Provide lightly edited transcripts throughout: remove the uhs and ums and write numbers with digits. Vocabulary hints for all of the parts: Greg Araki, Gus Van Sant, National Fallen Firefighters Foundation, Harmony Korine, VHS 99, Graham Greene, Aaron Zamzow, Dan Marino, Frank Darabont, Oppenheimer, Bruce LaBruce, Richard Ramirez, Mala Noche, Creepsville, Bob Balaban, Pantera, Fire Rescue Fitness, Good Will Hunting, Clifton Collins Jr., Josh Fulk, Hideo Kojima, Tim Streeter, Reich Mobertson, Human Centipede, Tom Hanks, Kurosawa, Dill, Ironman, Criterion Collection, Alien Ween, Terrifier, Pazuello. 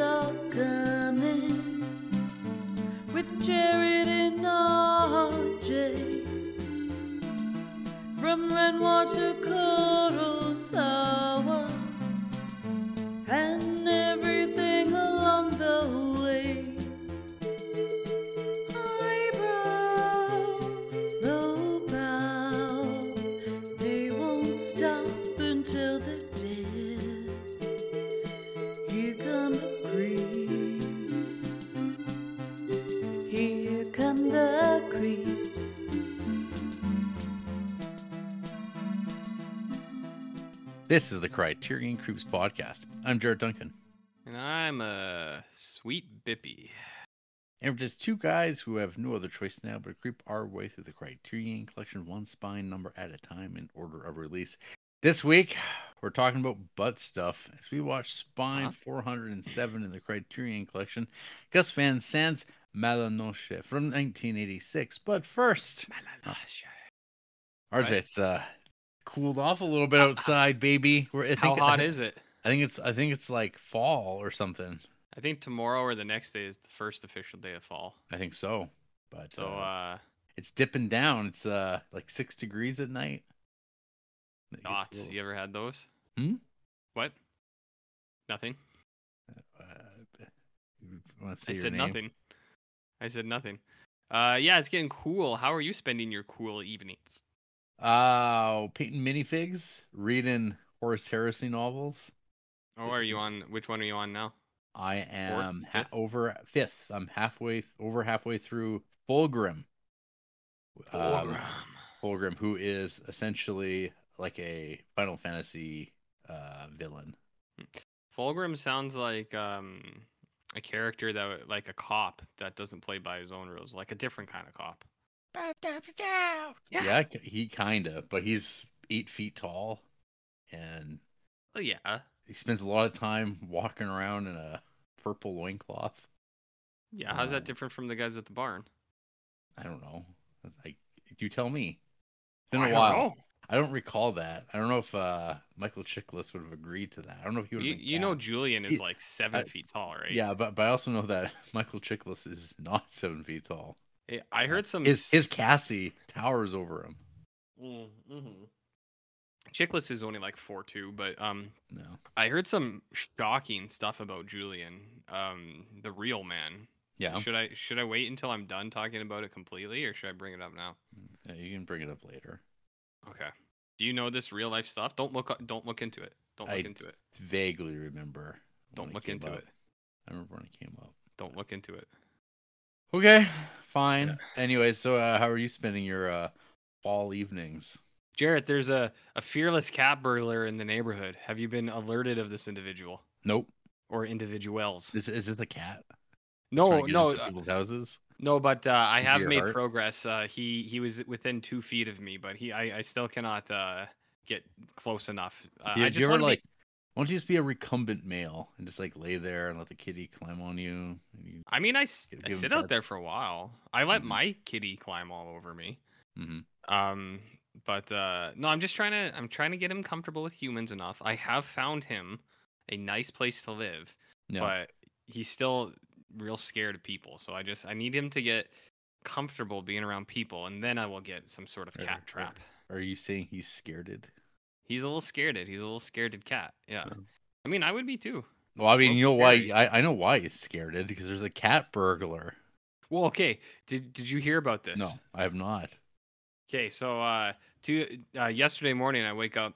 are coming with Jared and RJ from Renoir to Kurosawa and everything along the way. This is the Criterion Creeps Podcast. I'm Jared Duncan. And I'm a sweet Bippy. And we're just two guys who have no other choice now but to creep our way through the Criterion Collection one spine number at a time in order of release. This week, we're talking about butt stuff as we watch Spine 407 in the Criterion Collection, Gus Van Sant's Mala Noche from 1986. But first, Mala Noche. RJ, it's cooled off a little bit outside, baby. How hot is it? I think it's like fall or something. I think tomorrow or the next day is the first official day of fall. I think so. But so it's dipping down. It's like 6 degrees at night. Knots. Little... You ever had those? What? Nothing. I said nothing. I said nothing. Yeah, it's getting cool. How are you spending your cool evenings? Painting minifigs, reading Horace Heresy novels. Which one are you on now? I am over fifth. I'm halfway through Fulgrim. Fulgrim, who is essentially like a Final Fantasy villain. Fulgrim sounds like a character that, like a cop that doesn't play by his own rules, like a different kind of cop. Yeah, he kind of, but he's 8 feet tall, and he spends a lot of time walking around in a purple loincloth. Yeah, how's that different from the guys at the barn? I don't know. You tell me. It's been a while. Don't know. I don't recall that. I don't know if Michael Chiklis would have agreed to that. I don't know if he would. You know, Julian is like 7 feet tall, right? Yeah, but I also know that Michael Chiklis is not 7 feet tall. I heard some... His Cassie towers over him. Mm-hmm. Chiklis is only like 4'2", but no. I heard some shocking stuff about Julian, the real man. Yeah. Should I wait until I'm done talking about it completely, or should I bring it up now? Yeah, you can bring it up later. Okay. Do you know this real life stuff? Don't look into it. Don't look into it. Vaguely remember. I remember when it came up. Don't look into it. Okay, fine. Yeah. Anyway, so how are you spending your fall evenings? Jarrett, there's a fearless cat burglar in the neighborhood. Have you been alerted of this individual? Nope. Or individuals? Is it the cat? No. People's houses? No, but I have made progress. He was within 2 feet of me, but I still cannot get close enough. Why don't you just be a recumbent male and just like lay there and let the kitty climb on you? I mean, I sit out there for a while. I let my kitty climb all over me. Mm-hmm. But no, I'm trying to get him comfortable with humans enough. I have found him a nice place to live, but he's still real scared of people. So I need him to get comfortable being around people, and then I will get some sort of cat trap. Are you saying he's scared? He's a little scared. He's a little scared cat. Yeah. I mean, I would be too. Well, I mean, why? I know why he's scared, because there's a cat burglar. Well, okay. Did you hear about this? No, I have not. Okay, so yesterday morning, I wake up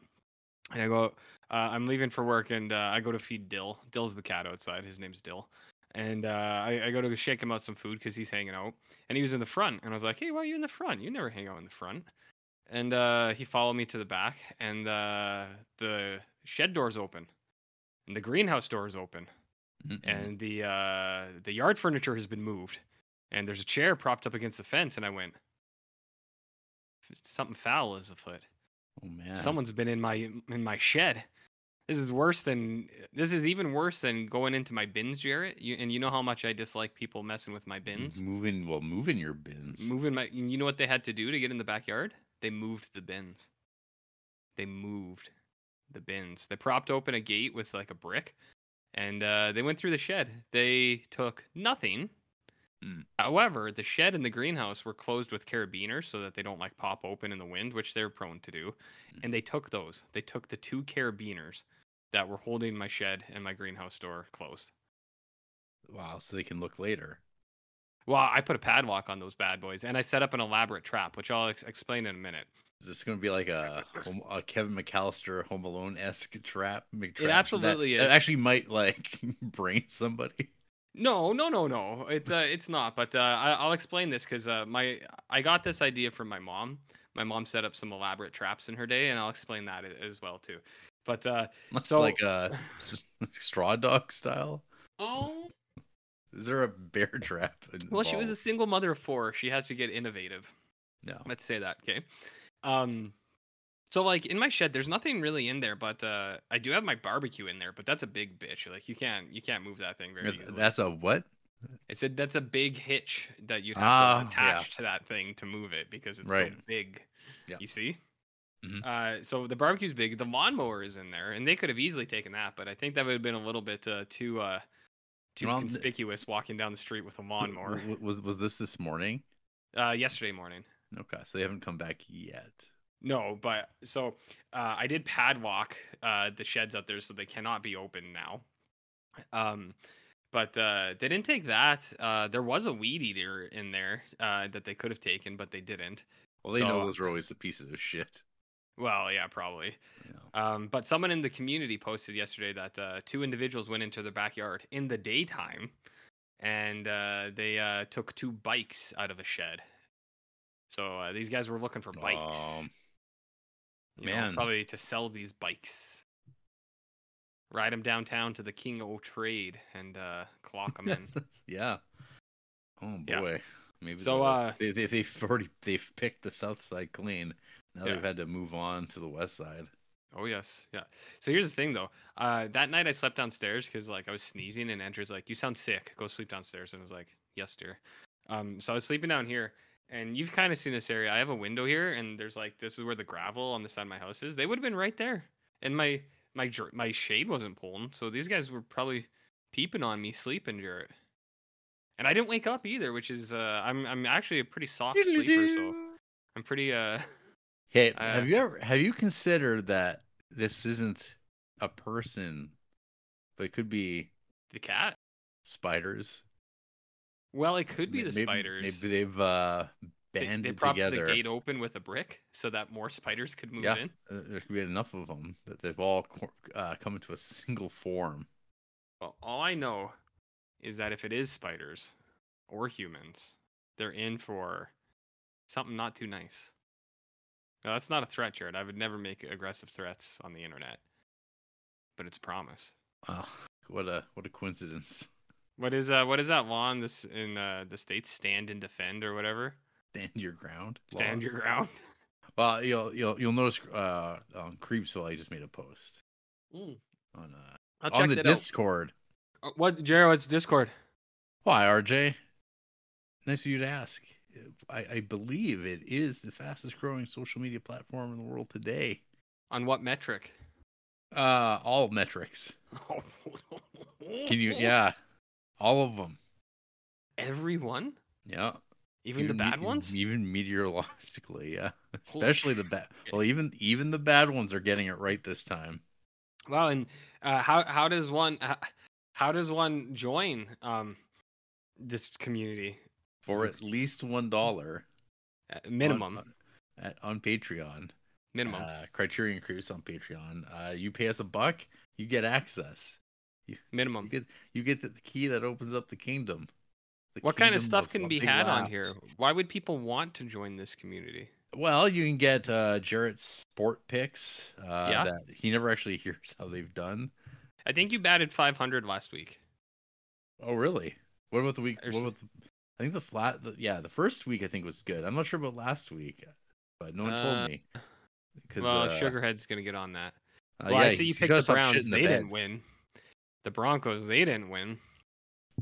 and I go. I'm leaving for work, and I go to feed Dill. Dill's the cat outside. His name's Dill. And I go to shake him out some food because he's hanging out. And he was in the front, and I was like, "Hey, why are you in the front? You never hang out in the front." And he followed me to the back, and the shed door's open, and the greenhouse door is open, and the yard furniture has been moved, and there's a chair propped up against the fence, and I went, something foul is afoot. Oh man! Someone's been in my shed. This is even worse than going into my bins, Jarrett. And you know how much I dislike people messing with my bins. Moving your bins. You know what they had to do to get in the backyard? They moved the bins. They propped open a gate with like a brick and they went through the shed. They took nothing. However, the shed and the greenhouse were closed with carabiners so that they don't like pop open in the wind, which they're prone to do. And they took those. They took the two carabiners that were holding my shed and my greenhouse door closed. Wow, so they can look later. Well, I put a padlock on those bad boys, and I set up an elaborate trap, which I'll explain in a minute. Is this going to be like a Kevin McCallister Home Alone-esque trap? It absolutely is. It actually might like brain somebody. No. It's not. But I'll explain this because I got this idea from my mom. My mom set up some elaborate traps in her day, and I'll explain that as well too. But so like straw dog style. Oh, is there a bear trap involved? Well, she was a single mother of four. She had to get innovative. No, let's say that. Okay. So like in my shed, there's nothing really in there, but I do have my barbecue in there, but that's a big bitch. Like you can't move that thing very easily. That's a what? I said that's a big hitch that you'd have to attach to that thing to move it because it's so big. Yeah. You see? Mm-hmm. So the barbecue's big. The lawnmower is in there, and they could have easily taken that, but I think that would have been a little bit too conspicuous walking down the street with a lawnmower. Was this morning? Yesterday morning. Okay, so they haven't come back yet. No, but so I did padlock the sheds out there so they cannot be open now. But they didn't take that. There was a weed eater in there that they could have taken, but they didn't. Well, they know those are always the pieces of shit. Well, yeah, probably. Yeah. But someone in the community posted yesterday that two individuals went into their backyard in the daytime, and they took two bikes out of a shed. So these guys were looking for bikes. Probably to sell these bikes. Ride them downtown to the King O' Trade and clock them in. Yeah. Oh boy. Yeah. Maybe so. They've picked the south side clean. Now they've had to move on to the west side. Oh yes, yeah. So here's the thing though. That night I slept downstairs because like I was sneezing and Andrew's like, "You sound sick. Go sleep downstairs." And I was like, "Yes, dear." So I was sleeping down here. And you've kind of seen this area. I have a window here, and there's like this is where the gravel on the side of my house is. They would have been right there, and my shade wasn't pulling, so these guys were probably peeping on me sleeping, Jarrett. And I didn't wake up either, which is I'm actually a pretty soft sleeper, so I'm pretty. Hey, have you considered that this isn't a person, but it could be the cat, spiders. Well, it could be the spiders. Maybe they've banded they propped together. The gate open with a brick so that more spiders could move in. There could be enough of them that they've all come into a single form. Well, all I know is that if it is spiders or humans, they're in for something not too nice. Now, that's not a threat, Jared. I would never make aggressive threats on the internet, but it's a promise. Oh, what a coincidence. What is that law in this in the States? Stand and defend or whatever. Stand your ground. Stand your ground. Well, you'll notice on Creepsville I just made a post on the Discord. What, Jared? What's Discord? Why, RJ? Nice of you to ask. I believe it is the fastest growing social media platform in the world today. On what metric? All metrics. Can you? Yeah. All of them. Everyone? Yeah. Even the bad ones? Even meteorologically, yeah. Especially the bad. Well, even the bad ones are getting it right this time. Well, and how does one join this community? For at least $1 minimum on Patreon. Minimum. Criterion Creeps on Patreon. You pay us $1, you get access. Minimum. You get the key that opens up the kingdom. What kind of stuff can be had on here? Why would people want to join this community? Well, you can get Jarrett's sport picks that he never actually hears how they've done. I think you batted 500 last week. Oh, really? What about the week? I think the first week I think was good. I'm not sure about last week, but no one told me. Well, Sugarhead's going to get on that. I see you picked the Browns. They didn't win. The Broncos, they didn't win.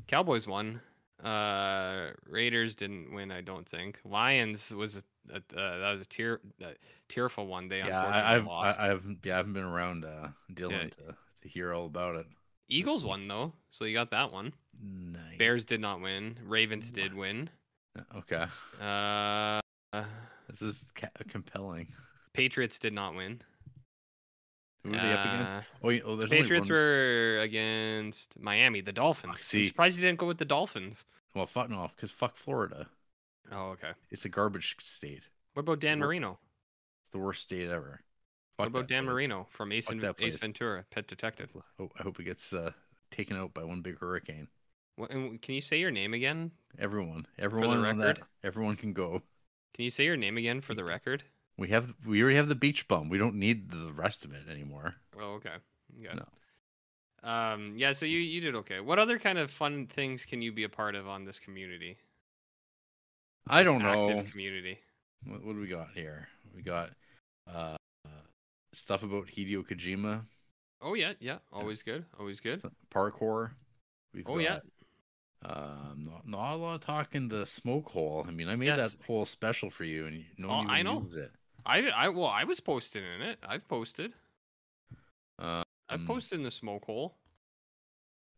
Cowboys won. Raiders didn't win, I don't think. Lions was a tearful one. They unfortunately lost. I haven't been around Dylan to hear all about it. Eagles won, though, so you got that one. Nice. Bears did not win. Ravens did win. Okay. This is compelling. Patriots did not win. Who were they up against? Oh, there's Patriots only one. Were against Miami, the Dolphins. See. I'm surprised you didn't go with the Dolphins. Well, fuck no, because fuck Florida. Oh, okay. It's a garbage state. What about Dan Marino? It's the worst state ever. Fuck what about Dan place. Marino from Ace Ventura, Pet Detective? Oh, I hope he gets taken out by one big hurricane. What, and can you say your name again? Everyone for the record. Everyone can go. Can you say your name again for the record? We already have the beach bum. We don't need the rest of it anymore. Oh, okay. Yeah. No. Yeah. So you did okay. What other kind of fun things can you be a part of on this community? I don't know. Active community. What do we got here? We got. Stuff about Hideo Kojima. Oh yeah, always good. Parkour. Not a lot of talk in the smoke hole. I mean, I made that whole special for you, and no one even uses it. I was posted in it. I've posted. I've posted in the smoke hole.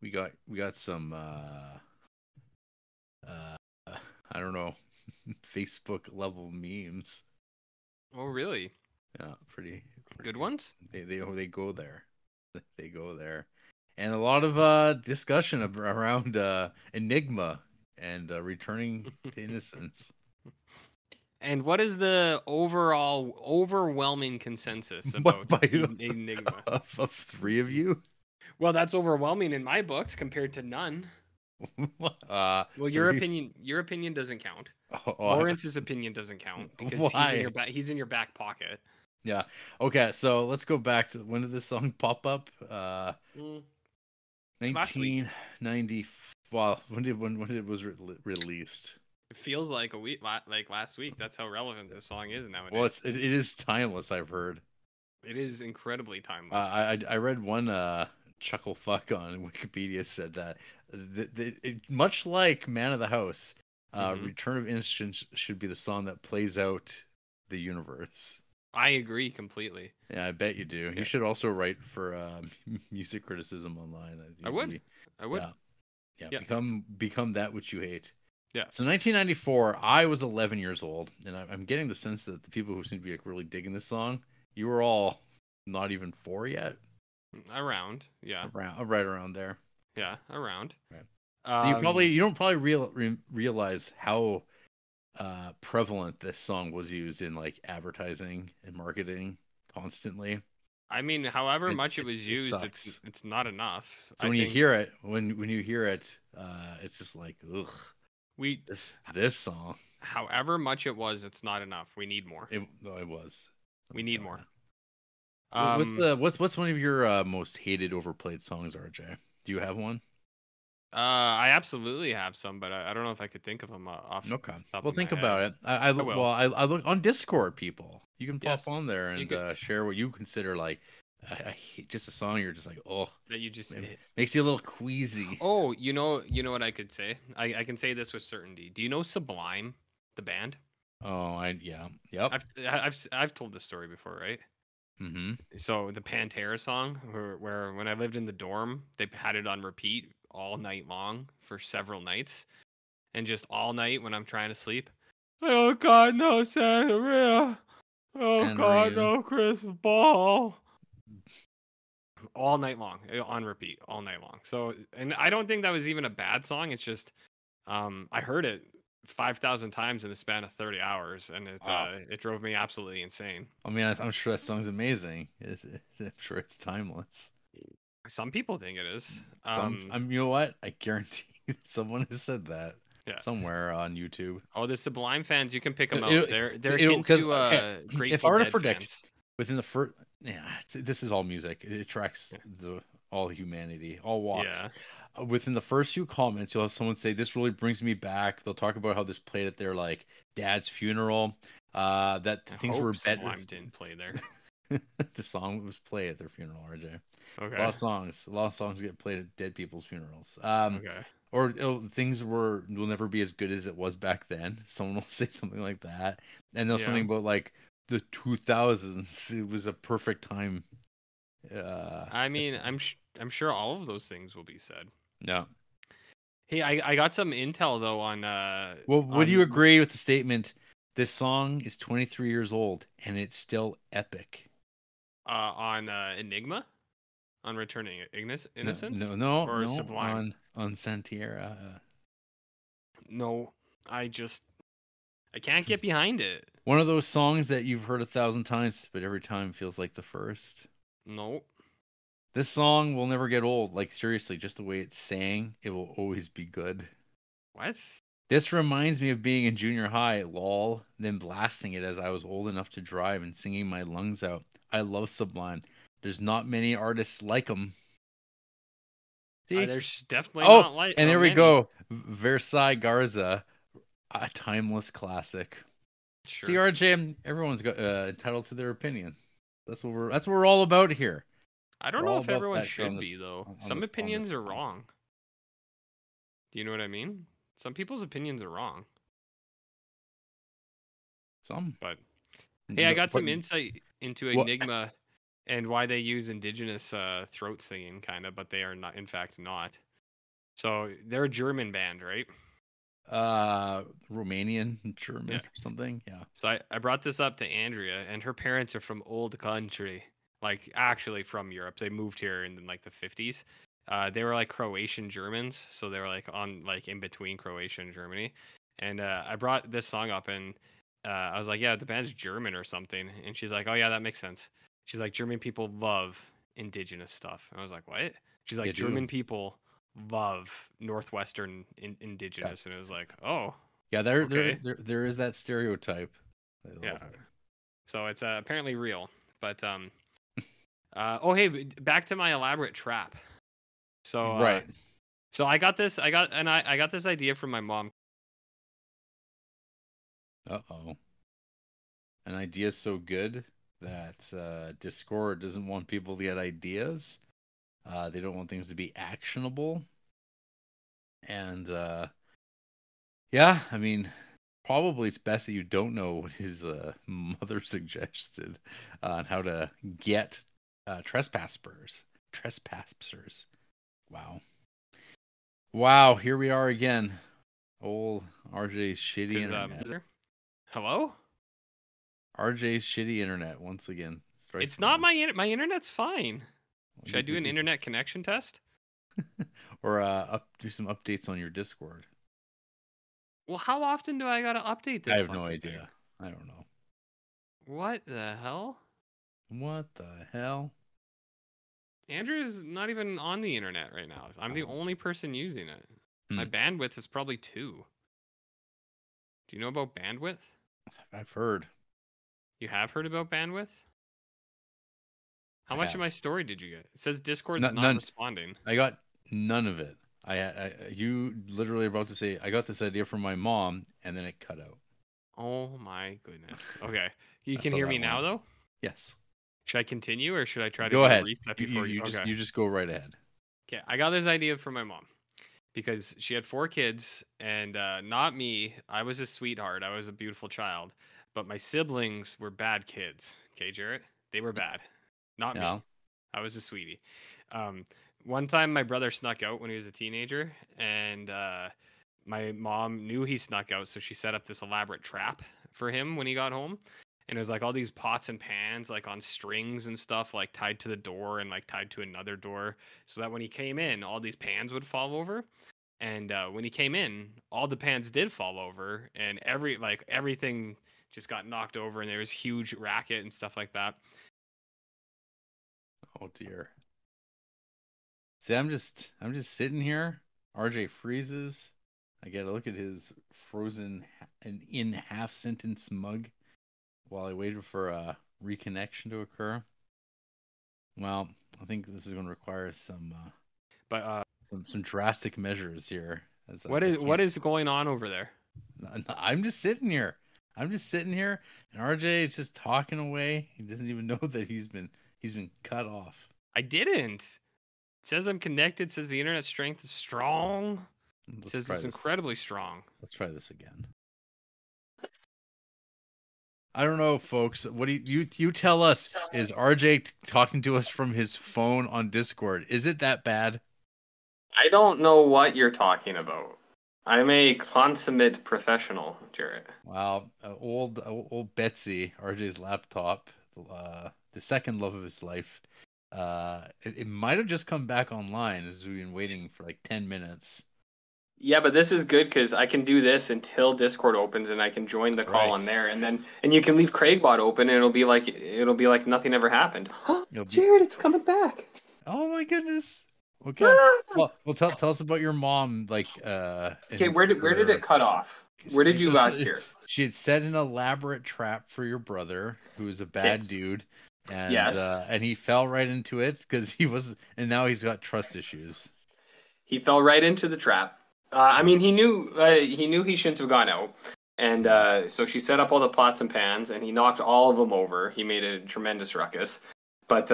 We got some. I don't know, Facebook level memes. Oh really? Yeah, pretty good ones. They go there. They go there. And a lot of discussion around Enigma and returning to innocence. And what is the overall overwhelming consensus about Enigma? Of three of you? Well, that's overwhelming in my books compared to none. Well, your opinion doesn't count. Lawrence's opinion doesn't count because he's in your back pocket. Yeah. Okay. So let's go back to when did this song pop up? 1990. Well, when did it was released? It feels like a week, like last week. That's how relevant this song is nowadays. Well, it is timeless. I've heard. It is incredibly timeless. I read one chuckle fuck on Wikipedia said that much like Man of the House, Return of Innocence should be the song that plays out the universe. I agree completely. Yeah, I bet you do. Yeah. You should also write for music criticism online. I would. Yeah. Become that which you hate. Yeah. So 1994, I was 11 years old, and I'm getting the sense that the people who seem to be like really digging this song, you were all not even 4 yet. Right around there. Yeah, around. Right. So you don't realize how. Prevalent this song was used in like advertising and marketing constantly. I mean, however much it was used, it's not enough. So when you hear it, it's just like, ugh. This song. However much it was, it's not enough. We need more. It was. We need more. What's one of your most hated, overplayed songs, RJ? Do you have one? I absolutely have some, but I don't know if I could think of them off. Okay. Well, think about it. I look on Discord, people. You can pop on there and share what you consider like I hate just a song. You're just like, oh, that you just makes you a little queasy. Oh, you know what I could say. I can say this with certainty. Do you know Sublime, the band? Oh, yep. I've told this story before, right? Mm-hmm. So the Pantera song, where when I lived in the dorm, they had it on repeat all night long for several nights, and just all night when I'm trying to sleep. Oh God, no Santeria. Oh Santeria. God, no Chris Ball. All night long, on repeat, all night long. So, and I don't think that was even a bad song. It's just, I heard it 5,000 times in the span of 30 hours, and it drove me absolutely insane. I mean, I'm sure that song's amazing. I'm sure it's timeless. Some people think it is. You know what? I guarantee someone has said that somewhere on YouTube. Oh, the Sublime fans, you can pick them out. They're into Grateful Dead fans. Within the first, this is all music. It attracts all humanity, all walks. Yeah. Within the first few comments, you'll have someone say, "This really brings me back." They'll talk about how this played at their like dad's funeral. Sublime didn't play there. The song was played at their funeral, RJ. Okay. A lot of songs get played at dead people's funerals. Or things will never be as good as it was back then. Someone will say something like that, and there's something about like the 2000s. It was a perfect time. I mean, I'm sure all of those things will be said. No. Hey, I got some intel though on. Well, would you agree with the statement? This song is 23 years old and it's still epic. On Enigma, on Returning Innocence. No, Sublime? on Santeria. No, I can't get behind it. One of those songs that you've heard 1,000 times, but every time feels like the first. Nope. This song will never get old. Like, seriously, just the way it's sang, it will always be good. What? This reminds me of being in junior high, lol, then blasting it as I was old enough to drive and singing my lungs out. I love Sublime. There's not many artists like them. There's definitely not like and there we go. Versailles Garza, a timeless classic. Sure. See, RJ, everyone's got, entitled to their opinion. That's what we're all about here. I don't know if everyone should be, though. Some opinions are wrong. Do you know what I mean? Some people's opinions are wrong. Some. But, hey, I got some insight into Enigma and why they use indigenous throat singing, kind of, but they are not, in fact, not. So they're a German band, right? Romanian, German, or something. Yeah. So I brought this up to Andrea, and her parents are from old country. Like, actually from Europe. They moved here in like the 50s. They were like Croatian Germans, so they were like in between Croatia and Germany. And I brought this song up, and I was like, yeah, the band's German or something. And she's like, oh yeah, that makes sense. She's like, German people love indigenous stuff. And I was like, what? She's like, German people love Northwestern indigenous. Yeah. And it was like, oh yeah, there is that stereotype. Yeah. That. So it's apparently real, but oh, hey, back to my elaborate trap. So, right. So I got this idea from my mom. Uh-oh. An idea so good that Discord doesn't want people to get ideas. They don't want things to be actionable. And, yeah, I mean, probably it's best that you don't know what his mother suggested on how to get trespassers. Wow, here we are again. Old RJ's shitty internet. Hello? RJ's shitty internet once again. It's not my internet's fine. Should I do an internet connection test? Or do some updates on your Discord? Well, how often do I gotta update this? I have no idea. I don't know. What the hell? Andrew's not even on the internet right now. I'm the only person using it. My bandwidth is probably 2. Do you know about bandwidth? I've heard. You have heard about bandwidth? How much of my story did you get? It says Discord's not responding. I got none of it. You literally about to say, I got this idea from my mom, and then it cut out. Oh my goodness. Okay. You can hear me now, though? Yes. Should I continue or should I try to reset before you? You just go right ahead. Okay, I got this idea from my mom because she had 4 kids and not me. I was a sweetheart. I was a beautiful child, but my siblings were bad kids. Okay, Jarrett, they were bad. Not me. I was a sweetie. One time, my brother snuck out when he was a teenager, and my mom knew he snuck out, so she set up this elaborate trap for him when he got home. And it was like all these pots and pans, like on strings and stuff, like tied to the door and like tied to another door. So that when he came in, all these pans would fall over. And when he came in, all the pans did fall over and everything just got knocked over. And there was huge racket and stuff like that. Oh, dear. See, I'm just sitting here. RJ freezes. I got to look at his frozen and in half sentence mug. While I waited for a reconnection to occur. Well, I think this is going to require some drastic measures here. What is going on over there? I'm just sitting here, and RJ is just talking away. He doesn't even know that he's been cut off. I didn't. It says I'm connected. It says the internet strength is strong. It says it's incredibly strong. Let's try this again. I don't know, folks. What do you tell us? Is RJ talking to us from his phone on Discord? Is it that bad? I don't know what you're talking about. I'm a consummate professional, Jarrett. Wow, old Betsy, RJ's laptop, the second love of his life. It might have just come back online as we've been waiting for like 10 minutes. Yeah, but this is good because I can do this until Discord opens, and I can join the call on there, and you can leave CraigBot open, and it'll be like nothing ever happened. Jared, it's coming back. Oh my goodness. Okay. Well, tell us about your mom. Like, okay, where did it cut off? Where did you last hear? She had set an elaborate trap for your brother, who is a bad dude, and yes, and he fell right into it because and now he's got trust issues. He fell right into the trap. I mean, he knew he shouldn't have gone out, and so she set up all the pots and pans, and he knocked all of them over. He made a tremendous ruckus. But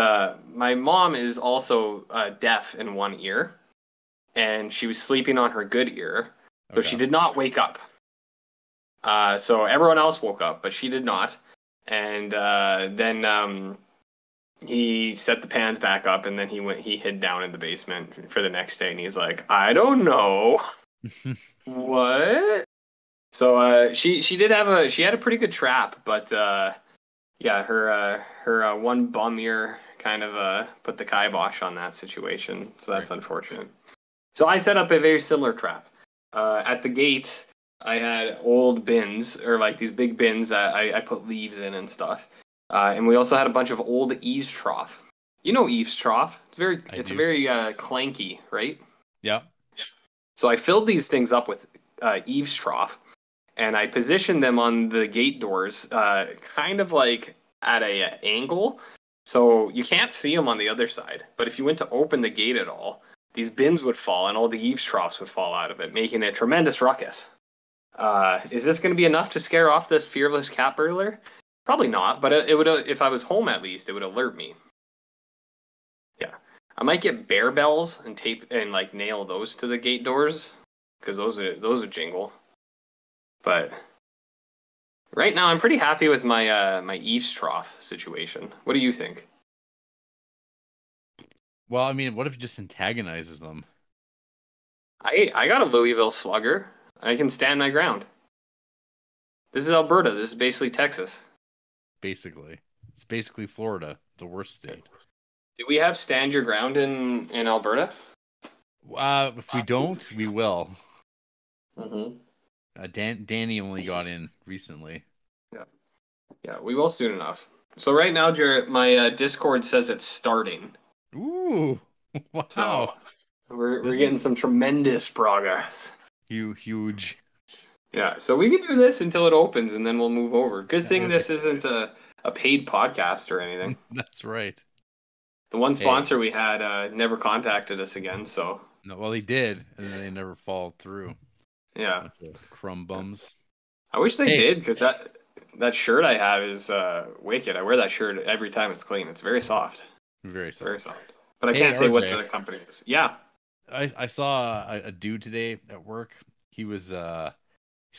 my mom is also deaf in one ear, and she was sleeping on her good ear, so she did not wake up. So everyone else woke up, but she did not. And then he set the pans back up, and then he hid down in the basement for the next day, and he's like, I don't know. What? So she had a pretty good trap, but yeah, her one bum ear kind of put the kibosh on that situation. So that's unfortunate. So I set up a very similar trap. At the gate, I had old bins, or like these big bins that I put leaves in and stuff. And we also had a bunch of old eaves trough. You know eaves trough? It's very clanky, right? Yeah. So I filled these things up with eaves trough, and I positioned them on the gate doors, kind of like at an angle, so you can't see them on the other side. But if you went to open the gate at all, these bins would fall, and all the eaves troughs would fall out of it, making a tremendous ruckus. Is this going to be enough to scare off this fearless cat burglar? Probably not, but it would. If I was home, at least it would alert me. Yeah. I might get bear bells and tape and like nail those to the gate doors, because those would jingle. But right now, I'm pretty happy with my my eaves trough situation. What do you think? Well, I mean, what if it just antagonizes them? I got a Louisville Slugger. I can stand my ground. This is Alberta. This is basically Texas. Basically, it's basically Florida, the worst state. Do we have stand your ground in Alberta? If we don't, we will. Mm-hmm. Danny only got in recently. Yeah, we will soon enough. So right now, Jarrett, my Discord says it's starting. Ooh, wow! So we're getting some tremendous progress. Huge. Yeah, so we can do this until it opens, and then we'll move over. Good thing this isn't a paid podcast or anything. That's right. The one sponsor we had never contacted us again, so... No, well, he did, and they never followed through. Yeah. Crumb bums. I wish they did, because that shirt I have is wicked. I wear that shirt every time it's clean. It's very soft. Very soft. But I can't say what the company is. Yeah. I saw a dude today at work. He was... So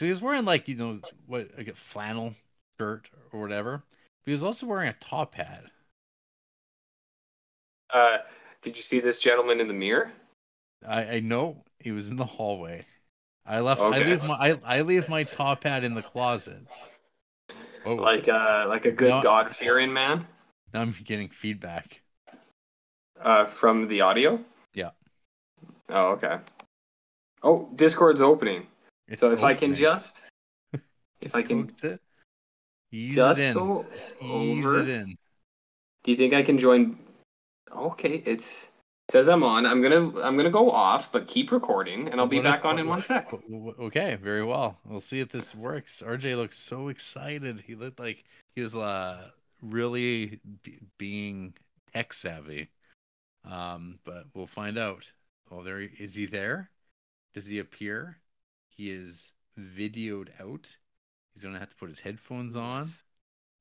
he was wearing, like, you know, like a flannel shirt or whatever. But he was also wearing a top hat. Did you see this gentleman in the mirror? I know he was in the hallway. I leave my top hat in the closet. Oh. Like a good God-fearing man. Now I'm getting feedback. From the audio? Yeah. Oh, okay. Oh, Discord's opening. If I can just ease it in. Do you think I can join? Okay, it says I'm on. I'm gonna go off, but keep recording, and I'll be back on in 1 sec. Okay, very well. We'll see if this works. RJ looks so excited. He looked like he was really being tech savvy. But we'll find out. Oh, there is he. There, does he appear? He is videoed out. He's gonna have to put his headphones on.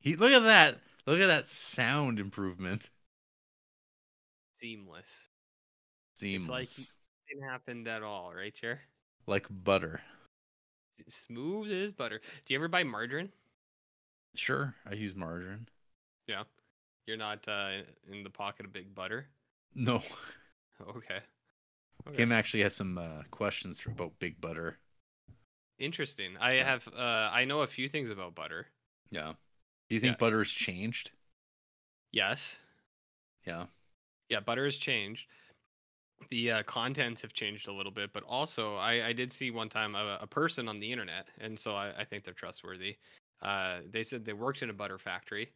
Look at that! Look at that sound improvement. Seamless. It's like nothing happened at all, right, Cher? Like butter. Smooth as butter. Do you ever buy margarine? Sure, I use margarine. Yeah. You're not in the pocket of big butter? No. Okay. Kim actually has some questions about big butter. Interesting. I know a few things about butter. Yeah. Do you think butter's changed? Yes. Yeah. Yeah, butter has changed. The contents have changed a little bit, but also I did see one time a person on the internet, and so I think they're trustworthy. They said they worked in a butter factory,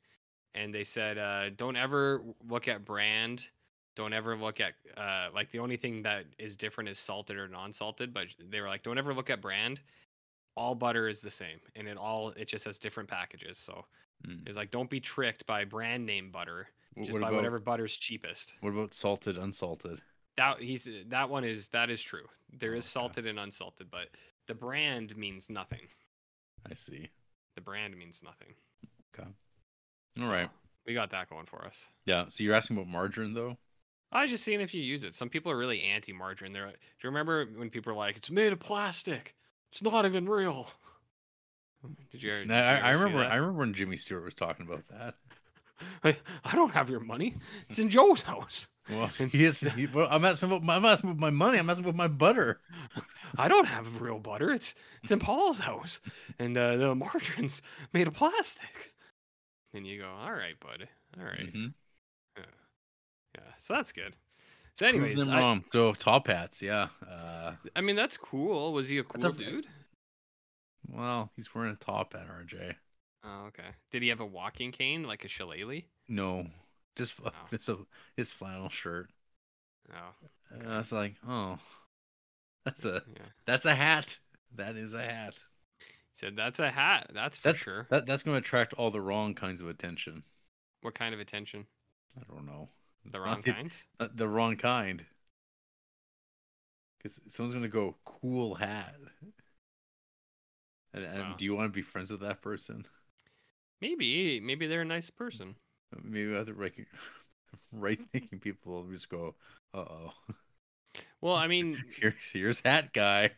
and they said, don't ever look at brand. Don't ever look at, like, the only thing that is different is salted or non-salted, but they were like, don't ever look at brand. All butter is the same, and it just has different packages. So it's like, don't be tricked by brand name butter. Just buy whatever butter's cheapest. What about salted, unsalted? That is true. There is salted and unsalted, but the brand means nothing. I see. The brand means nothing. Okay. All right. We got that going for us. Yeah. So you're asking about margarine, though? I was just seeing if you use it. Some people are really anti-margarine. Do you remember when people were like, it's made of plastic? It's not even real. I remember when Jimmy Stewart was talking about that. I don't have your money. It's in Joe's house. Well, I'm asking about my money. I'm asking about my butter. I don't have real butter. It's in Paul's house, and the margarine's made of plastic. And you go, all right, bud. All right. Mm-hmm. Yeah. So that's good. So, anyways, so top hats. Yeah. I mean, that's cool. Was he a cool dude? Well, he's wearing a top hat, RJ. Oh, okay. Did he have a walking cane, like a shillelagh? No, just his flannel shirt. Oh, okay. I was like, oh, that's a hat. That is a hat. He said, that's a hat. That's sure. That's going to attract all the wrong kinds of attention. What kind of attention? I don't know. The wrong kind? The wrong kind. Because someone's going to go, cool hat. And do you want to be friends with that person? Maybe they're a nice person. Maybe other right-thinking people will just go, uh-oh. Well, I mean... Here's hat guy.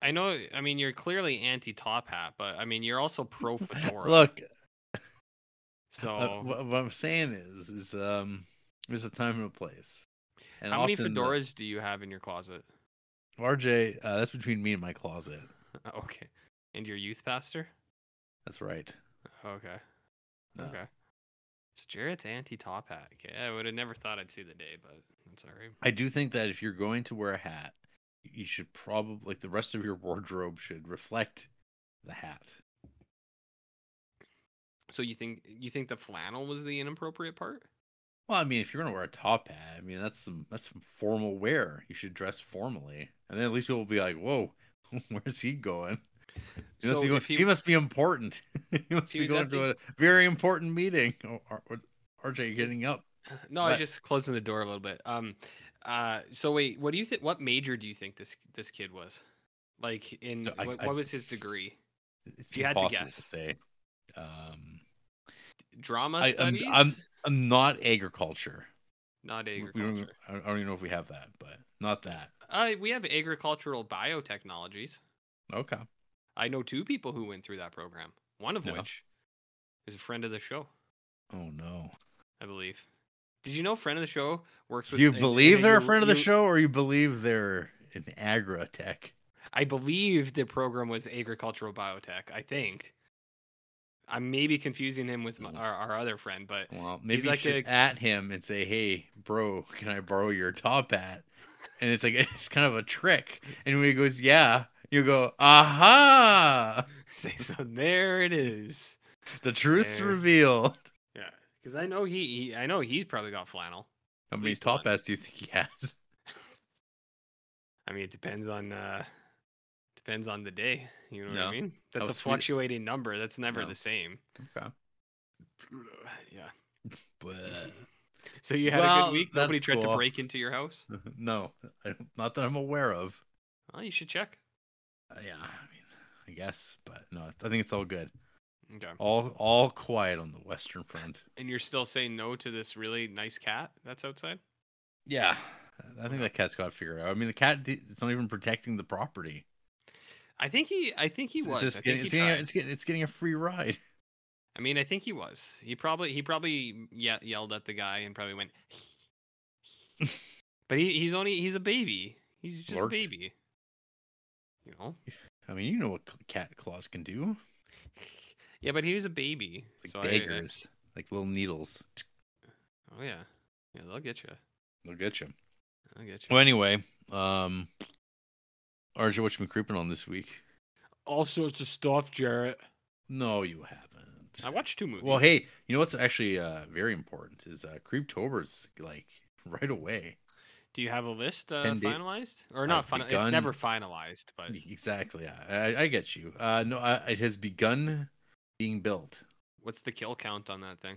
I know, I mean, you're clearly anti-top hat, but, I mean, you're also pro-fedora. Look. So... what I'm saying is there's a time and a place. And how many fedoras do you have in your closet? RJ, that's between me and my closet. Okay. And your youth pastor? That's right. Okay. No. Okay. So Jared's anti-top hat. Okay. I would have never thought I'd see the day, but that's all right. I do think that if you're going to wear a hat, you should probably, like, the rest of your wardrobe should reflect the hat. So you think the flannel was the inappropriate part? Well, I mean, if you're going to wear a top hat, I mean, that's some formal wear. You should dress formally. And then at least people will be like, whoa, where's he going? He must be important. He must be going to a very important meeting. Oh, RJ, getting up. No, I was just closing the door a little bit. So wait, what do you think? What major do you think this kid was? Like, what was his degree? If you had to guess, to say, drama studies. I'm not agriculture. Not agriculture. I don't even know if we have that, but not that. We have agricultural biotechnologies. Okay. I know two people who went through that program, one of which is a friend of the show. Oh, no. I believe. Did you know friend of the show works with... Do you believe they're a friend of the show, or you believe they're in agri-tech? I believe the program was agricultural biotech, I think. I may be confusing him with our other friend, but... Well, maybe he's like you should at him and say, hey, bro, can I borrow your top hat? And it's like, it's kind of a trick. And when he goes, yeah, you go, aha! So there it is. The truth's revealed. Yeah, because I know I know he's probably got flannel. How many top hats do you think he has? I mean, it depends on the day. You know what I mean? That's a fluctuating number. That's never the same. Okay. Yeah. But... So you had a good week? Nobody tried to break into your house? No, not that I'm aware of. Well, you should check. Yeah, I mean, I guess, but no, I think it's all good. Okay. All quiet on the Western Front. And you're still saying no to this really nice cat that's outside? Yeah, I think that cat's got to figure it out. I mean, the cat, it's not even protecting the property. I think he was. It's getting a free ride. I mean, I think he was. He probably yelled at the guy and probably went. But he's a baby. He's just a baby. You know. I mean, you know what cat claws can do. Yeah, but he was a baby. Like so daggers, like little needles. Oh yeah, yeah, they'll get you. Well, anyway, Arja, what you been creeping on this week? All sorts of stuff, Jarrett. No, you haven't. I watched two movies. Well, hey, you know what's actually very important is Creeptober's like right away. Do you have a list finalized or not? It's never finalized, but exactly. Yeah, I get you. It has begun being built. What's the kill count on that thing?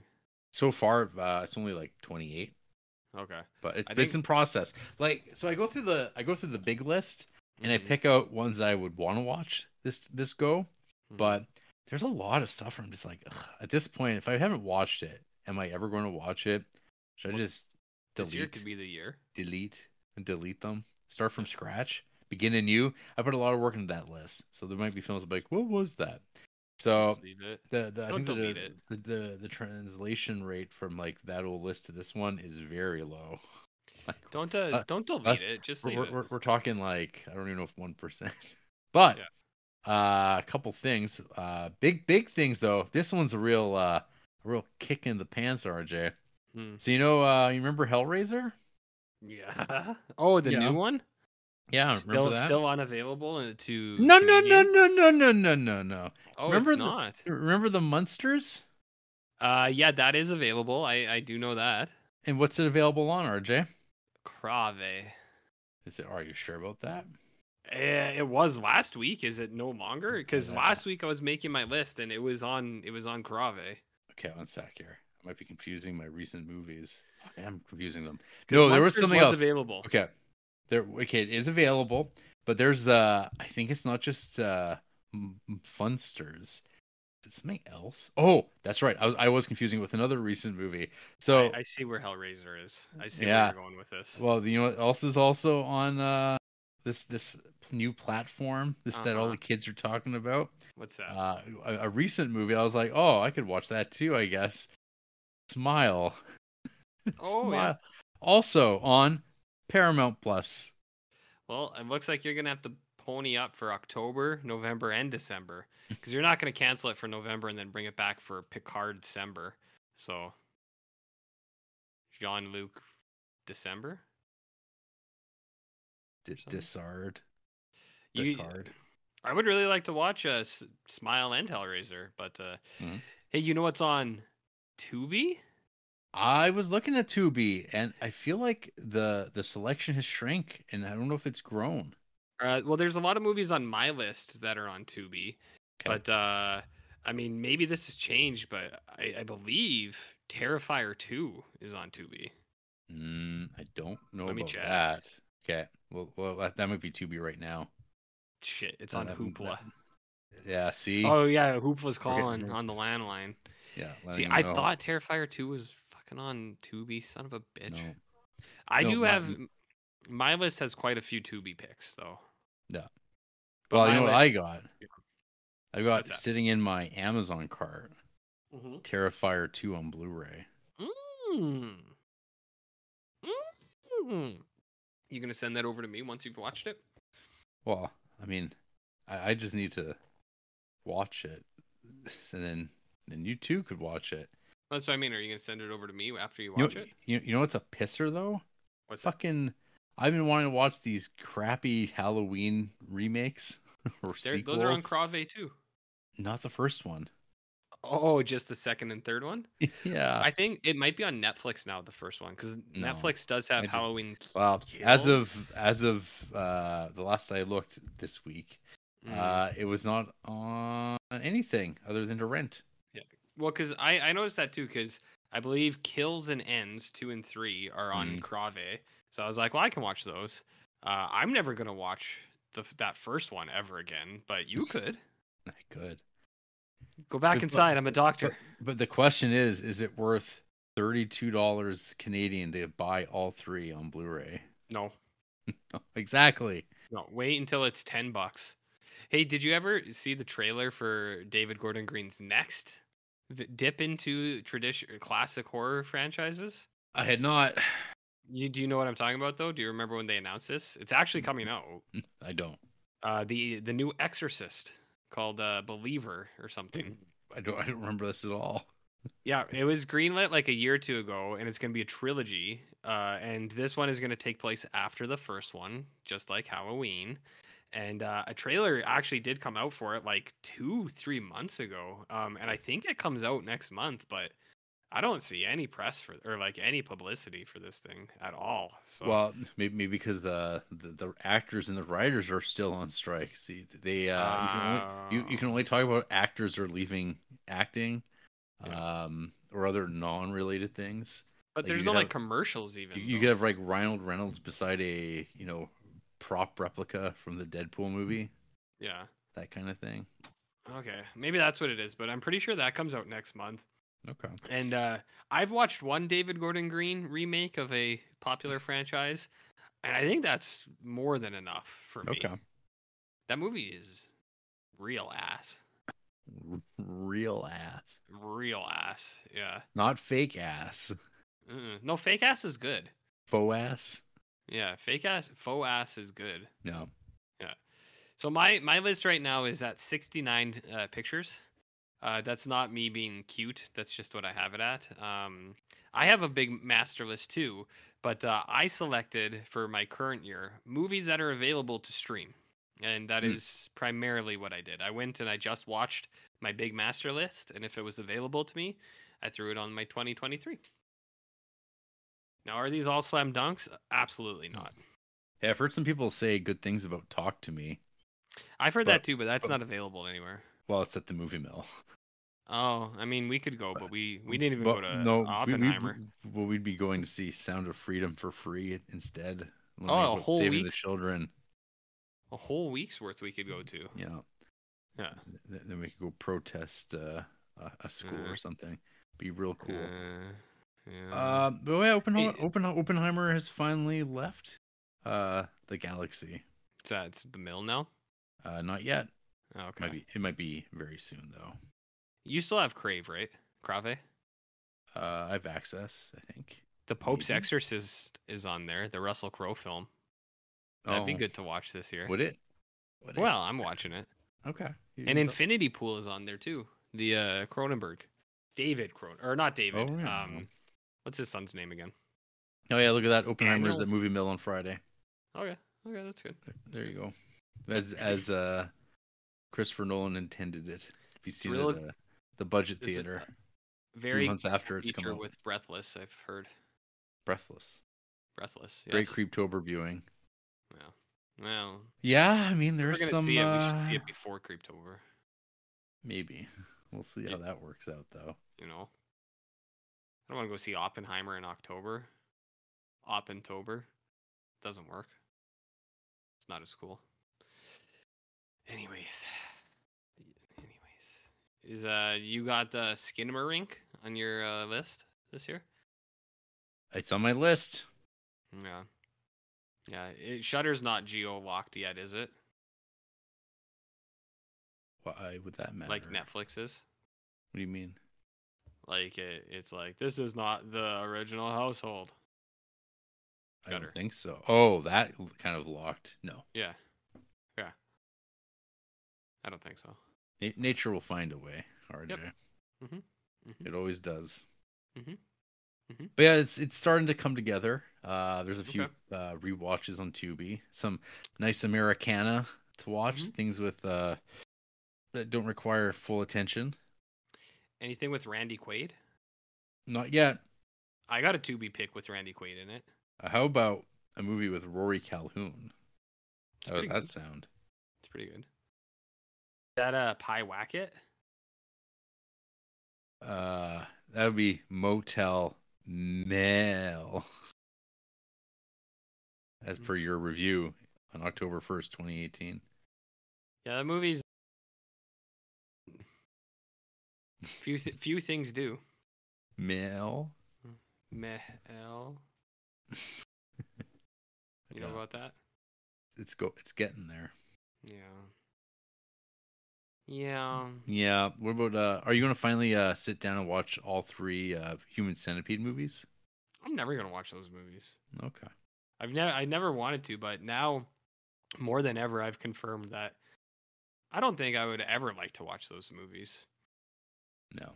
So far, it's only like 28. Okay, but it's in process. Like, so I go through the big list and I pick out ones that I would want to watch this go. Mm-hmm. But there's a lot of stuff where I'm just like, ugh, at this point, if I haven't watched it, am I ever going to watch it? Should I just delete? This year could be the year. Delete them. Start from scratch. Begin anew. I put a lot of work into that list, so there might be films like, what was that? So the translation rate from like that old list to this one is very low. Like, don't delete it. Just leave it. We're talking like I don't even know if 1%. But yeah. A couple things, big things though. This one's a real kick in the pants, RJ. Hmm. So you remember Hellraiser? Yeah. Oh, the new one. Yeah, remember that? Still unavailable to No. Oh, remember it's not. Remember the Munsters? Yeah, that is available. I do know that. And what's it available on, RJ? Crave. Is it? Are you sure about that? It was last week. Is it no longer? Because last week I was making my list and it was on Crave. Okay, one sec here. I might be confusing my recent movies. I'm confusing them. No, there was something else available. Okay. It is available, but there's I think it's not just Funsters. Is it something else? Oh, that's right. I was confusing it with another recent movie. So I see where Hellraiser is. I see where you're going with this. Well, you know what else is also on this new platform? This that all the kids are talking about. What's that? A recent movie. I was like, oh, I could watch that too, I guess. Smile. Oh, Smile. Yeah. Also on Paramount Plus. Well, it looks like you're going to have to pony up for October, November, and December. Because you're not going to cancel it for November and then bring it back for Picard December. So, Jean-Luc December? Picard. I would really like to watch Smile and Hellraiser. But, hey, you know what's on Tubi? I was looking at Tubi, and I feel like the selection has shrank, and I don't know if it's grown. Well, there's a lot of movies on my list that are on Tubi, okay. But I mean, maybe this has changed, but I believe Terrifier 2 is on Tubi. I don't know about check. That. Okay, well, that might be Tubi right now. Shit, it's on Hoopla. Yeah, see? Oh, yeah, Hoopla's calling on the landline. Yeah. See, I thought Terrifier 2 was on Tubi, son of a bitch. No. My list has quite a few Tubi picks though. Yeah. But well, you know what I got? I got sitting in my Amazon cart, Terrifier 2 on Blu-ray. You gonna send that over to me once you've watched it? Well, I mean, I just need to watch it, and then you too could watch it. That's what I mean. Are you going to send it over to me after you watch it? You know what's a pisser, though? What's fucking that? I've been wanting to watch these crappy Halloween remakes or sequels. Those are on Crave, too. Not the first one. Oh, just the second and third one? Yeah. I think it might be on Netflix now, the first one, because Netflix does have Halloween. Well, kills. as of the last I looked this week, it was not on anything other than to rent. Well, because I noticed that too, because I believe Kills and Ends 2 and 3 are on Crave. So I was like, well, I can watch those. I'm never going to watch that first one ever again, but you could. I could. Go back inside. I'm a doctor. But the question is it worth $32 Canadian to buy all three on Blu-ray? No. Exactly. No, wait until it's $10. Hey, did you ever see the trailer for David Gordon Green's Next? dip into traditional classic horror franchises? I had not. Do you know what I'm talking about, though? Do you remember when they announced this? It's actually coming out. I don't. The new Exorcist called Believer or something. I don't remember this at all. Yeah, it was greenlit like a year or two ago, and it's going to be a trilogy. And this one is going to take place after the first one, just like Halloween. And a trailer actually did come out for it like 2-3 months ago. And I think it comes out next month, but I don't see any press for or like any publicity for this thing at all. So. Well, maybe because the actors and the writers are still on strike. See, they you can only talk about actors are leaving acting. Yeah. Or other non-related things. But like there's no have, like commercials even. You could have like Ryan Reynolds beside a, you know, prop replica from the Deadpool movie. Yeah. That kind of thing. Okay. Maybe that's what it is, but I'm pretty sure that comes out next month. Okay. And I've watched one David Gordon Green remake of a popular franchise, and I think that's more than enough for me. Okay. That movie is real ass. Real ass, yeah. Not fake ass. No, fake ass is good. Faux ass? Yeah, faux ass is good. No. Yeah. So my list right now is at 69 pictures. That's not me being cute. That's just what I have it at. I have a big master list too, but I selected for my current year movies that are available to stream. And that is primarily what I did. I went and I just watched my big master list, and if it was available to me, I threw it on my 2023. Now, are these all slam dunks? Absolutely not. Hey, I've heard some people say good things about Talk to Me. I've heard that too, but that's not available anywhere. Well, it's at the Movie Mill. Oh, I mean, we could go, but we didn't even go to Oppenheimer. We'd be going to see Sound of Freedom for free instead. Oh, a whole week? Saving the Children. A whole week's worth we could go to. Yeah. Yeah. Then we could go protest a school or something. Be real cool. Yeah. But yeah, Oppenheimer has finally left the galaxy. So it's the mill now? Not yet. Oh, okay. It might be very soon, though. You still have Crave, right? Crave? I have access, I think. The Pope's Exorcist is on there. The Russell Crowe film. That'd be good to watch this year. Would it? Well, I'm watching it. Okay. And Infinity Pool is on there too. The Cronenberg. David Cronenberg. Or not David. Oh, yeah. What's his son's name again? Oh, yeah. Look at that. Oppenheimer's at Movie Mill on Friday. Okay. Okay. That's good. There you go. As Christopher Nolan intended it. If you see the budget theater. Very 3 months after it's come out. With Breathless, I've heard. Breathless. Yes. Great Creeptober viewing. Well. Yeah, I mean, there's some. We should see it before Creeptober. Maybe. We'll see how that works out, though. You know, I don't want to go see Oppenheimer in October. Oppentober doesn't work. It's not as cool. Anyways, is you got Skinamarink on your list this year? It's on my list. Yeah. Yeah, Shudder's not geo-locked yet, is it? Why would that matter? Like Netflix is? What do you mean? Like, it's like, this is not the original household. Shudder. I don't think so. Oh, that kind of locked. No. Yeah. I don't think so. Nature will find a way, RJ. Yep. Mm-hmm. Mm-hmm. It always does. Mm-hmm. Mm-hmm. But yeah, it's starting to come together. There's a few rewatches on Tubi. Some nice Americana to watch. Mm-hmm. Things with that don't require full attention. Anything with Randy Quaid? Not yet. I got a Tubi pick with Randy Quaid in it. How about a movie with Rory Calhoun? How does that sound? It's pretty good. Is that Pie Wacket? That would be Motel Mail. As per your review on October 1st, 2018. Yeah, that movie's few things do. Mail. You know about that? It's getting there. Yeah. Yeah. Yeah. What about, are you going to finally sit down and watch all three Human Centipede movies? I'm never going to watch those movies. Okay. I never wanted to, but now more than ever, I've confirmed that I don't think I would ever like to watch those movies. No.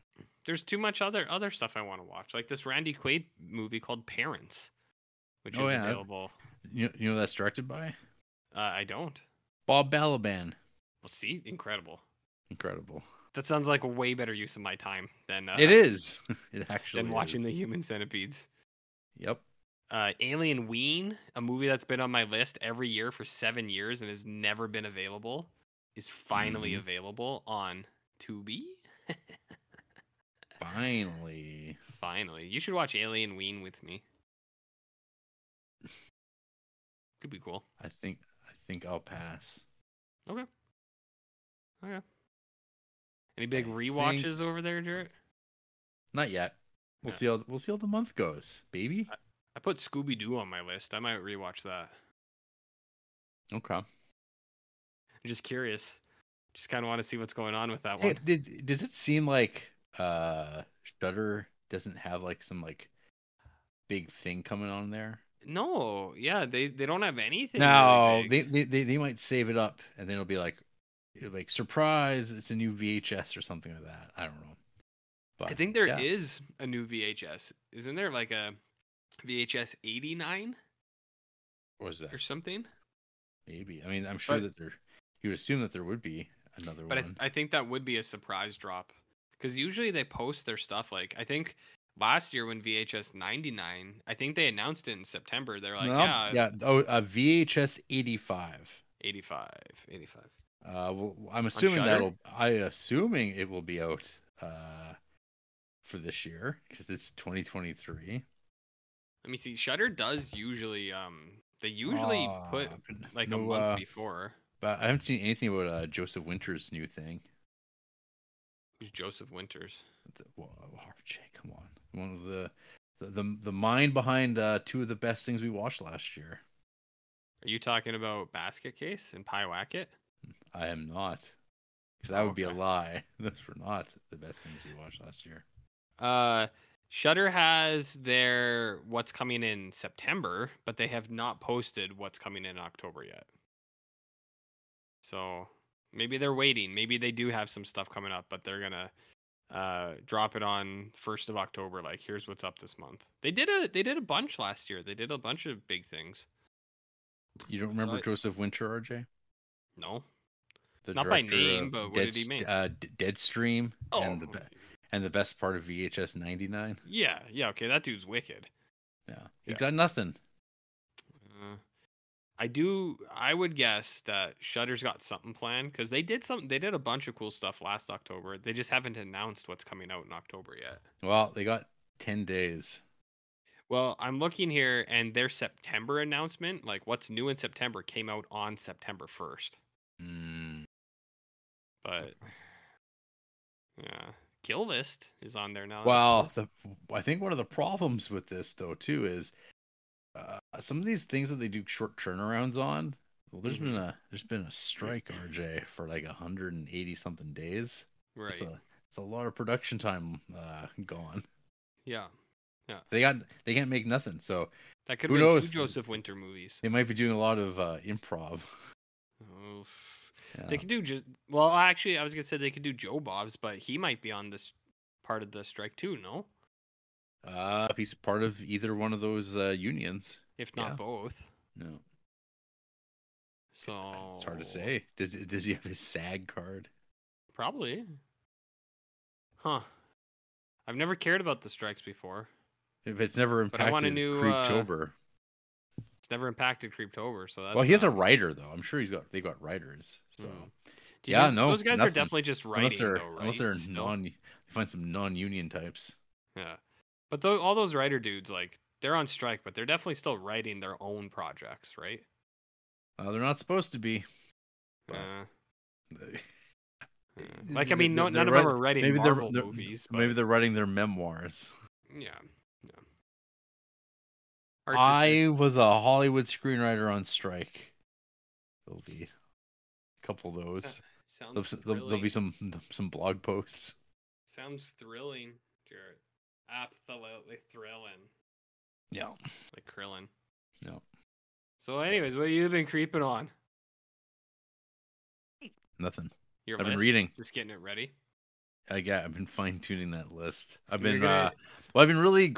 There's too much other stuff I want to watch, like this Randy Quaid movie called Parents, which is available. You know what that's directed by? I don't. Bob Balaban. Well, see? Incredible. That sounds like a way better use of my time than... it is. It actually than watching the Human Centipedes. Yep. Alien Ween, a movie that's been on my list every year for 7 years and has never been available, is finally available on Tubi. Finally. You should watch Alien Ween with me. Could be cool. I think I'll pass. Okay. Any big rewatches over there, Jarrett? Not yet. We'll see how the month goes, baby. I put Scooby-Doo on my list. I might rewatch that. Okay. I'm just curious. Just kind of want to see what's going on with that one. Does it seem like Shudder doesn't have like some like big thing coming on there? No, yeah, they don't have anything. No, really they might save it up, and then it'll be like surprise, it's a new VHS or something like that. I don't know. But I think there is a new VHS. Isn't there like a VHS 89? What was that? Or something? Maybe. I mean, I'm sure that there. You would assume that there would be another one. But I think that would be a surprise drop, because usually they post their stuff like I think. Last year when VHS 99, I think they announced it in September. They're like, VHS 85. Well, I'm assuming it will be out for this year because it's 2023. Let me see. Shudder does usually put like a month before. But I haven't seen anything about Joseph Winter's new thing. Who's Joseph Winters? RJ, come on. One of the mind behind two of the best things we watched last year. Are you talking about Basket Case and Pie Wacket? I am not. Because that would be a lie. Those were not the best things we watched last year. Shudder has their what's coming in September, but they have not posted what's coming in October yet. So maybe they're waiting. Maybe they do have some stuff coming up, but they're going to drop it on 1st of October. Like, here's what's up this month. They did a bunch last year. They did a bunch of big things. You don't remember Joseph Winter, RJ? No. Not by name, but what did he make? Deadstream and the best part of VHS 99. Yeah, okay, that dude's wicked. Yeah, he's got nothing. I would guess that Shudder's got something planned because they did a bunch of cool stuff last October. They just haven't announced what's coming out in October yet. Well, they got 10 days. Well, I'm looking here and their September announcement, like what's new in September, came out on September 1st. But yeah, Kill List is on there now. Well, I think one of the problems with this though too is some of these things that they do short turnarounds on, well, there's been a strike, RJ, for like 180 something days. Right, it's a lot of production time gone. Yeah. They can't make nothing. So that could be two Joseph Winter movies. They might be doing a lot of improv. Oof. Yeah. They could do I was gonna say they could do Joe Bob's, but he might be on this part of the strike too. No. He's part of either one of those unions, if not both. No, so it's hard to say. Does he have his SAG card? Probably. Huh. I've never cared about the strikes before. If it's never impacted Creeptober, it's never impacted Creeptober. So that's he has a writer though. I'm sure they got writers. So those guys are definitely just writing. You find some non-union types. Yeah. But all those writer dudes, like, they're on strike, but they're definitely still writing their own projects, right? They're not supposed to be. None of them are writing Marvel movies. Maybe they're writing their memoirs. Yeah. I was a Hollywood screenwriter on strike. There'll be a couple of those. Sounds there'll be some blog posts. Sounds thrilling, Jared. Absolutely thrilling. Yeah. Like Krillin. Yeah. So anyways, what have you been creeping on? Nothing. Your I've list? Been reading. Just getting it ready? I've been fine-tuning that list. I've been really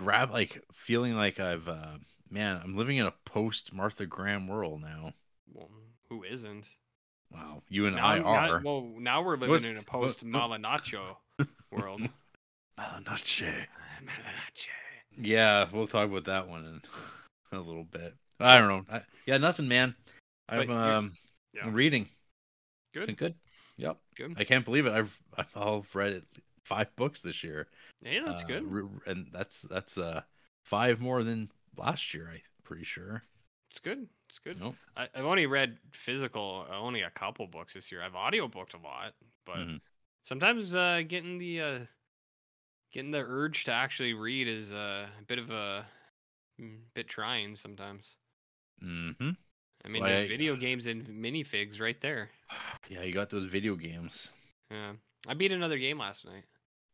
feeling like I'm living in a post-Martha Graham world now. Well, who isn't? Wow, you and now, I are. Well, now we're living in a post-Mala Noche world. Mala Noche. Yeah, we'll talk about that one in a little bit. I don't know. Nothing, man. I'm reading. Good. Yep. Good. I can't believe it. I've read 5 books this year. Hey, that's good. And that's 5 more than last year, I'm pretty sure. It's good. It's good. Nope. I've only read only a couple books this year. I've audiobooked a lot, but sometimes getting the urge to actually read is a bit trying sometimes. Mm-hmm. I mean, there's video games and minifigs right there. Yeah, you got those video games. Yeah. I beat another game last night.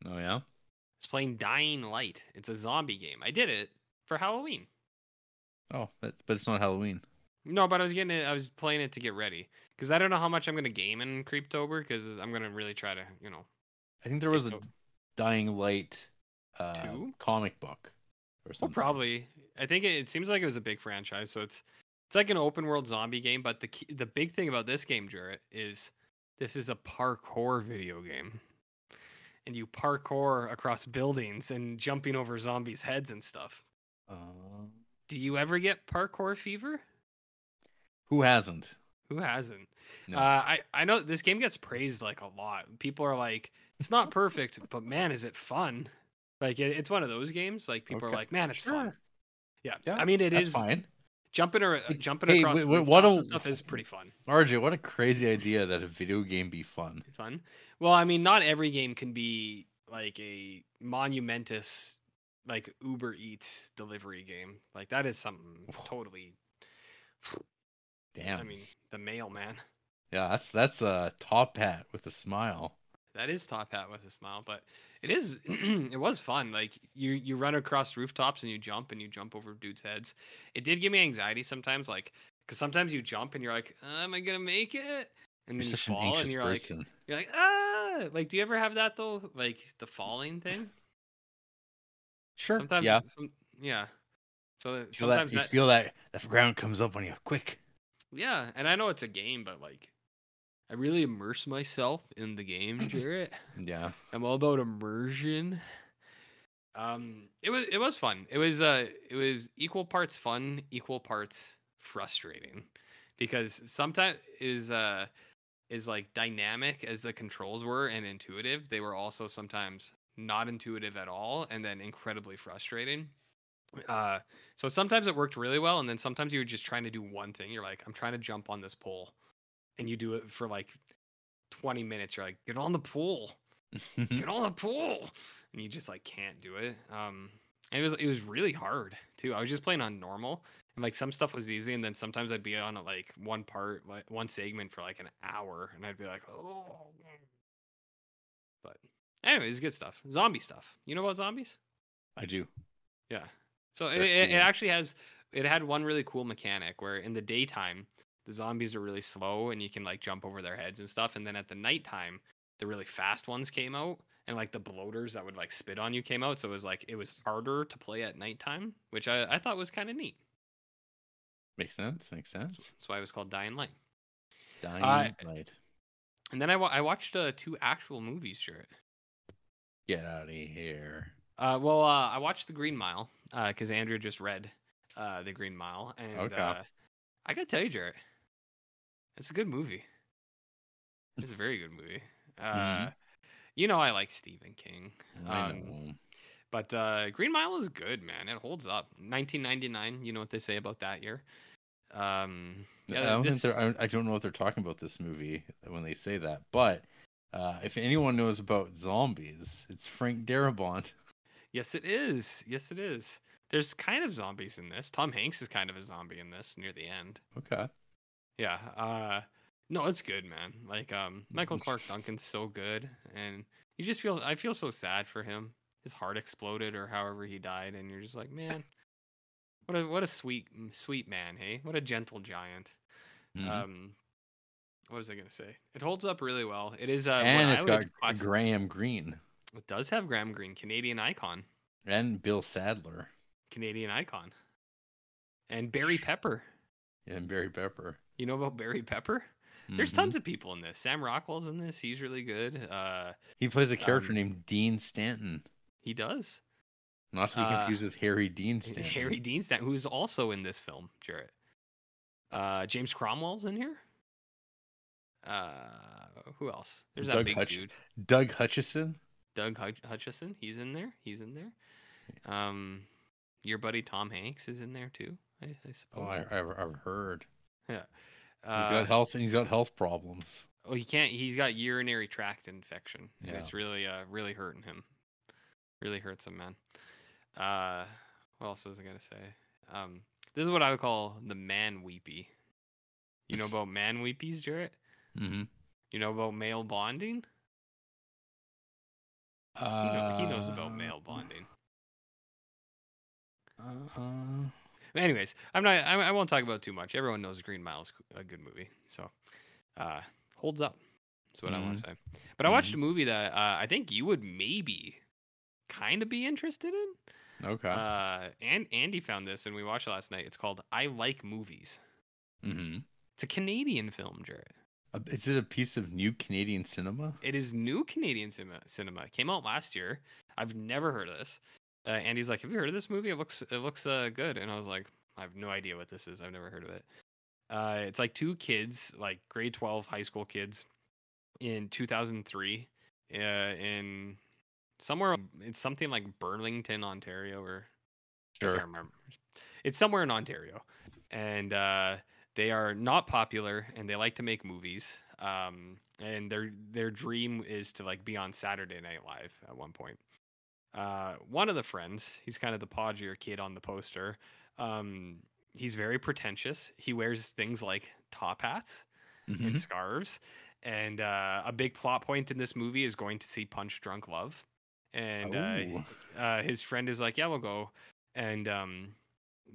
Oh, yeah? I was playing Dying Light. It's a zombie game. I did it for Halloween. Oh, but it's not Halloween. No, but I was playing it to get ready. Because I don't know how much I'm going to game in Creeptober, because I'm going to really try to, I think there was a Dying Light 2? Comic book or something. Well, probably. I think it seems like it was a big franchise, so it's like an open-world zombie game, but the big thing about this game, Jarrett, is this is a parkour video game. And you parkour across buildings and jumping over zombies' heads and stuff. Do you ever get parkour fever? Who hasn't? No. I know this game gets praised a lot. People are like, it's not perfect, but man, is it fun? It's one of those games. People are like, man, it's fun. Yeah. I mean, that's fine. Jumping across stuff is pretty fun. RJ, what a crazy idea that a video game be fun. Fun? Well, I mean, not every game can be like a monumentous, Uber Eats delivery game. That is something totally. Damn. I mean, the mailman. Yeah, that's a top hat with a smile. That is top hat with a smile, but it was fun. You run across rooftops and you jump over dudes' heads. It did give me anxiety sometimes, because sometimes you jump and you're like, am I gonna make it? And then you fall and you're like, ah! Do you ever have that though? The falling thing? Sure. Sometimes, yeah. So sometimes you feel that the ground comes up on you quick. Yeah, and I know it's a game, but I really immerse myself in the game, Jarrett. Yeah. I'm all about immersion. It was fun. It was equal parts fun, equal parts frustrating, because sometimes is dynamic as the controls were and intuitive. They were also sometimes not intuitive at all, and then incredibly frustrating. So sometimes it worked really well, and then sometimes you were just trying to do one thing. You're like, I'm trying to jump on this pole. And you do it for 20 minutes. You're like, get on the pool. Get on the pool. And you just can't do it. And it was really hard too. I was just playing on normal, and some stuff was easy. And then sometimes I'd be on one segment for an hour, and I'd be like, oh. But anyways, good stuff. Zombie stuff. You know about zombies? I do. Yeah. So it actually had one really cool mechanic where in the daytime, the zombies are really slow, and you can jump over their heads and stuff. And then at the nighttime, the really fast ones came out, and the bloaters that would spit on you came out. So it was harder to play at nighttime, which I thought was kind of neat. Makes sense. That's why it was called Dying Light. Dying Light. And then I watched 2 actual movies, Jarrett. Get out of here. I watched The Green Mile because Andrea just read The Green Mile, and okay. I gotta tell you, Jarrett, it's a good movie. It's a very good movie. I like Stephen King. I know. But Green Mile is good, man. It holds up. 1999, you know what they say about that year. I don't know what they're talking about this movie when they say that, but if anyone knows about zombies, it's Frank Darabont. Yes, it is. There's kind of zombies in this. Tom Hanks is kind of a zombie in this near the end. Okay. Yeah. No, it's good, man. Like, Michael Clark Duncan's so good, and you just feel, I feel so sad for him. His heart exploded, or however he died, and you're just like, man, what a sweet man, hey? What a gentle giant. Mm-hmm. What was I gonna say? It holds up really well. It is, and it's got Graham Greene. It does have Graham Greene, Canadian icon, and Bill Sadler, Canadian icon, and Barry Pepper. Yeah, and Barry Pepper. You know about Barry Pepper? There's tons of people in this. Sam Rockwell's in this. He's really good. He plays a character named Dean Stanton. He does. Not to be confused with Harry Dean Stanton. Harry Dean Stanton, who's also in this film, Jarrett. James Cromwell's in here. Who else? There's Doug dude. Doug Hutchison. Doug Hutchison. He's in there. Your buddy Tom Hanks is in there too, I suppose. Oh, I've heard. Yeah. He's got health problems. Oh, he's got urinary tract infection. Yeah. And it's really, really hurting him. Really hurts him, man. What else was I going to say? This is what I would call the man weepy. You know about man weepies, Jarrett? Mm-hmm. You know about male bonding? He knows about male bonding. Anyways, I won't talk about it too much. Everyone knows Green Mile is a good movie, so holds up. That's what I want to say. But I watched a movie that I think you would maybe kind of be interested in. Okay. And Andy found this, and we watched it last night. It's called I Like Movies. Mm-hmm. It's a Canadian film, Jared. Is it a piece of new Canadian cinema? It is new Canadian cinema. It came out last year. I've never heard of this. Andy's like, have you heard of this movie? It looks good. And I was like, I have no idea what this is. I've never heard of it. It's like two kids, like grade 12 high school kids in 2003 in somewhere. It's something like Burlington, Ontario, or sure. I can't remember. It's somewhere in Ontario. And they are not popular and they like to make movies. And their dream is to like be on Saturday Night Live at one point. One of the friends, he's kind of the podgier kid on the poster. He's very pretentious. He wears things like top hats and scarves. And a big plot point in this movie is going to see Punch Drunk Love. And his friend is like, yeah, we'll go. And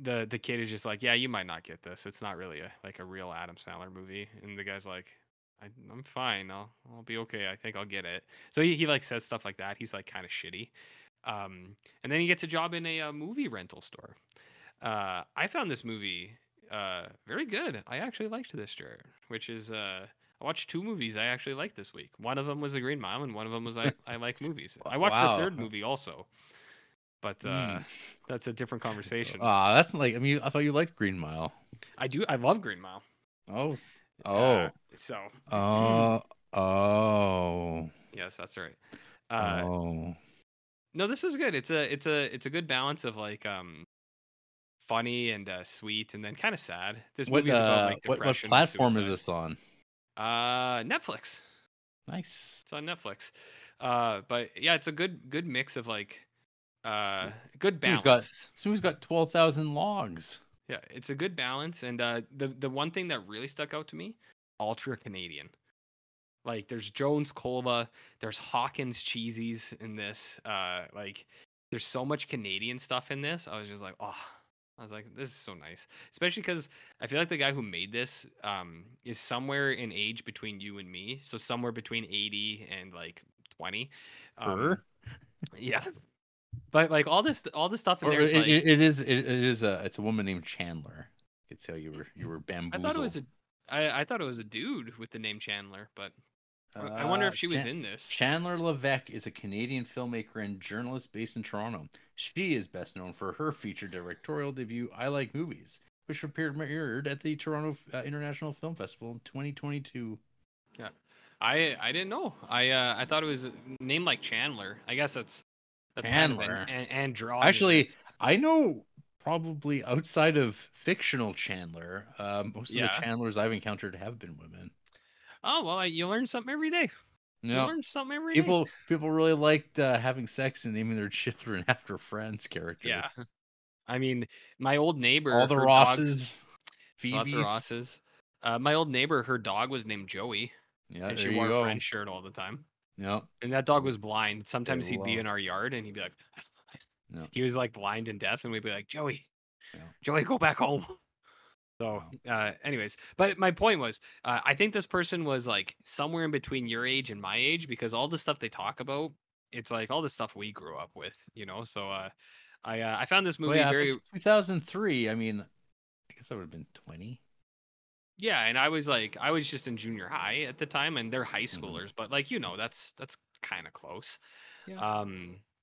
the kid is just like, yeah, you might not get this. It's not really a real Adam Sandler movie. And the guy's like, I'm fine. I'll be okay. I think I'll get it. So he like says stuff like that. He's like kind of shitty. And then he gets a job in a movie rental store. I found this movie very good. I actually liked this, Jared, which is I watched two movies I actually liked this week. One of them was The Green Mile, and one of them was I Like Movies. I watched the third movie also, but that's a different conversation. That's like, I mean, I thought you liked Green Mile. I do. I love Green Mile. Yes, that's right. No, this is good. It's a good balance of like funny and sweet, and then kind of sad. This movie's about like depression. What platform is this on? Netflix. Nice. It's on Netflix. But yeah, it's a good mix of like good balance. Who's got 12,000 logs? Yeah, it's a good balance, and the one thing that really stuck out to me, ultra Canadian. Like, there's Jones Cola, there's Hawkins cheesies in this. Like, there's so much Canadian stuff in this. I was just like, oh, I was like, this is so nice, especially because I feel like the guy who made this is somewhere in age between you and me, so somewhere between 80 and like 20. Yeah. But like all this stuff in there is like it's a woman named Chandler. I could tell you were bamboozled. I thought it was a dude with the name Chandler, but I wonder if she was in this. Chandler Levesque is a Canadian filmmaker and journalist based in Toronto. She is best known for her feature directorial debut, I Like Movies, which premiered at the Toronto International Film Festival in 2022. Yeah, I didn't know. I thought it was named like Chandler. I guess that's. Chandler kind of and draw. Actually, I know probably outside of fictional Chandler, most of the Chandlers I've encountered have been women. Oh well, you learn something every day. No, you learn something every day. People really liked having sex and naming their children after Friends characters. Yeah, I mean, my old neighbor, all the Rosses, Phoebes, lots of Rosses. My old neighbor, her dog was named Joey. Yeah, and she wore a French shirt all the time. Yeah. And that dog was blind. Sometimes he'd be in our yard and he'd be like, yeah. He was like blind and deaf, and we'd be like, Joey, yeah. Joey, go back home. So anyways, but my point was, I think this person was like somewhere in between your age and my age, because all the stuff they talk about, it's like all the stuff we grew up with, you know? So I found this movie very... 2003. I mean, I guess I would have been 20. Yeah, and I was just in junior high at the time, and they're high schoolers, mm-hmm. but like, you know, that's kind of close. Yeah.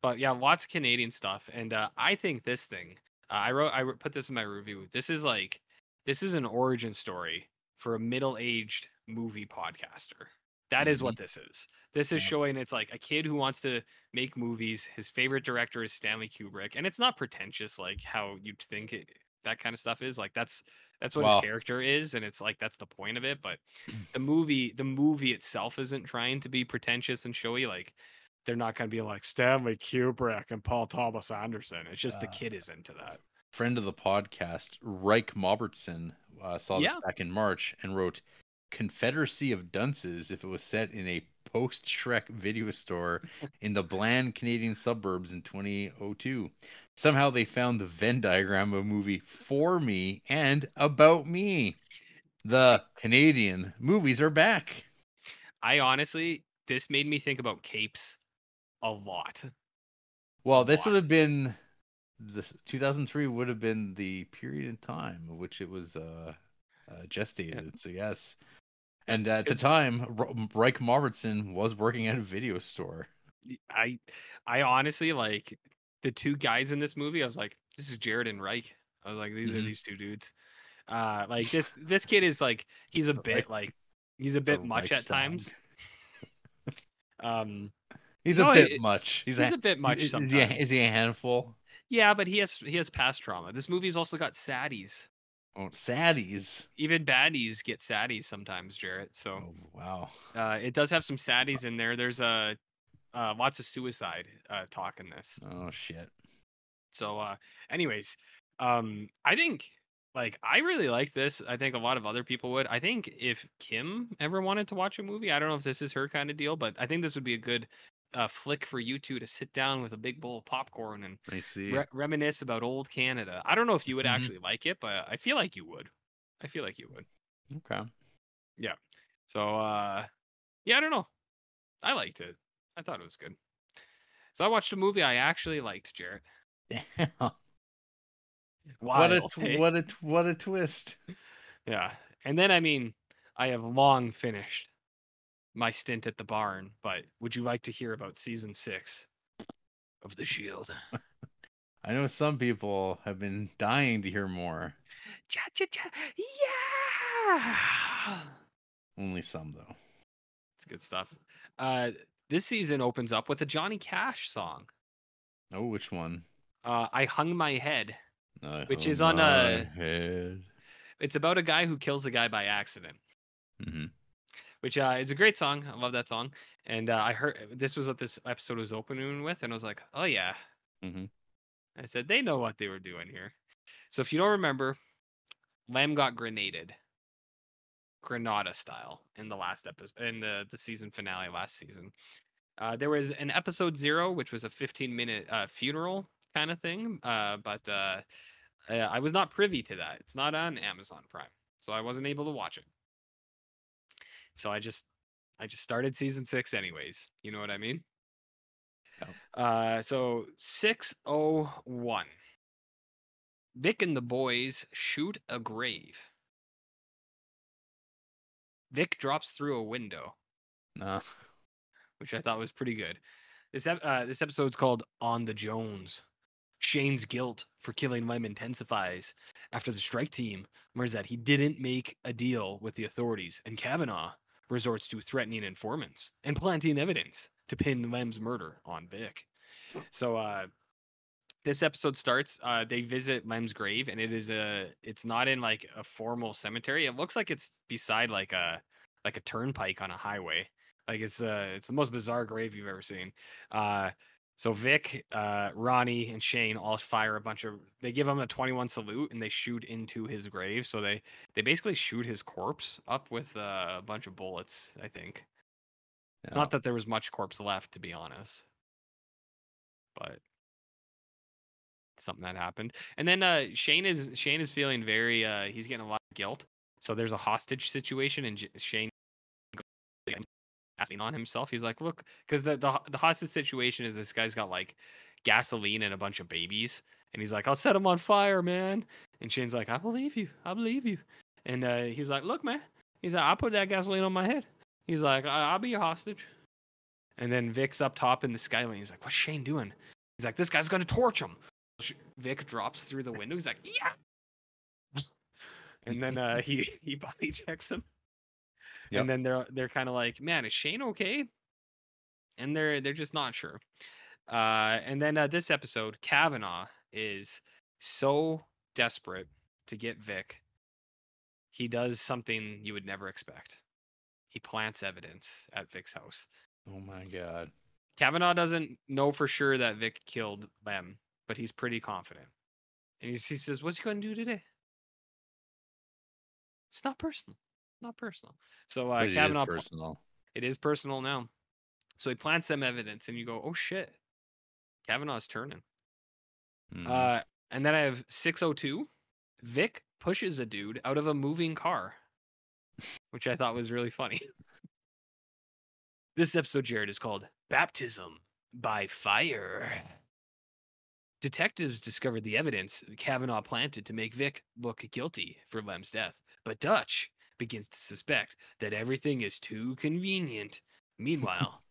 But yeah, lots of Canadian stuff, and I think this thing, I put this in my review. This is an origin story for a middle-aged movie podcaster. That mm-hmm. is what this is. This is showing it's like a kid who wants to make movies. His favorite director is Stanley Kubrick, and it's not pretentious like how you'd think it, that kind of stuff is. Like that's what his character is, and it's like that's the point of it. But the movie itself isn't trying to be pretentious and showy. Like they're not going to be like Stanley Kubrick and Paul Thomas Anderson. It's just the kid is into that. Friend of the podcast, Reich Mobertson, saw this back in March and wrote, "Confederacy of Dunces if it was set in a post-Shrek video store in the bland Canadian suburbs in 2002. Somehow they found the Venn diagram of a movie for me and about me. The Canadian movies are back." I honestly, this made me think about Capes a lot. Well, this would have been, the 2003 would have been the period in time in which it was gestated. Yeah. So yes. And at the time, Reich Mobertson was working at a video store. I honestly, like, the two guys in this movie, I was like, this is Jared and Reich. I was like, these mm-hmm. are these two dudes. Like, this kid is, like, he's a bit much at times. He's a bit much. He's a bit much sometimes. Is he a handful? Yeah, but he has past trauma. This movie's also got saddies. Oh, saddies. Even baddies get saddies sometimes, Jarrett. So wow. It does have some saddies in there. There's lots of suicide talk in this. Oh shit. So anyways, I think like I really like this. I think a lot of other people would. I think if Kim ever wanted to watch a movie, I don't know if this is her kind of deal, but I think this would be a good flick for you two to sit down with a big bowl of popcorn and reminisce about old Canada. I don't know if you would mm-hmm. actually like it, but I feel like you would. Okay. Yeah. So, I don't know. I liked it. I thought it was good. So I watched a movie I actually liked, Jarrett. Damn. Wild, what a twist. Yeah. And then, I mean, I have long finished my stint at the barn, but would you like to hear about season 6 of The Shield? I know some people have been dying to hear more. Cha cha cha, yeah. Only some though. It's good stuff. This season opens up with a Johnny Cash song. Oh, which one? I Hung My Head, It's about a guy who kills a guy by accident. Mm-hmm. Which it's a great song. I love that song. And I heard this was what this episode was opening with, and I was like, oh yeah. Mm-hmm. I said, they know what they were doing here. So if you don't remember, Lamb got grenaded, Grenada style, in the last episode, in the season finale last season. There was an episode 0, which was a 15-minute funeral kind of thing. But I was not privy to that. It's not on Amazon Prime, so I wasn't able to watch it. So I just started season 6 anyways. You know what I mean? Oh. So 601. Vic and the boys shoot a grave. Vic drops through a window. Which I thought was pretty good. This episode's called On the Jones. Shane's guilt for killing Lem intensifies after the strike team learns that he didn't make a deal with the authorities, and Kavanaugh resorts to threatening informants and planting evidence to pin Lem's murder on Vic. So this episode starts, they visit Lem's grave, and it's not in like a formal cemetery. It looks like it's beside like a turnpike on a highway. Like it's the most bizarre grave you've ever seen. So Vic, Ronnie, and Shane all fire a bunch of... They give him a 21 salute, and they shoot into his grave. So they basically shoot his corpse up with a bunch of bullets, I think. Yeah. Not that there was much corpse left, to be honest. But something that happened. And then Shane is feeling very... he's getting a lot of guilt. So there's a hostage situation, and Shane... on himself, he's like, look, because the hostage situation is this guy's got like gasoline and a bunch of babies, and he's like, I'll set him on fire, man. And Shane's like, I believe you. And he's like, look, man, he's like, I put that gasoline on my head. He's like, I'll be your hostage. And then Vic's up top in the skyline. He's like, what's Shane doing? He's like, this guy's gonna torch him. Vic drops through the window. He's like, yeah. And then he body checks him. Yep. And then they're kind of like, man, is Shane okay? And they're just not sure. And then this episode, Kavanaugh is so desperate to get Vic, he does something you would never expect. He plants evidence at Vic's house. Oh my God! Kavanaugh doesn't know for sure that Vic killed Lem, but he's pretty confident. And he says, "What's he going to do today? It's not personal." Not personal. So Kavanaugh. It is personal. It is personal now. So he plants some evidence, and you go, "Oh shit, Kavanaugh's turning." Mm. And then I have 602. Vic pushes a dude out of a moving car, which I thought was really funny. This episode, Jared, is called "Baptism by Fire." Detectives discovered the evidence Kavanaugh planted to make Vic look guilty for Lem's death, but Dutch begins to suspect that everything is too convenient. Meanwhile,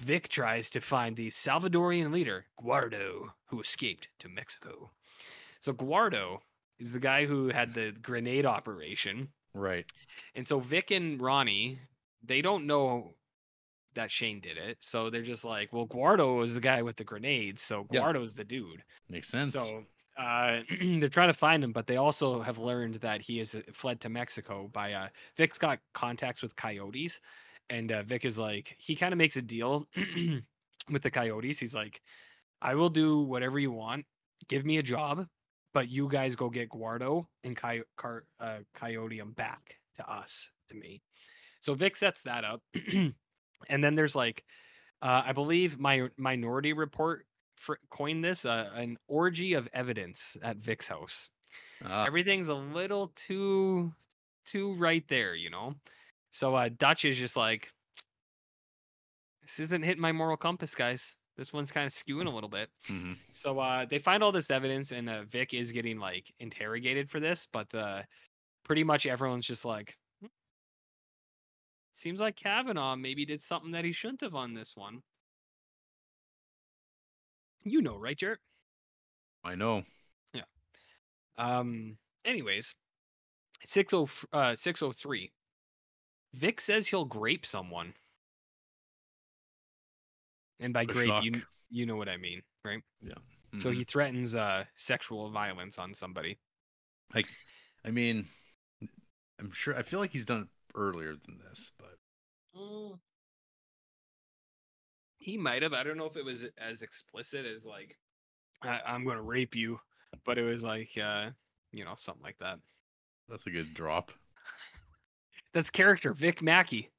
Vic tries to find the Salvadorian leader, Guardo, who escaped to Mexico. So Guardo is the guy who had the grenade operation. Right. And so Vic and Ronnie, they don't know that Shane did it. So they're just like, well, Guardo is the guy with the grenades. So Guardo's the dude. Makes sense. So they're trying to find him, but they also have learned that he has fled to Mexico by Vic's got contacts with coyotes, and Vic is like, he kind of makes a deal with the coyotes. He's like, I will do whatever you want. Give me a job, but you guys go get Guardo and coyote him back to us, to me. So Vic sets that up. And then there's like, I believe my Minority Report coined this an orgy of evidence at Vic's house. Everything's a little too right there, you know. So Dutch is just like, this isn't hitting my moral compass, guys. This one's kind of skewing a little bit. Mm-hmm. So they find all this evidence, and Vic is getting like interrogated for this, but pretty much everyone's just like, seems like Kavanaugh maybe did something that he shouldn't have on this one. You know, right, Jared? I know. Yeah. Anyways, 603. Vic says he'll grape someone. And by grape, you know what I mean, right? Yeah. Mm-hmm. So he threatens sexual violence on somebody. Like, I mean, I'm sure, I feel like he's done it earlier than this, but... He might have. I don't know if it was as explicit as like, I'm going to rape you, but it was like, you know, something like that. That's a good drop. That's character Vic Mackey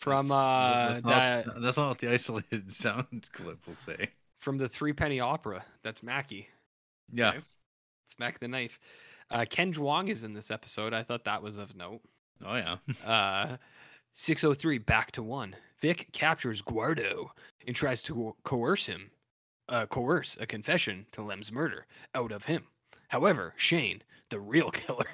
from that's not what the isolated sound clip will say. From the Threepenny Opera. That's Mackey. Yeah. Okay. Smack the knife. Ken Zhuang is in this episode. I thought that was of note. Oh, yeah. 603, back to one. Vic captures Guardo and tries to coerce a confession to Lem's murder out of him. However, Shane, the real killer,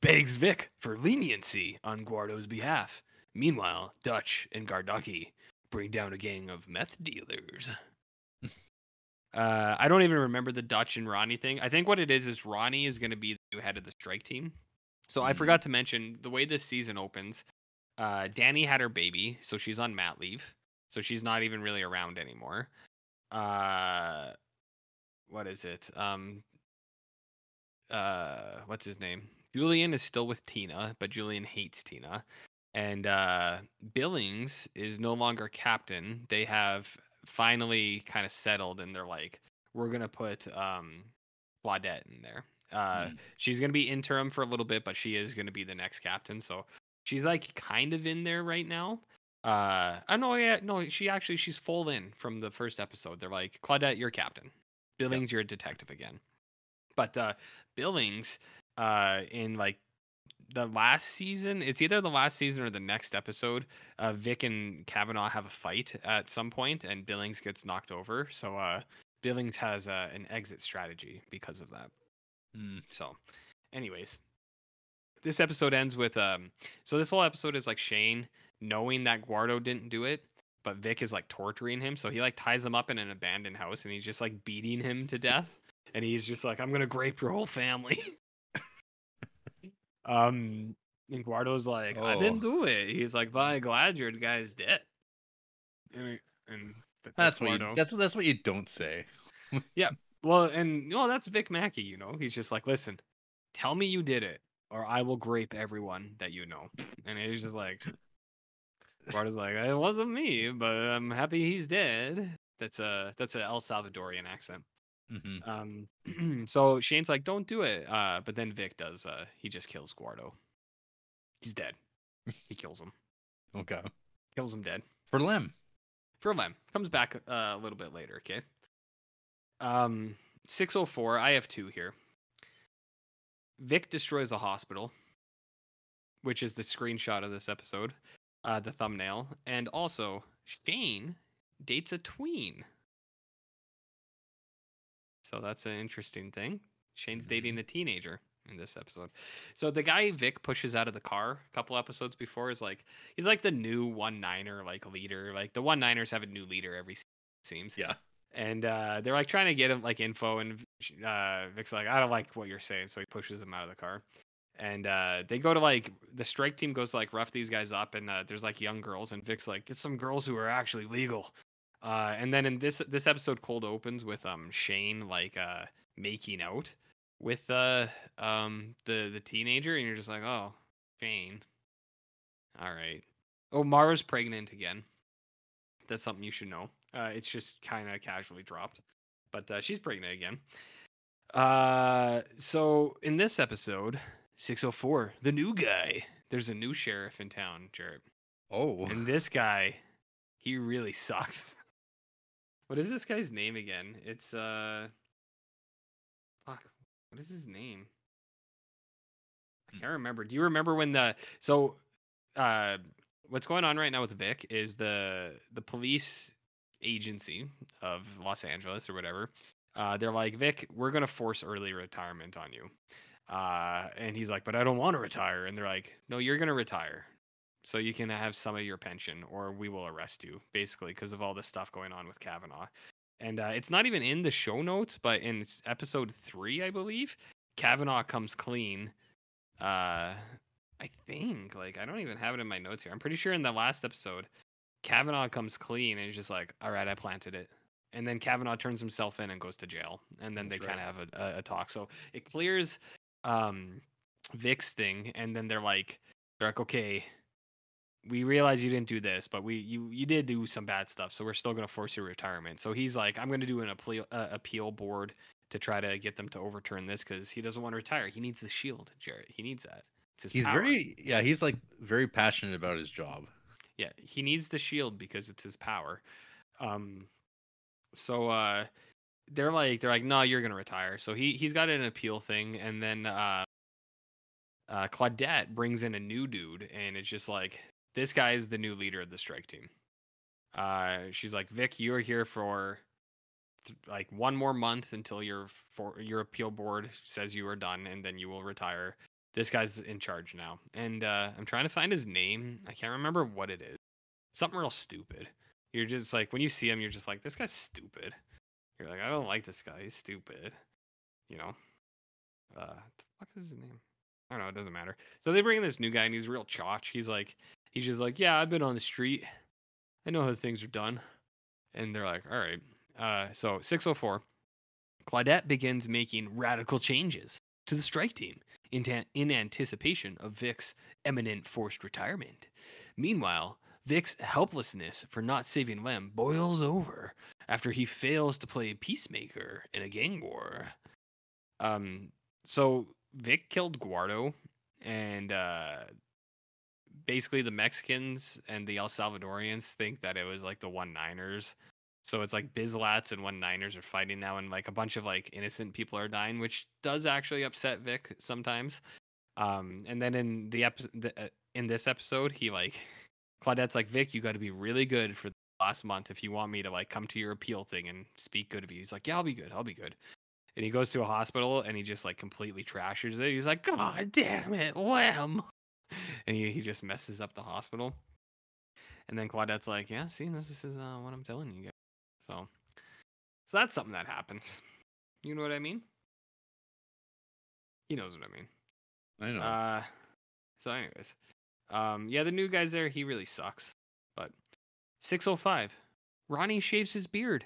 begs Vic for leniency on Guardo's behalf. Meanwhile, Dutch and Gardaki bring down a gang of meth dealers. I don't even remember the Dutch and Ronnie thing. I think what it is Ronnie is going to be the new head of the strike team. So I forgot to mention, the way this season opens... Danny had her baby, so she's on mat leave, so she's not even really around anymore. What is it? What's his name? Julian is still with Tina, but Julian hates Tina, and Billings is no longer captain. They have finally kind of settled, and they're like, we're going to put Claudette in there. She's going to be interim for a little bit, but she is going to be the next captain. So she's like kind of in there right now. She's full in from the first episode. They're like, Claudette, you're captain. Billings, You're a detective again. But Billings in like the last season, it's either the last season or the next episode, Vic and Kavanaugh have a fight at some point and Billings gets knocked over. So Billings has an exit strategy because of that. So anyways, this episode ends with, so this whole episode is like Shane knowing that Guardo didn't do it, but Vic is like torturing him. So he like ties him up in an abandoned house and he's just like beating him to death. And he's just like, I'm going to grape your whole family. And Guardo's like, I didn't do it. He's like, but I'm glad your guy's dead. And that's what you don't say. Yeah. Well, that's Vic Mackey, you know. He's just like, listen, tell me you did it, or I will grape everyone that you know. And he's just like, Guardo's like, it wasn't me, but I'm happy he's dead. That's a El Salvadorian accent. Mm-hmm. So Shane's like, don't do it. But then Vic does. He just kills Guardo. He's dead. He kills him. Okay. Kills him dead. For Lem. Comes back a little bit later, okay? 604, I have two here. Vic destroys a hospital, which is the screenshot of this episode, the thumbnail. And also, Shane dates a tween. So that's an interesting thing. Shane's dating a teenager in this episode. So the guy Vic pushes out of the car a couple episodes before is like, he's like the new 19er, like leader. Like the 19ers have a new leader every season, it seems. Yeah. And they're like trying to get him like info, and Vic's like, I don't like what you're saying, so he pushes him out of the car. And they go to like the strike team goes to like rough these guys up, and there's like young girls, and Vic's like, get some girls who are actually legal. And then in this episode, cold opens with Shane like making out with the teenager, and you're just like, oh, Shane, all right. Oh, Mara's pregnant again. That's something you should know. It's just kind of casually dropped, but she's pregnant again. So in this episode, 604, the new guy, there's a new sheriff in town, Jared. Oh, and this guy, he really sucks. What is this guy's name again? It's what is his name? I can't remember. Do you remember when what's going on right now with Vic is the police agency of Los Angeles or whatever, they're like, Vic, we're gonna force early retirement on you, and he's like, but I don't want to retire, and they're like, no, you're gonna retire so you can have some of your pension or we will arrest you, basically, because of all this stuff going on with Kavanaugh. And it's not even in the show notes, but in episode 3, I believe, Kavanaugh comes clean. I think, like, I don't even have it in my notes here. I'm pretty sure in the last episode Kavanaugh comes clean and is just like, all right, I planted it. And then Kavanaugh turns himself in and goes to jail. And then they kind of have a talk. So it clears Vic's thing. And then they're like, okay, we realize you didn't do this, but you did do some bad stuff. So we're still going to force your retirement. So he's like, I'm going to do an appeal board to try to get them to overturn this because he doesn't want to retire. He needs the shield, Jared. He needs that. It's his power. He's like very passionate about his job. Yeah, he needs the shield because it's his power. So they're like, no, you're gonna retire. So he's got an appeal thing, and then Claudette brings in a new dude, and it's just like, this guy is the new leader of the strike team. She's like, Vic, you are here for like one more month until your appeal board says you are done, and then you will retire. This guy's in charge now. And I'm trying to find his name. I can't remember what it is. Something real stupid. You're just like, when you see him, you're just like, this guy's stupid. You're like, I don't like this guy. He's stupid. You know? What the fuck is his name? I don't know. It doesn't matter. So they bring in this new guy, and he's real chotch. He's just like, yeah, I've been on the street. I know how things are done. And they're like, all right. So 604, Claudette begins making radical changes to the strike team in anticipation of Vic's imminent forced retirement. Meanwhile, Vic's helplessness for not saving Lem boils over after he fails to play peacemaker in a gang war. So Vic killed Guardo, and basically the Mexicans and the El Salvadorians think that it was like the One Niners. So it's like Bislats and One Niners are fighting now, and like a bunch of like innocent people are dying, which does actually upset Vic sometimes. And then in the in this episode, he like Claudette's like, Vic, you got to be really good for the last month if you want me to like come to your appeal thing and speak good of you. He's like, yeah, I'll be good. I'll be good. And he goes to a hospital and he just like completely trashes it. He's like, God damn it, Lem. And he just messes up the hospital. And then Claudette's like, yeah, see, this is what I'm telling you guys. So that's something that happens. You know what I mean? He knows what I mean. I know. So anyways. Yeah, the new guy's there. He really sucks. But 6:05. Ronnie shaves his beard.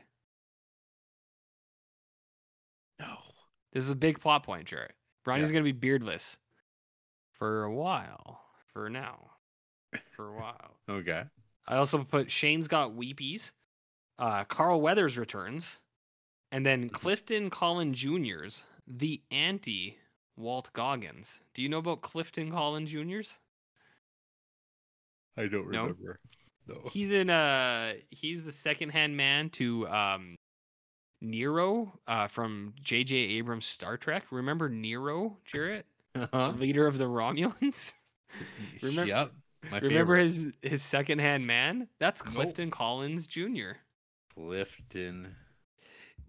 No. This is a big plot point, Jared. Ronnie's going to be beardless. For a while. For now. For a while. Okay. I also put Shane's got weepies. Carl Weathers returns. And then Clifton Collins Jr.'s, the anti-Walt Goggins. Do you know about Clifton Collins Jr.'s? I don't remember. No. He's in he's the secondhand man to Nero from J.J. Abrams' Star Trek. Remember Nero, Jarrett? Uh-huh. Leader of the Romulans? Remember, yep. My remember favorite. his secondhand man? That's Clifton Collins Jr. Clifton.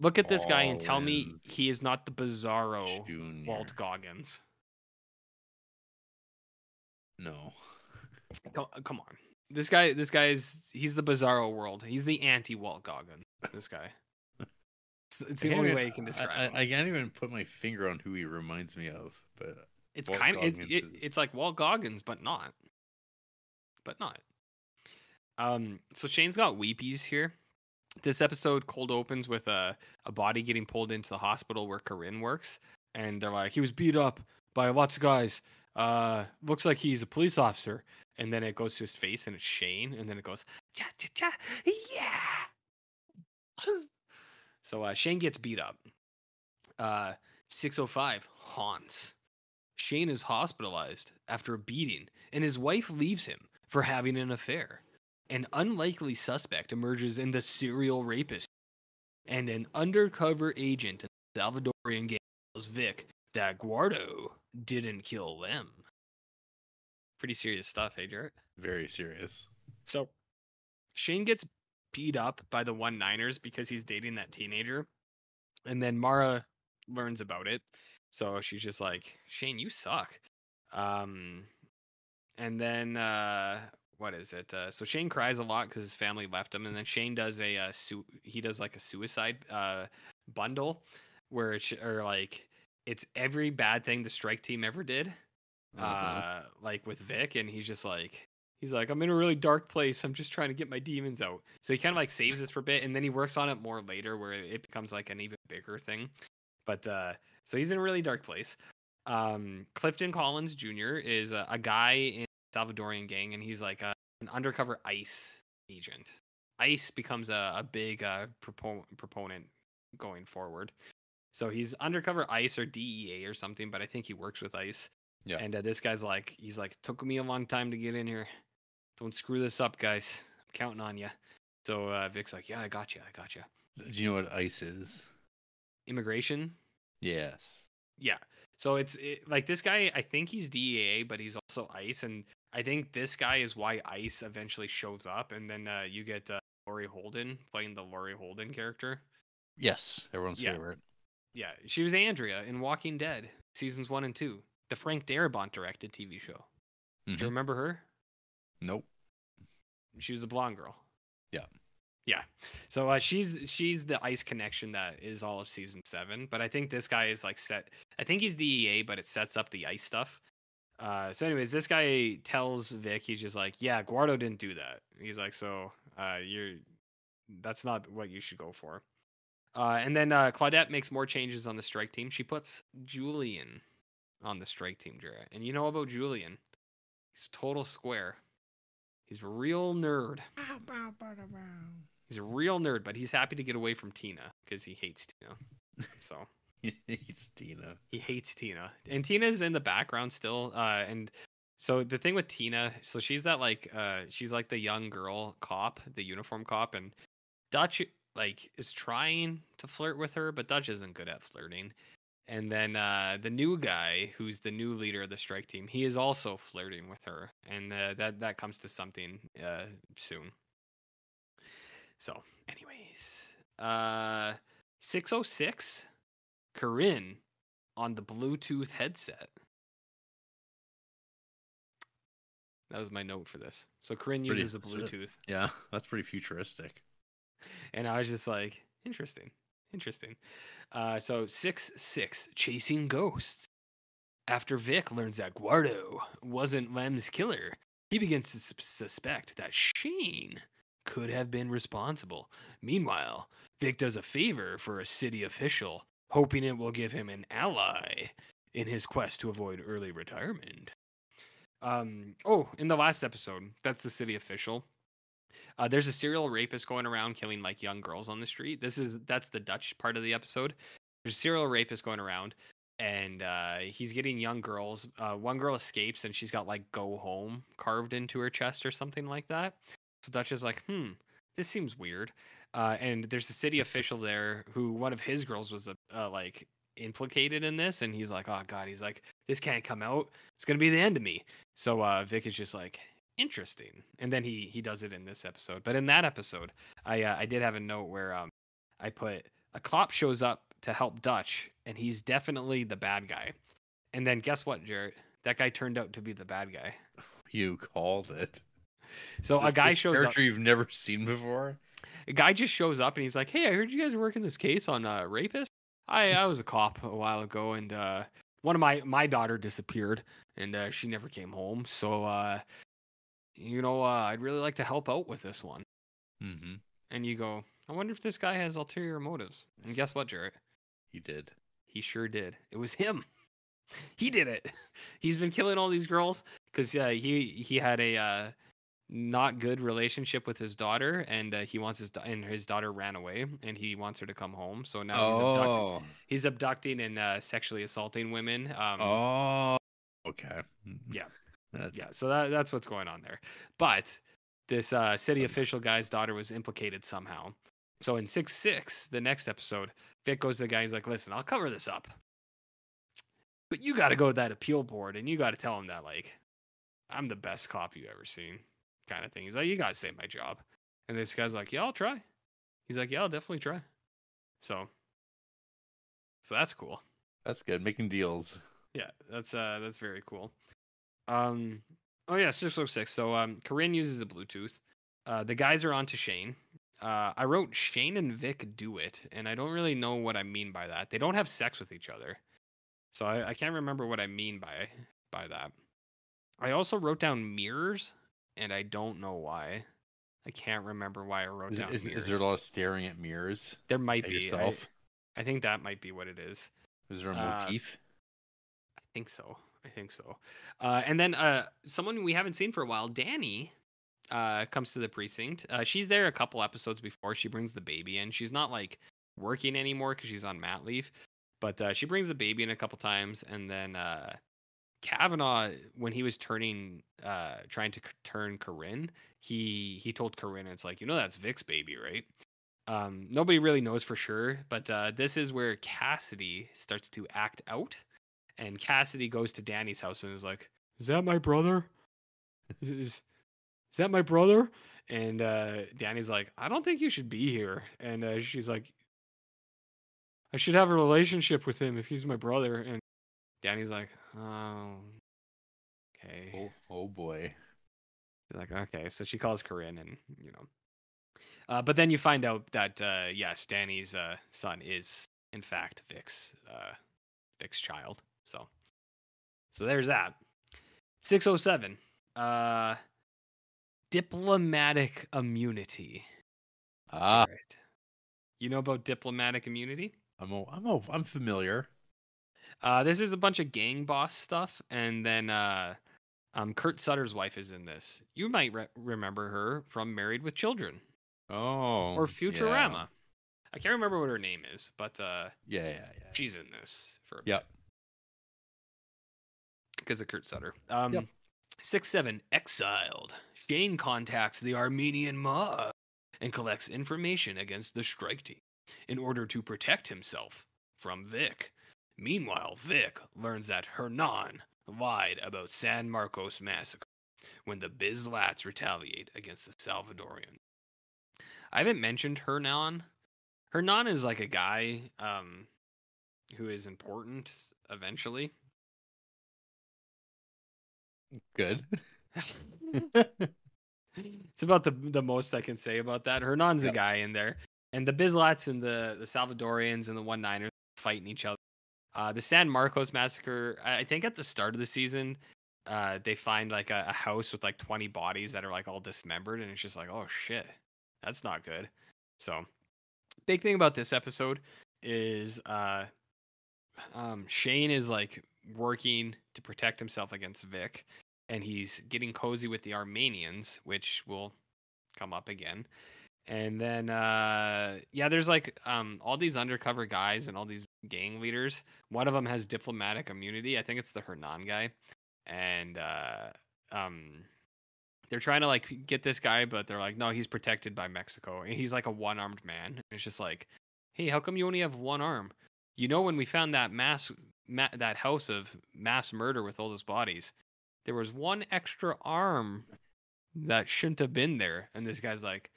Look at this guy and tell me he is not the bizarro Junior. Walt Goggins. No. Come on. This guy he's the bizarro world. He's the anti-Walt Goggins. This guy. It's the only way you can describe him. I can't even put my finger on who he reminds me of, but it's kind of it's like Walt Goggins, but not. But not. So Shane's got weepies here. This episode cold opens with a body getting pulled into the hospital where Corinne works, and they're like, he was beat up by lots of guys. Looks like he's a police officer. And then it goes to his face, and it's Shane. And then it goes, cha cha cha, yeah. So Shane gets beat up. 6:05, Hans. Shane is hospitalized after a beating, and his wife leaves him for having an affair. An unlikely suspect emerges in the serial rapist, and an undercover agent in the Salvadorian gang tells Vic that Guardo didn't kill them. Pretty serious stuff, hey, Jarrett? Very serious. So, Shane gets beat up by the One Niners because he's dating that teenager, and then Mara learns about it. So she's just like, Shane, you suck. And then... what is it? So Shane cries a lot because his family left him, and then Shane does a suicide bundle where it's every bad thing the strike team ever did, like with Vic, and he's like I'm in a really dark place. I'm just trying to get my demons out. So he kind of like saves this for a bit, and then he works on it more later where it becomes like an even bigger thing. But so he's in a really dark place. Clifton Collins Jr. is a guy in Salvadorian gang, and he's like an undercover ICE agent. ICE becomes a big proponent going forward. So he's undercover ICE or DEA or something, but I think he works with ICE. Yeah. And this guy's like, he's like, took me a long time to get in here. Don't screw this up, guys. I'm counting on you. So Vic's like, yeah, I got you. Do you know what ICE is? Immigration? Yes. Yeah. So it's this guy, I think he's DEA, but he's also ICE, and I think this guy is why ICE eventually shows up, and then you get Laurie Holden playing the Laurie Holden character. Yes, everyone's favorite. Yeah, she was Andrea in Walking Dead, seasons 1 and 2, the Frank Darabont directed TV show. Mm-hmm. Do you remember her? Nope. She was a blonde girl. Yeah. Yeah, so she's the ICE connection that is all of season 7, but I think this guy is like set. I think he's DEA, but it sets up the ICE stuff. So, anyways, this guy tells Vic, he's just like, "Yeah, Guardo didn't do that." He's like, "So, that's not what you should go for." And then Claudette makes more changes on the strike team. She puts Julian on the strike team, Jarrett, and you know about Julian? He's a total square. He's a real nerd. He's a real nerd, but he's happy to get away from Tina because he hates Tina. So he hates Tina, and Tina's in the background still. And so the thing with Tina, so she's that like, she's like the young girl cop, the uniform cop, and Dutch like is trying to flirt with her, but Dutch isn't good at flirting. And then the new guy, who's the new leader of the strike team, he is also flirting with her, and that comes to something soon. So, anyways, 606, Corinne on the Bluetooth headset. That was my note for this. So Corinne uses a Bluetooth. Yeah, that's pretty futuristic. And I was just like, interesting. So 6-6, chasing ghosts. After Vic learns that Guardo wasn't Lem's killer, he begins to suspect that Shane could have been responsible. Meanwhile, Vic does a favor for a city official, hoping it will give him an ally in his quest to avoid early retirement. In the last episode, that's the city official. There's a serial rapist going around killing like young girls on the street. That's the Dutch part of the episode. There's a serial rapist going around, and he's getting young girls. One girl escapes, and she's got like "Go home" carved into her chest or something like that. So Dutch is like, this seems weird. And there's a city official there who one of his girls was like implicated in this, and he's like, oh god, he's like, this can't come out. It's gonna be the end of me. So Vic is just like, interesting. And then he does it in this episode. But in that episode, I did have a note where I put, a cop shows up to help Dutch, and he's definitely the bad guy. And then guess what, Jarrett? That guy turned out to be the bad guy. You called it. So a guy shows up. A character you've never seen before. A guy just shows up and he's like, hey, I heard you guys are working this case on a rapist. I was a cop a while ago, and one of my daughter disappeared, and she never came home. So I'd really like to help out with this one. Mm-hmm. And you go, I wonder if this guy has ulterior motives. And guess what, Jarrett? He did. He sure did. It was him. He did it. He's been killing all these girls because he had a not good relationship with his daughter, and he wants his daughter ran away, and he wants her to come home. So now he's abducting and sexually assaulting women. Okay. Yeah. Yeah, so that's what's going on there. But this city official guy's daughter was implicated somehow. So in 6-6, the next episode, Vic goes to the guy. He's like, listen, I'll cover this up, but you got to go to that appeal board, and you got to tell him that, like, I'm the best cop you've ever seen kind of thing. He's like, you got to save my job. And this guy's like, yeah, I'll try. He's like, yeah, I'll definitely try. So that's cool. That's good. Making deals. Yeah, that's very cool. 606. So, Corinne uses a Bluetooth. The guys are on to Shane. I wrote Shane and Vic do it, and I don't really know what I mean by that. They don't have sex with each other. So I can't remember what I mean by that. I also wrote down mirrors, and I don't know why. I can't remember why I wrote down mirrors. Is there a lot of staring at mirrors? There might be. Yourself? I think that might be what it is. Is there a motif? I think so. And then someone we haven't seen for a while, Danny, comes to the precinct. She's there a couple episodes before. She brings the baby in. She's not like working anymore because she's on mat leave, but she brings the baby in a couple times. And then Kavanaugh, when he was trying to turn Corinne, he told Corinne, it's like, that's Vic's baby, right? Nobody really knows for sure, but this is where Cassidy starts to act out. And Cassidy goes to Danny's house and is like, is that my brother? Is that my brother? And Danny's like, I don't think you should be here. And she's like, I should have a relationship with him if he's my brother. And Danny's like, oh, okay. Oh boy. She's like, okay. So she calls Corinne and, But then you find out that, yes, Danny's son is, in fact, Vic's child. So there's that. 607. Diplomatic immunity. Ah. Right. You know about diplomatic immunity? I'm familiar. This is a bunch of gang boss stuff, and then Kurt Sutter's wife is in this. You might remember her from Married with Children. Oh. Or Futurama. Yeah. I can't remember what her name is, but yeah. She's in this for a bit. Because of Kurt Sutter. 6-7, exiled. Shane contacts the Armenian mob and collects information against the strike team in order to protect himself from Vic. Meanwhile, Vic learns that Hernan lied about San Marcos massacre when the Bizlats retaliate against the Salvadorian. I haven't mentioned Hernan. Hernan is like a guy who is important eventually. Good. It's about the most I can say about that. Hernan's a guy in there. And the Bizlats and the Salvadorians and the 19ers fighting each other. The San Marcos massacre, I think at the start of the season, they find like a house with like 20 bodies that are like all dismembered. And it's just like, oh shit, that's not good. So big thing about this episode is Shane is like working to protect himself against Vic, and he's getting cozy with the Armenians, which will come up again. And then there's like all these undercover guys and all these gang leaders. One of them has diplomatic immunity. I think it's the Hernan guy, and they're trying to like get this guy, but they're like, no, he's protected by Mexico, and he's like a one-armed man. And it's just like, hey, how come you only have one arm? You know, when we found that that house of mass murder with all those bodies, there was one extra arm that shouldn't have been there. And this guy's like,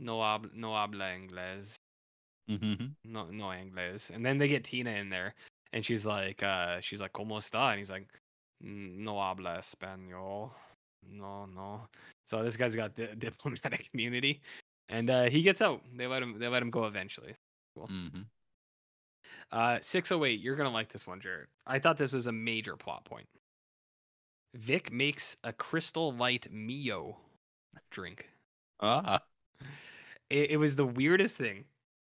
no habla inglés. Mm-hmm. No inglés. And then they get Tina in there, and she's like, ¿Cómo está? And he's like, no habla español. No. So this guy's got diplomatic immunity, and he gets out. They let him go eventually. Cool. Mm-hmm. 608, you're gonna like this one, Jared. I thought this was a major plot point. Vic makes a Crystal Light Mio drink. It was the weirdest thing.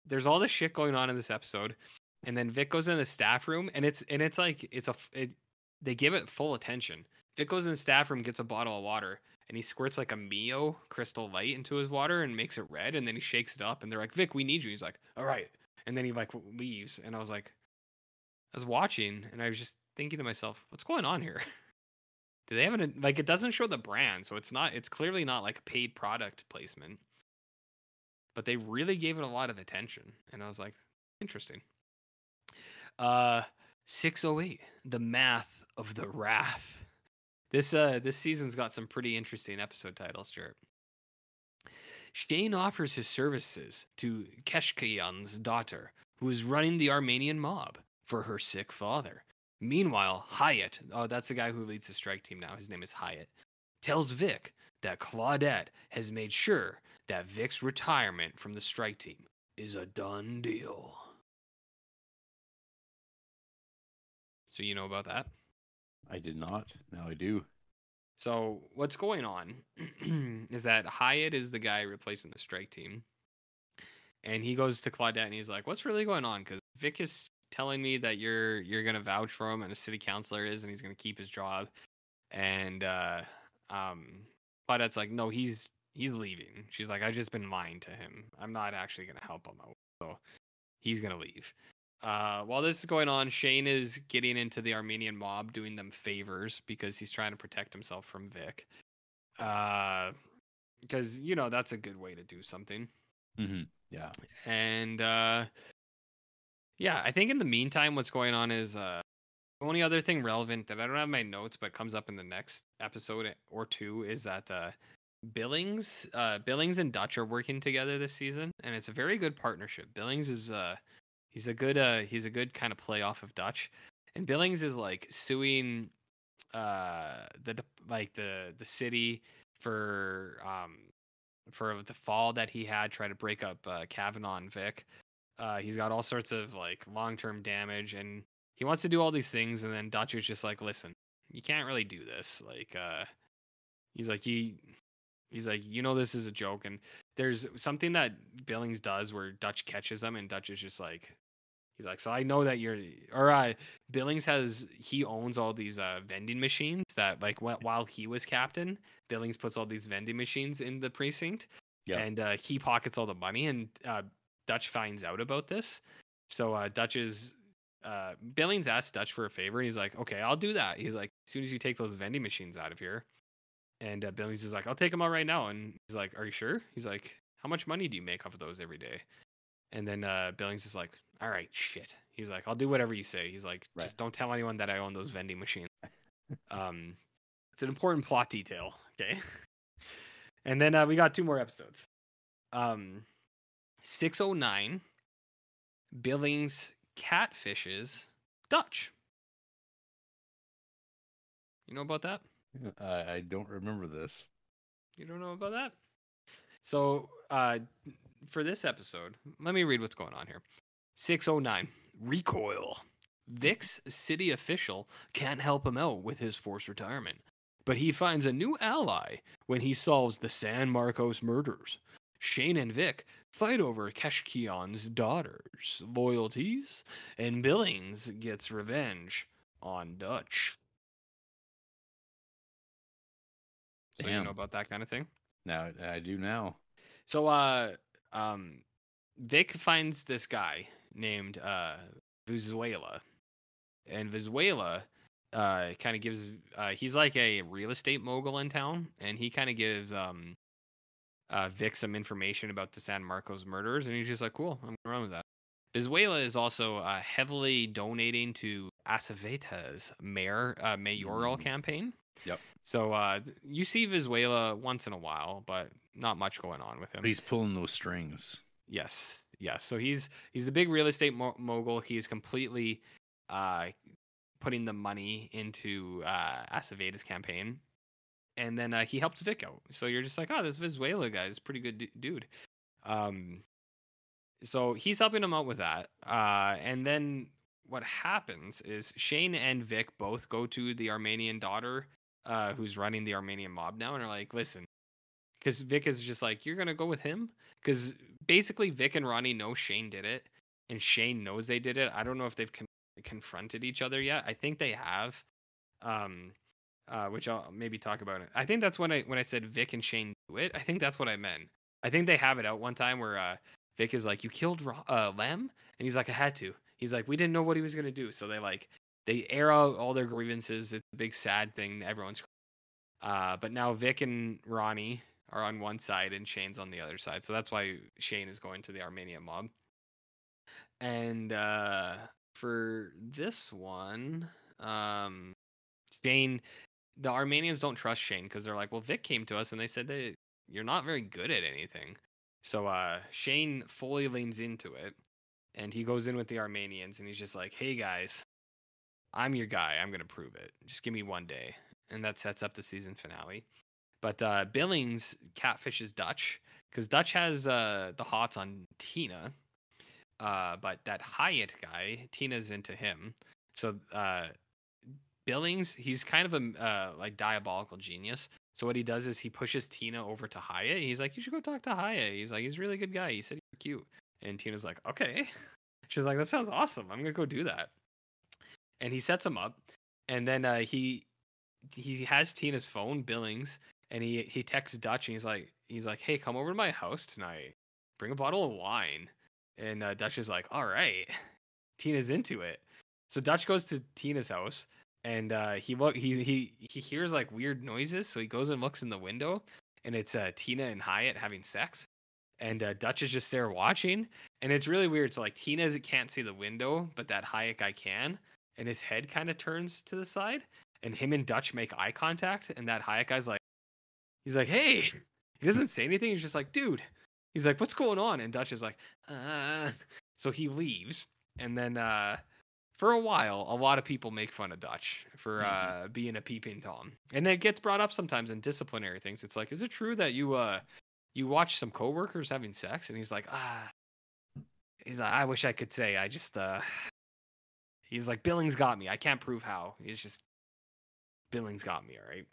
There's all this shit going on in this episode, and then Vic goes in the staff room, and they give it full attention. Vic goes in the staff room, gets a bottle of water, and he squirts like a Mio Crystal Light into his water and makes it red, and then he shakes it up, and they're like, Vic, we need you. He's like, all right. And then he like leaves, and I was watching, and I was just thinking to myself, what's going on here? Do they have an like? It doesn't show the brand, so it's clearly not like a paid product placement. But they really gave it a lot of attention, and I was like, interesting. 608, the math of the wrath. This season's got some pretty interesting episode titles, Jared. Shane offers his services to Keshkian's daughter, who is running the Armenian mob, for her sick father. Meanwhile, Hyatt, that's the guy who leads the strike team now, his name is Hyatt, tells Vic that Claudette has made sure that Vic's retirement from the strike team is a done deal. So you know about that? I did not. Now I do. So what's going on is that Hyatt is the guy replacing the strike team, and he goes to Claudette and he's like, what's really going on? Because Vic is telling me that you're going to vouch for him, and a city councilor is, and he's going to keep his job. And Claudette's like, no, he's leaving. She's like, I've just been lying to him. I'm not actually going to help him out. So he's going to leave. While this is going on, Shane is getting into the Armenian mob, doing them favors because he's trying to protect himself from Vic. Because, you know, that's a good way to do something. Mm-hmm. Yeah. And, I think in the meantime, what's going on is the only other thing relevant that I don't have in my notes but comes up in the next episode or two is that Billings and Dutch are working together this season, and it's a very good partnership. Billings is... He's a good kind of play off of Dutch, and Billings is like suing the city for the fall that he had, trying to break up Kavanaugh and Vic. He's got all sorts of like long-term damage, and he wants to do all these things. And then Dutch is just like, listen, you can't really do this. Like, he's like, you know, this is a joke. And there's something that Billings does where Dutch catches him, and Dutch is just like, He's like, so I know that you're, or Billings has, he owns all these vending machines that, like, while he was captain, Billings puts all these vending machines in the precinct, and he pockets all the money, and Dutch finds out about this. So Billings asks Dutch for a favor, and he's like, okay, I'll do that. He's like, as soon as you take those vending machines out of here. And Billings is like, I'll take them out right now. And he's like, are you sure? He's like, how much money do you make off of those every day? And then Billings is like, all right, shit. He's like, I'll do whatever you say. He's like, just don't tell anyone that I own those vending machines. It's an important plot detail. Okay. And then we got two more episodes. 609, Billings catfishes Dutch. You know about that? I don't remember this. You don't know about that? So for this episode, let me read what's going on here. 609, Recoil. Vic's city official can't help him out with his forced retirement, but he finds a new ally when he solves the San Marcos murders. Shane and Vic fight over Keshkion's daughters' loyalties, and Billings gets revenge on Dutch. So you know about that kind of thing? No, I do now. So Vic finds this guy named Vizuela. And Vizuela kind of gives... he's like a real estate mogul in town. And he kind of gives Vic some information about the San Marcos murders. And he's just like, cool, I'm going to run with that. Vizuela is also heavily donating to Acevita's mayoral campaign. Yep. So you see Vizuela once in a while, but not much going on with him. But he's pulling those strings. Yes. So he's the big real estate mogul. He's completely putting the money into Aceveda's campaign. And then he helps Vic out. So you're just like, oh, this Vizuela guy is a pretty good dude. So he's helping him out with that. And then what happens is Shane and Vic both go to the Armenian daughter who's running the Armenian mob now and are like, listen, because Vic is just like, you're going to go with him? Because basically Vic and Ronnie know Shane did it and Shane knows they did it. I don't know if they've confronted each other yet. I think they have, which I'll maybe talk about it. I think that's when I said Vic and Shane do it. I think that's what I meant. I think they have it out one time where Vic is like, you killed Lem? And he's like, I had to. He's like, we didn't know what he was going to do. So they air out all their grievances. It's a big sad thing. Everyone's but now Vic and Ronnie are on one side and Shane's on the other side. So that's why Shane is going to the Armenian mob. And for this one, Shane, the Armenians don't trust Shane because they're like, well, Vic came to us and they said that you're not very good at anything. So Shane fully leans into it. And he goes in with the Armenians, and he's just like, hey, guys, I'm your guy. I'm going to prove it. Just give me one day. And that sets up the season finale. But Billings catfishes Dutch, because Dutch has the hots on Tina. But that Hyatt guy, Tina's into him. So Billings, he's kind of a diabolical genius. So what he does is he pushes Tina over to Hyatt. He's like, you should go talk to Hyatt. He's like, he's a really good guy. He said you're cute. And Tina's like, okay. She's like, that sounds awesome. I'm going to go do that. And he sets him up. And then he has Tina's phone, Billings, and he texts Dutch. And he's like, hey, come over to my house tonight. Bring a bottle of wine. And Dutch is like, all right. Tina's into it. So Dutch goes to Tina's house. And he hears like weird noises. So he goes and looks in the window. And it's Tina and Hyatt having sex. And Dutch is just there watching. And it's really weird. So, like, Tina can't see the window, but that Hayek guy can. And his head kind of turns to the side. And him and Dutch make eye contact. And that Hayek guy's like, he's like, hey. He doesn't say anything. He's just like, dude. He's like, what's going on? And Dutch is like, So he leaves. And then for a while, a lot of people make fun of Dutch for being a peeping Tom. And it gets brought up sometimes in disciplinary things. It's like, is it true that you watch some coworkers having sex? And he's like, I wish I could say. I just, he's like, Billings got me. I can't prove how. He's just, Billings got me, all right?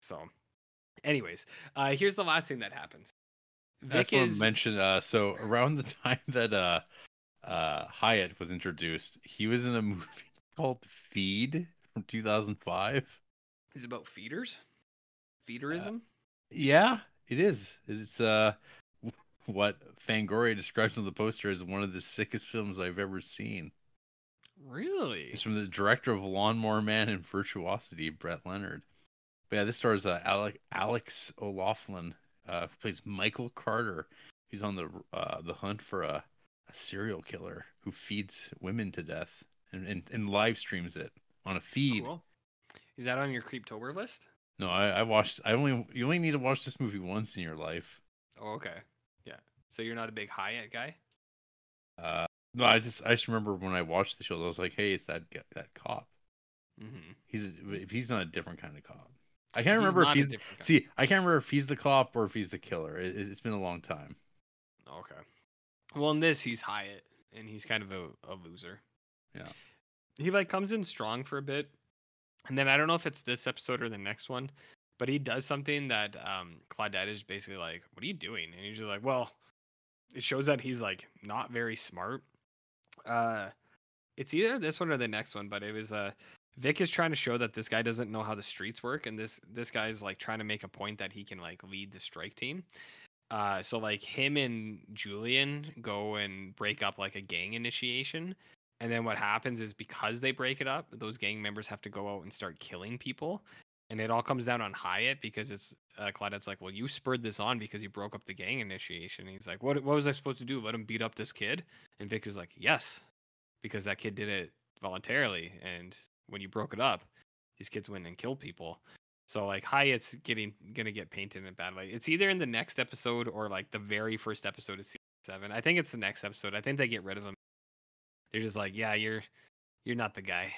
So, anyways, here's the last thing that happens. Vic is mentioned. So around the time that Hyatt was introduced, he was in a movie called Feed from 2005. Is it about feeders? Feederism? Yeah, it is. It's what Fangoria describes on the poster as one of the sickest films I've ever seen. Really? It's from the director of Lawnmower Man and Virtuosity, Brett Leonard. But yeah, this stars Alex O'Loughlin, who plays Michael Carter. He's on the hunt for a serial killer who feeds women to death and live streams it on a feed. Cool. Is that on your Creeptober list? No, you only need to watch this movie once in your life. Oh, okay. Yeah. So you're not a big Hyatt guy? No, I just remember when I watched the show, I was like, hey, it's that cop. Mm-hmm. He's not a different kind of cop. I can't remember if he's the cop or if he's the killer. It's been a long time. Okay. Well, in this, he's Hyatt, and he's kind of a loser. Yeah. He comes in strong for a bit, and then I don't know if it's this episode or the next one, but he does something that Claudette is basically like, "What are you doing?" And he's just like, "Well," it shows that he's like not very smart. It's either this one or the next one, but it was Vic is trying to show that this guy doesn't know how the streets work, and this guy is like trying to make a point that he can like lead the strike team. So like him and Julian go and break up like a gang initiation, and then what happens is because they break it up, those gang members have to go out and start killing people, and it all comes down on Hyatt because it's Claudette's like, "Well, you spurred this on because you broke up the gang initiation." And he's like, "What was I supposed to do? Let him beat up this kid?" And Vic is like, "Yes, because that kid did it voluntarily, and when you broke it up, these kids went and killed people." So like Hyatt's gonna get painted in a bad light. It's either in the next episode or like the very first episode of season 7. I think it's the next episode. I think they get rid of him. They're just like, "Yeah, you're not the guy."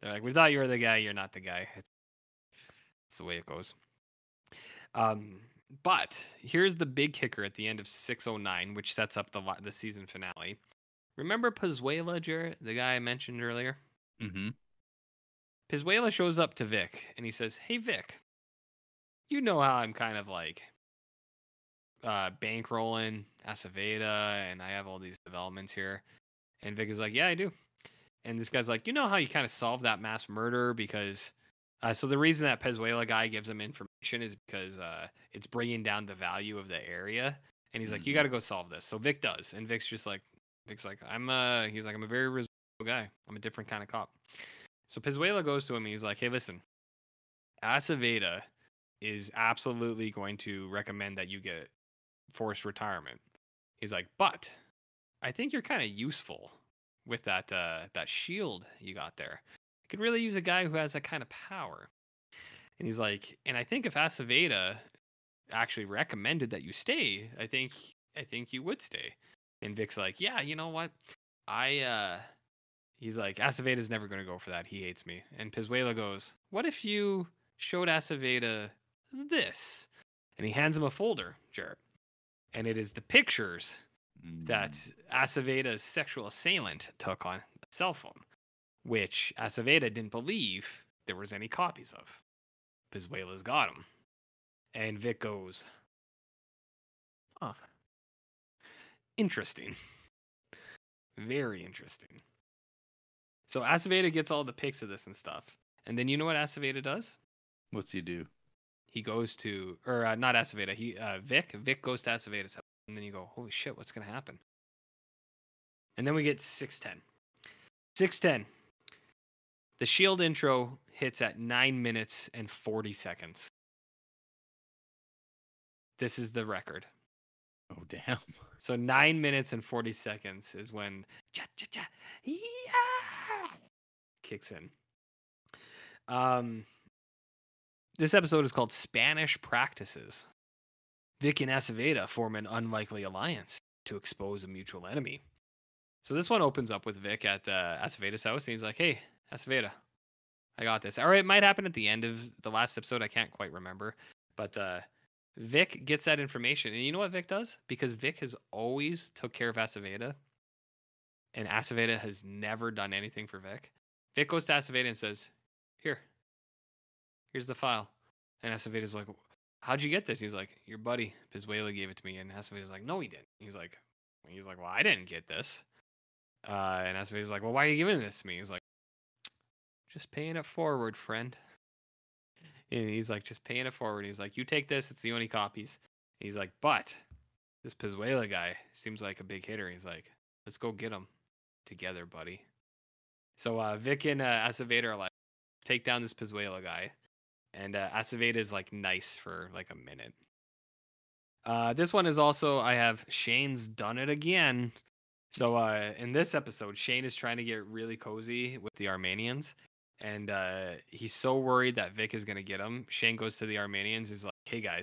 They're like, "We thought you were the guy. You're not the guy." It's the way it goes. But here's the big kicker at the end of 609, which sets up the season finale. Remember Pazuello, Jared, the guy I mentioned earlier? Mm-hmm. Pazuello shows up to Vic, and he says, "Hey, Vic, you know how I'm kind of like bankrolling Aceveda, and I have all these developments here." And Vic is like, "Yeah, I do." And this guy's like, "You know how you kind of solved that mass murder because..." So the reason that Pazuello guy gives him information is because it's bringing down the value of the area. And he's like, "You got to go solve this." So Vic does. And Vic's like, he's like, "I'm a very resourceful guy. I'm a different kind of cop." So Pazuello goes to him and he's like, "Hey, listen, Aceveda is absolutely going to recommend that you get forced retirement." He's like, "But I think you're kind of useful with that that shield you got there. I could really use a guy who has that kind of power." And he's like, "And I think if Aceveda actually recommended that you stay, I think you would stay." And Vic's like, "Yeah, you know what? He's like, "Aceveda's never going to go for that. He hates me." And Pazuello goes, "What if you showed Aceveda this?" And he hands him a folder, Jared. And it is the pictures that Aceveda's sexual assailant took on a cell phone, which Aceveda didn't believe there was any copies of. Pazuello's got him. And Vic goes, "Huh. Interesting. Very interesting." So Aceveda gets all the pics of this and stuff. And then you know what Aceveda does? What's he do? He goes to, or not Aceveda, Vic. Vic goes to Aceveda's house. And then you go, "Holy shit, what's going to happen?" And then we get 610. 610. The Shield intro hits at 9 minutes and 40 seconds. This is the record. Oh, damn. So 9 minutes and 40 seconds is when cha-cha-cha, yeah, kicks in. This episode is called Spanish Practices. Vic and Aceveda form an unlikely alliance to expose a mutual enemy. So this one opens up with Vic at Aceveda's house, and he's like, "Hey, Aceveda, I got this." Or it might happen at the end of the last episode. I can't quite remember. But Vic gets that information, and you know what Vic does? Because Vic has always took care of Aceveda, and Aceveda has never done anything for Vic. Vic goes to Aceveda and says, "Here's the file." And Aceveda's like, "How'd you get this?" He's like, "Your buddy Pazuello gave it to me." And Aceveda's like, "No, he didn't." He's like, "Well, I didn't get this." And that's when he's like, well, why are you giving this to me? He's like, just paying it forward, friend. And he's like, just paying it forward. He's like, you take this. It's the only copies. And he's like, but this Pizuela guy seems like a big hitter. He's like, let's go get him together, buddy. So Vic and Acevedo are like, take down this Pizuela guy. And Acevedo is like nice for like a minute. This one is also, I have Shane's done it again. So in this episode, Shane is trying to get really cozy with the Armenians. And he's so worried that Vic is going to get him. Shane goes to the Armenians. He's like, hey, guys,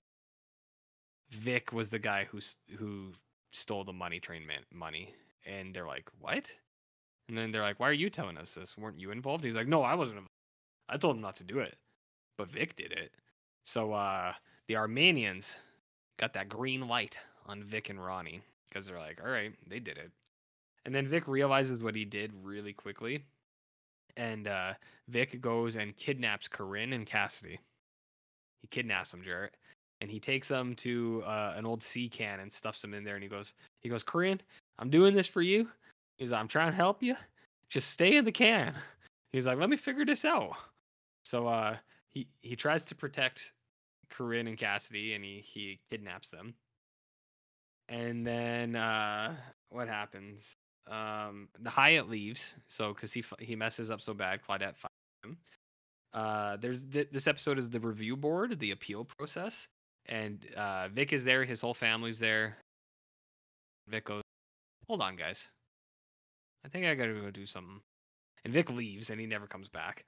Vic was the guy who stole the money train money. And they're like, what? And then they're like, why are you telling us this? Weren't you involved? He's like, no, I wasn't involved. I told him not to do it. But Vic did it. So the Armenians got that green light on Vic and Ronnie because they're like, all right, they did it. And then Vic realizes what he did really quickly. And Vic goes and kidnaps Corinne and Cassidy. He kidnaps them, Jarrett. And he takes them to an old sea can and stuffs them in there. And he goes, Corinne, I'm doing this for you. He's like, I'm trying to help you. Just stay in the can. He's like, let me figure this out. So he tries to protect Corinne and Cassidy, and he kidnaps them. And then what happens? The Hyatt leaves, so because he messes up so bad, Claudette finds him. This episode is the review board, the appeal process, and Vic is there. His whole family's there. Vic goes, "Hold on, guys, I think I gotta go do something." And Vic leaves, and he never comes back.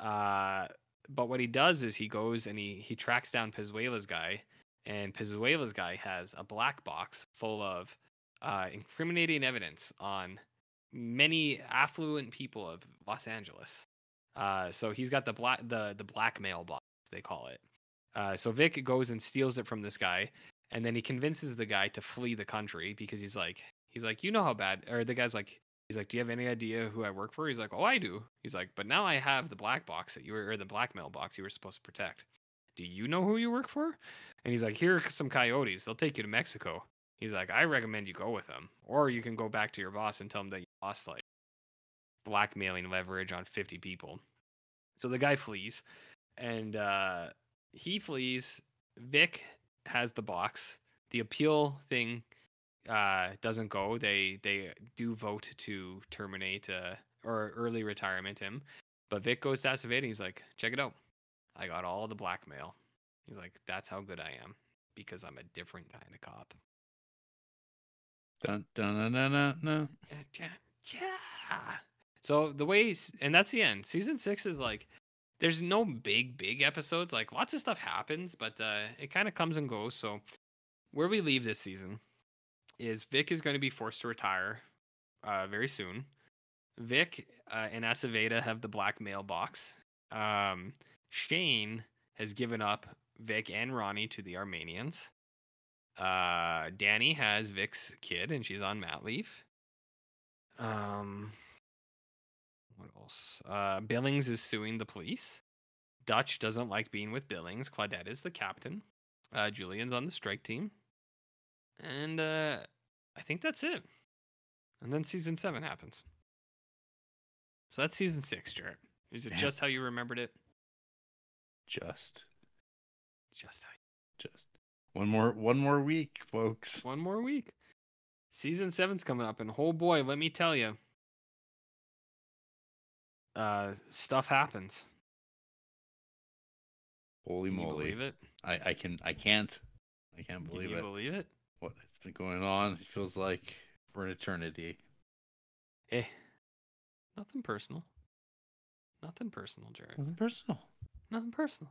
But what he does is he goes and he tracks down Pizuela's guy, and Pizuela's guy has a black box full of incriminating evidence on many affluent people of Los Angeles. So he's got the blackmail box, they call it. So Vic goes and steals it from this guy, and then he convinces the guy to flee the country because he's like, you know how bad, or the guy's like, he's like, do you have any idea who I work for? He's like, oh, I do. He's like, but now I have the black box that you were, or the blackmail box you were supposed to protect. Do you know who you work for? And he's like, here are some coyotes. They'll take you to Mexico. He's like, I recommend you go with them, or you can go back to your boss and tell him that you lost like blackmailing leverage on 50 people. So the guy flees, and he flees. Vic has the box. The appeal thing doesn't go. They do vote to terminate or early retirement him, but Vic goes to Acevedo. He's like, check it out. I got all the blackmail. He's like, that's how good I am because I'm a different kind of cop. Dun, dun, dun, dun, dun. Yeah. So the way, and that's the end. Season 6 is like, there's no big episodes. Like lots of stuff happens, but it kind of comes and goes. So where we leave this season is Vic is going to be forced to retire very soon. Vic and Acevedo have the black mailbox. Shane has given up Vic and Ronnie to the Armenians. Danny has Vic's kid, and she's on mat leave. What else? Billings is suing the police. Dutch doesn't like being with Billings. Claudette is the captain. Julian's on the strike team. And I think that's it. And then season 7 happens. So that's season 6, Jared. Is it just how you remembered it? Just. One more week, folks. One more week. Season 7's coming up, and oh boy, let me tell you, stuff happens. Holy moly! Can you believe it? I can't believe it. Can you believe it? What's been going on? It feels like for an eternity. Nothing personal. Nothing personal, Jared. Nothing personal. Nothing personal.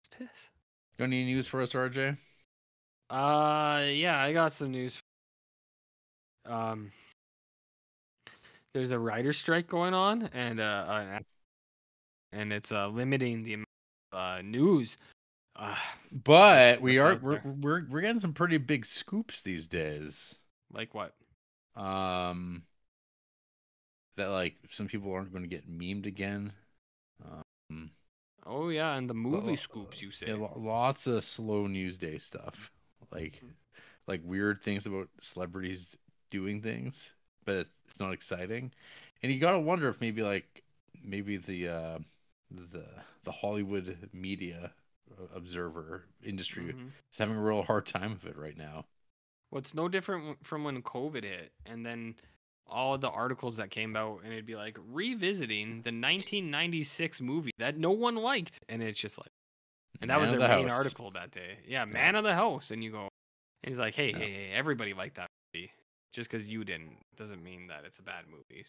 It's piss. You got any news for us, RJ? Yeah, I got some news. There's a writer's strike going on, and it's limiting the amount of news. But we're getting some pretty big scoops these days. Like what? That like some people aren't going to get memed again. Oh yeah, and the movie scoops you say. Lots of slow news day stuff, like weird things about celebrities doing things. but it's not exciting. And you gotta wonder if maybe the Hollywood media observer industry is having a real hard time of it right now. Well, it's no different from when COVID hit, and then all of the articles that came out, and it'd be like revisiting the 1996 movie that no one liked, and it's just like, and that was their main article that day. Yeah, Man of the House, and you go, and he's like, hey, everybody liked that movie. Just because you didn't doesn't mean that it's a bad movie.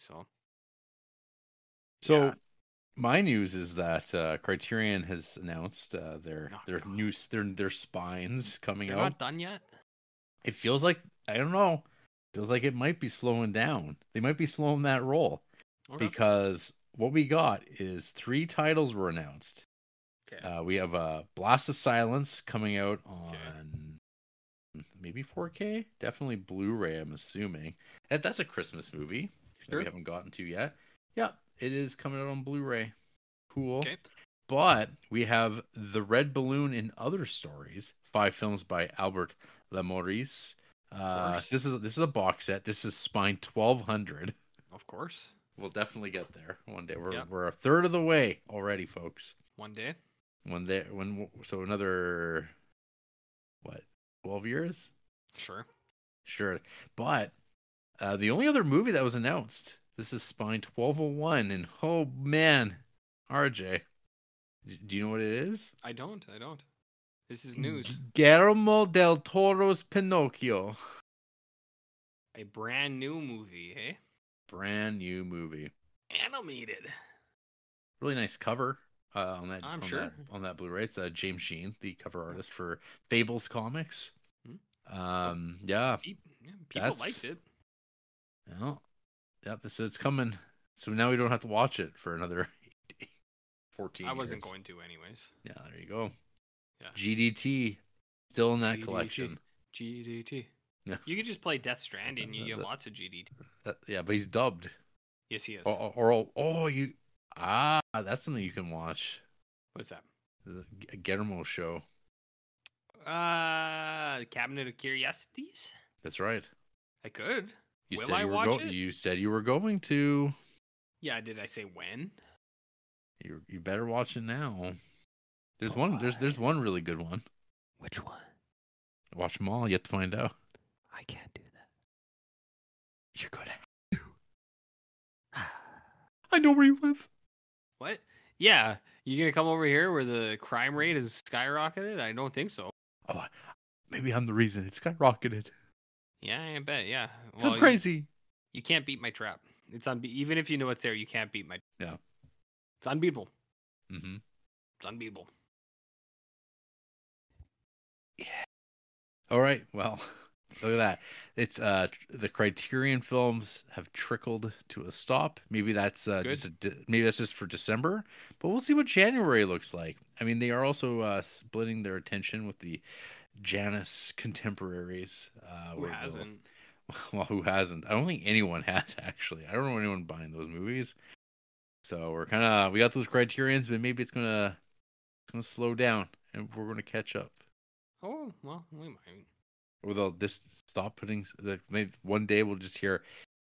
So my news is that Criterion has announced their spines coming out. They're not done yet. It feels like, I don't know, feels like it might be slowing down. They might be slowing that roll. Okay. Because what we got is 3 titles were announced. Okay. We have Blast of Silence coming out on maybe 4K? Definitely Blu-ray, I'm assuming. That's a Christmas movie that we haven't gotten to yet. Yeah, it is coming out on Blu-ray. Cool. Okay. But we have The Red Balloon and Other Stories, 5 films by Albert Lamorisse. This is a box set. This is spine 1200. Of course. We'll definitely get there one day. We're a third of the way already, folks. So another, what, 12 years? Sure. But the only other movie that was announced, this is spine 1201, and oh man, RJ, do you know what it is? I don't. This is news. Guillermo del Toro's Pinocchio. A brand new movie, eh? Brand new movie. Animated. Really nice cover on that Blu-ray. It's James Sheen, the cover artist for Fables Comics. Mm-hmm. Yeah. People liked it. Well, yep, so it's coming. So now we don't have to watch it for another 14 years. I wasn't going to anyways. Yeah, there you go. Yeah. GDT, still in that collection. GDT. Yeah. You could just play Death Stranding. You get lots of GDT. But he's dubbed. Yes, he is. That's something you can watch. What's that? The Guillermo show. Cabinet of Curiosities. That's right. I could. Will I watch it? You said you were going to. Yeah, did I say when? You better watch it now. There's one really good one. Which one? Watch them all. You have to find out. I can't do that. You're gonna have to. I know where you live. What? Yeah, you gonna come over here where the crime rate is skyrocketed? I don't think so. Oh, maybe I'm the reason it's skyrocketed. Yeah, I bet. Yeah, well, I'm crazy. You can't beat my trap. It's even if you know it's there, you can't beat my. Yeah. It's unbeatable. Mm-hmm. It's unbeatable. Yeah. All right. Well, look at that. It's the Criterion films have trickled to a stop. Maybe that's just for December, but we'll see what January looks like. I mean, they are also splitting their attention with the Janus contemporaries. Who hasn't? Well, who hasn't? I don't think anyone has actually. I don't know anyone buying those movies. So we got those Criterions, but maybe it's gonna slow down, and we're gonna catch up. Oh well, we might. Or they'll just stop putting. Maybe one day we'll just hear,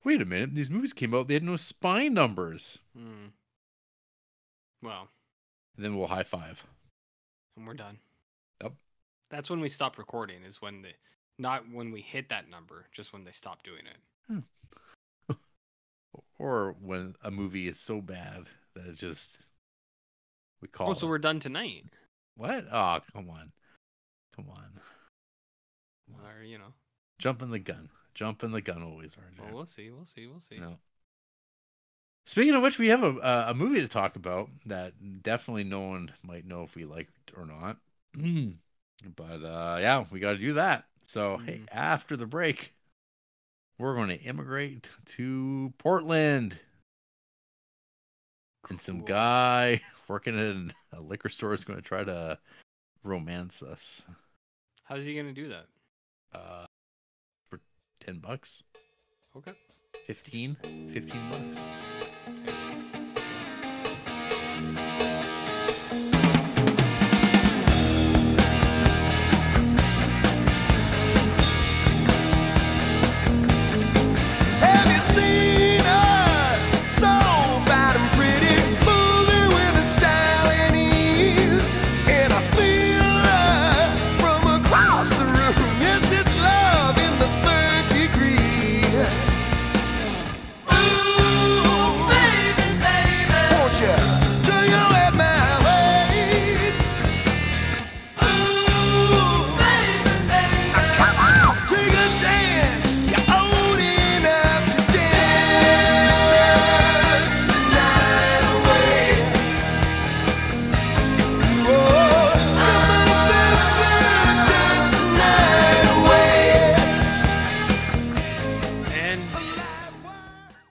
wait a minute, these movies came out, they had no spine numbers. Hmm. Well. And then we'll high five. And we're done. Yep. That's when we stop recording. Is when not when we hit that number, just when they stop doing it. Hmm. Or when a movie is so bad that it just we call. Oh, so we're done tonight. What? Oh, come on. Or jumping the gun always. Well, we'll see. No. Speaking of which, we have a movie to talk about that definitely no one might know if we like it or not. But yeah, we got to do that. So hey, after the break. We're going to immigrate to Portland. Cool. And some guy working in a liquor store is going to try to romance us. How's he going to do that? For $10. Okay. 15 bucks. See?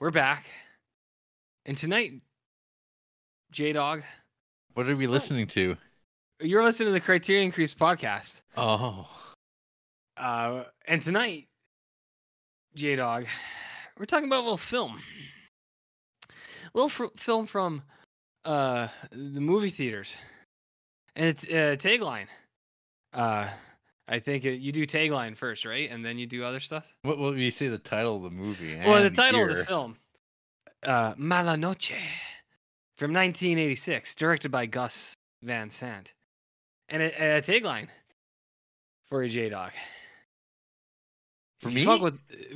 We're back. And tonight, J-Dog. What are we listening to? You're listening to the Criterion Creeps Podcast. Oh. And tonight, J-Dog, we're talking about a little film. A little film from the movie theaters. And it's tagline. I think you do tagline first, right? And then you do other stuff? Well, you say the title of the movie. Well, the title of the film. Mala Noche. From 1986. Directed by Gus Van Sant. And a tagline. For a J-Dog. For me?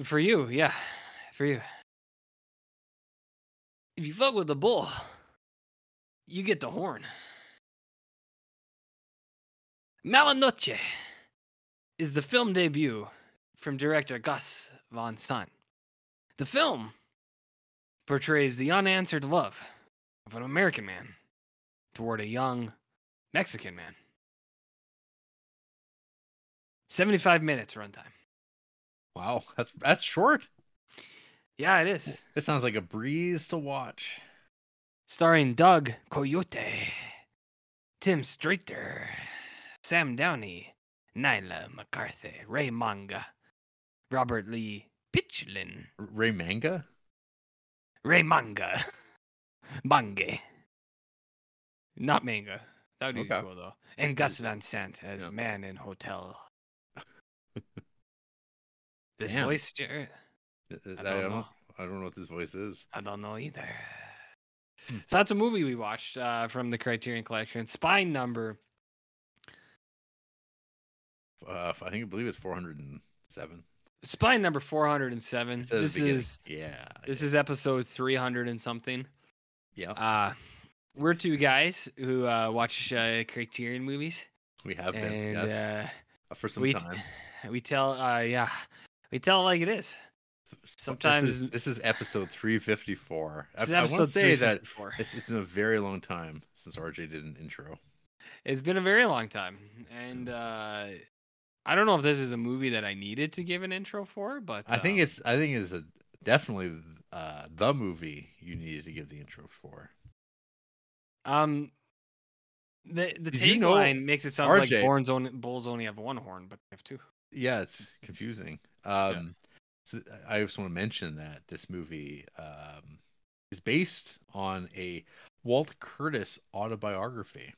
For you, yeah. For you. If you fuck with the bull, you get the horn. Mala Noche is the film debut from director Gus Van Sant. The film portrays the unanswered love of an American man toward a young Mexican man. 75 minutes runtime. Wow, that's short. Yeah, it is. This sounds like a breeze to watch. Starring Doug Coyote, Tim Streeter, Sam Downey, Nyla McCarthy, Ray Manga, Robert Lee Pitchlin. Ray Manga? Ray Manga. Mange. Not manga. That would be cool, though. And Gus Van Sant as Man in Hotel. This voice, Jared? I don't know what this voice is. I don't know either. So that's a movie we watched from the Criterion Collection. Spine number... I believe it's 407. Spine number 407. This is episode 300 and something. Yeah. We're two guys who watch Criterion movies. We have been, yes. For some time. We tell it like it is. Sometimes this is episode 354. I want to say that it's been a very long time since RJ did an intro. It's been a very long time, and I don't know if this is a movie that I needed to give an intro for, but I think it's definitely the movie you needed to give the intro for. The tagline makes it sound RJ, like bulls only have one horn, but they have two. Yeah, it's confusing. So I just want to mention that this movie is based on a Walt Curtis autobiography.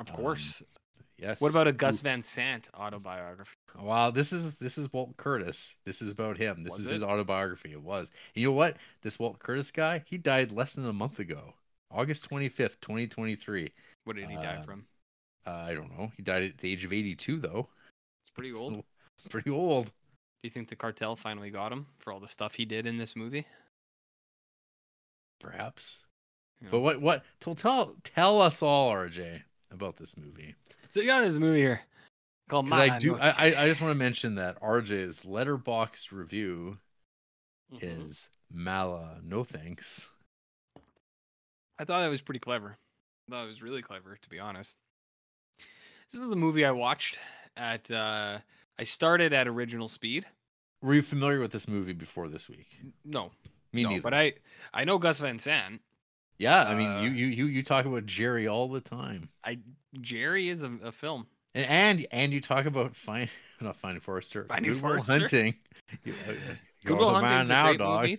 Of course. Yes. What about a Gus Van Sant autobiography? Wow, this is Walt Curtis. This is about him. This is his autobiography. It was. And you know what? This Walt Curtis guy, he died less than a month ago. August 25th, 2023. What did he die from? I don't know. He died at the age of 82, though. It's pretty old. So, pretty old. Do you think the cartel finally got him for all the stuff he did in this movie? Perhaps. You know. But what? Tell us all, RJ, about this movie. So you got this movie here called I just want to mention that RJ's Letterboxd review is Mala No Thanks. I thought it was pretty clever. I thought it was really clever, to be honest. This is the movie I watched at... I started at original speed. Were you familiar with this movie before this week? No. Me neither. But I know Gus Van Sant. Yeah, I mean, you talk about Jerry all the time. Jerry is a film. And you talk about Finding Forrester. Finding Forrester. Hunting. Good Will Hunting's a great movie.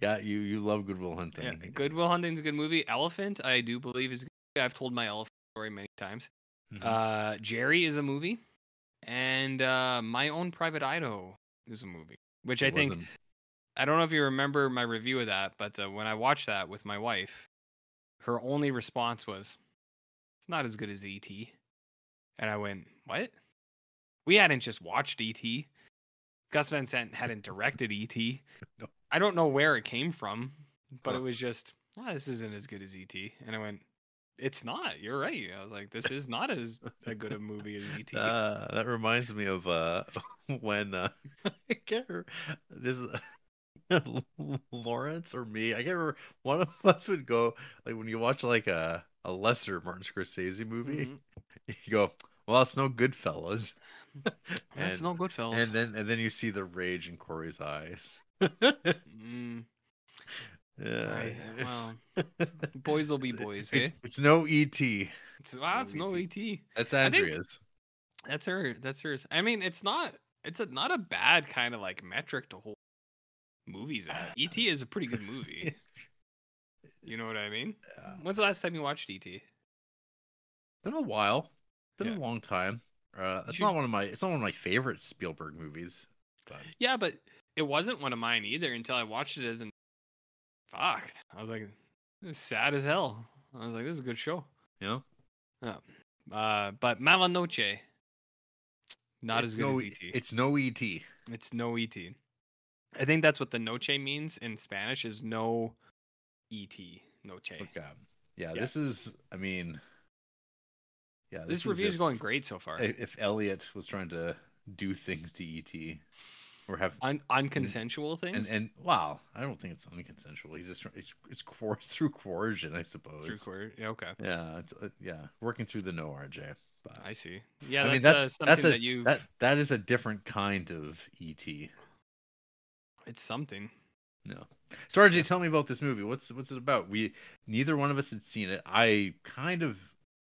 Yeah, you love Good Will Hunting. Yeah, Good Will Hunting's a good movie. Elephant, I do believe, is a good movie. I've told my elephant story many times. Mm-hmm. Jerry is a movie. And My Own Private Idaho is a movie, which I don't know if you remember my review of that, but when I watched that with my wife, her only response was, it's not as good as E.T. And I went, what? We hadn't just watched E.T. Gus Van Sant hadn't directed E.T. No. I don't know where it came from, but it was just, this isn't as good as E.T. And I went, it's not. You're right. I was like, this is not as good a movie as E.T. That reminds me of when I can't remember, this is, Lawrence or me. I can't remember. One of us would go, like when you watch like a lesser Martin Scorsese movie, you go, well, it's no Goodfellas. It's no Goodfellas. And then you see the rage in Corey's eyes. Yeah. Right. Well, boys will be boys. Eh? It's no E.T. It's no E.T. That's Andrea's. That's her. That's hers. I mean, it's not. It's not a bad kind of like metric to hold movies at. E.T. is a pretty good movie. You know what I mean? Yeah. When's the last time you watched E.T.? Been a while. Been a long time. It's not one of my favorite Spielberg movies. But... yeah, but it wasn't one of mine either until I watched it as an. Fuck! I was like, it was sad as hell. I was like, this is a good show. Yeah. But Mala Noche, not as good as E.T. It's no E.T. It's no E.T. I think that's what the noche means in Spanish is no E.T. Noche. Okay. Yeah, this is, I mean... yeah, this review's going great so far. If Elliot was trying to do things to E.T. or have... unconsensual things? And I don't think it's unconsensual. He's just... It's through coercion, I suppose. Through coercion? Yeah, okay. Yeah, working through the no, RJ. But, I see. Yeah, that's something that you've... That is a different kind of E.T. It's something. No. So, RJ, tell me about this movie. What's it about? Neither one of us had seen it. I kind of...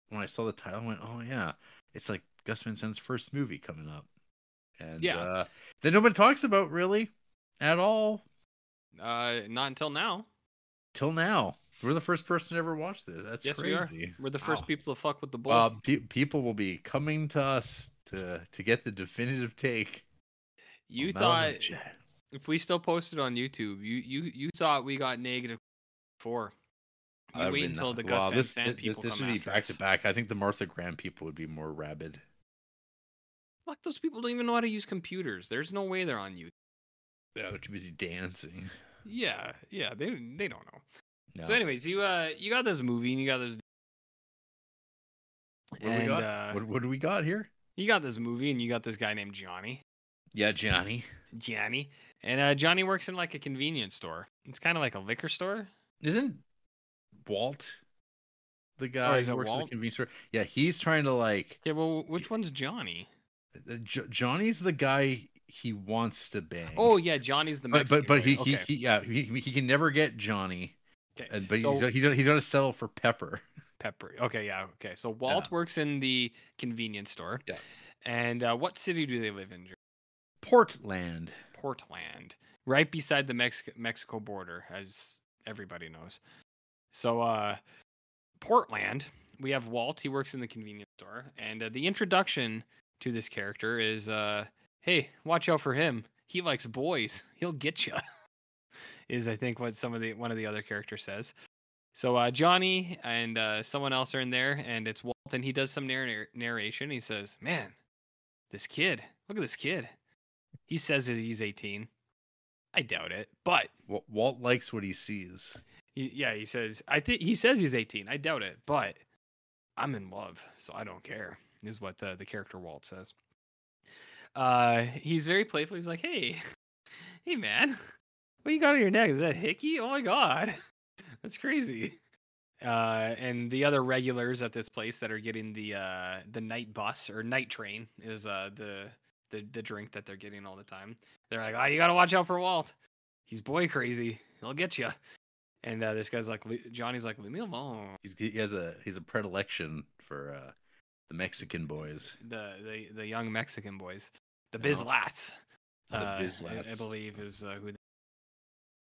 when I saw the title, I went, oh, yeah. It's like Gus Van Sant's first movie coming up. And that nobody talks about, really, at all. Not until now. Till now. We're the first person to ever watch this. That's crazy. We are. We're the first people to fuck with the bull. People will be coming to us to get the definitive take. You thought, if we still posted on YouTube, you thought we got negative -4. You wait until the Gus Van Sant people come after us. This should be back to back. I think the Martha Graham people would be more rabid. Fuck, those people don't even know how to use computers. There's no way they're on YouTube. Yeah, they're too busy dancing. Yeah, they don't know. No. So, anyways, you got this movie and you got this. What do we got here? You got this movie and you got this guy named Johnny. Yeah, Johnny, and Johnny works in like a convenience store. It's kind of like a liquor store, isn't? Walt, the guy who works at the convenience store. Yeah, he's trying to like... yeah, well, which one's Johnny? Johnny's the guy he wants to bang. Oh yeah, Johnny's the Mexican. But he can never get Johnny. Okay. But so, he's going to settle for Pepper. Pepper. Okay, yeah. Okay, so Walt works in the convenience store. Yeah. And what city do they live in? Portland. Right beside the Mexico border, as everybody knows. So, Portland, we have Walt. He works in the convenience store. And the introduction to this character is, hey, watch out for him. He likes boys. He'll get you, is, I think, what one of the other characters says. So, Johnny and someone else are in there, and it's Walt, and he does some narration. He says, man, this kid, look at this kid. He says that he's 18. I doubt it, but... Walt likes what he sees. Yeah, he says. I think he says he's 18. I doubt it, but I'm in love, so I don't care. Is what the character Walt says. He's very playful. He's like, "Hey, man, what you got on your neck? Is that hickey? Oh my god, that's crazy." And the other regulars at this place that are getting the night bus or night train is the drink that they're getting all the time. They're like, "Oh, you gotta watch out for Walt. He's boy crazy. He'll get you." And this guy's like, Johnny's like, leave me alone. He has a predilection for the Mexican boys, the young Mexican boys, the Bislats. The Bislats, I believe, is who.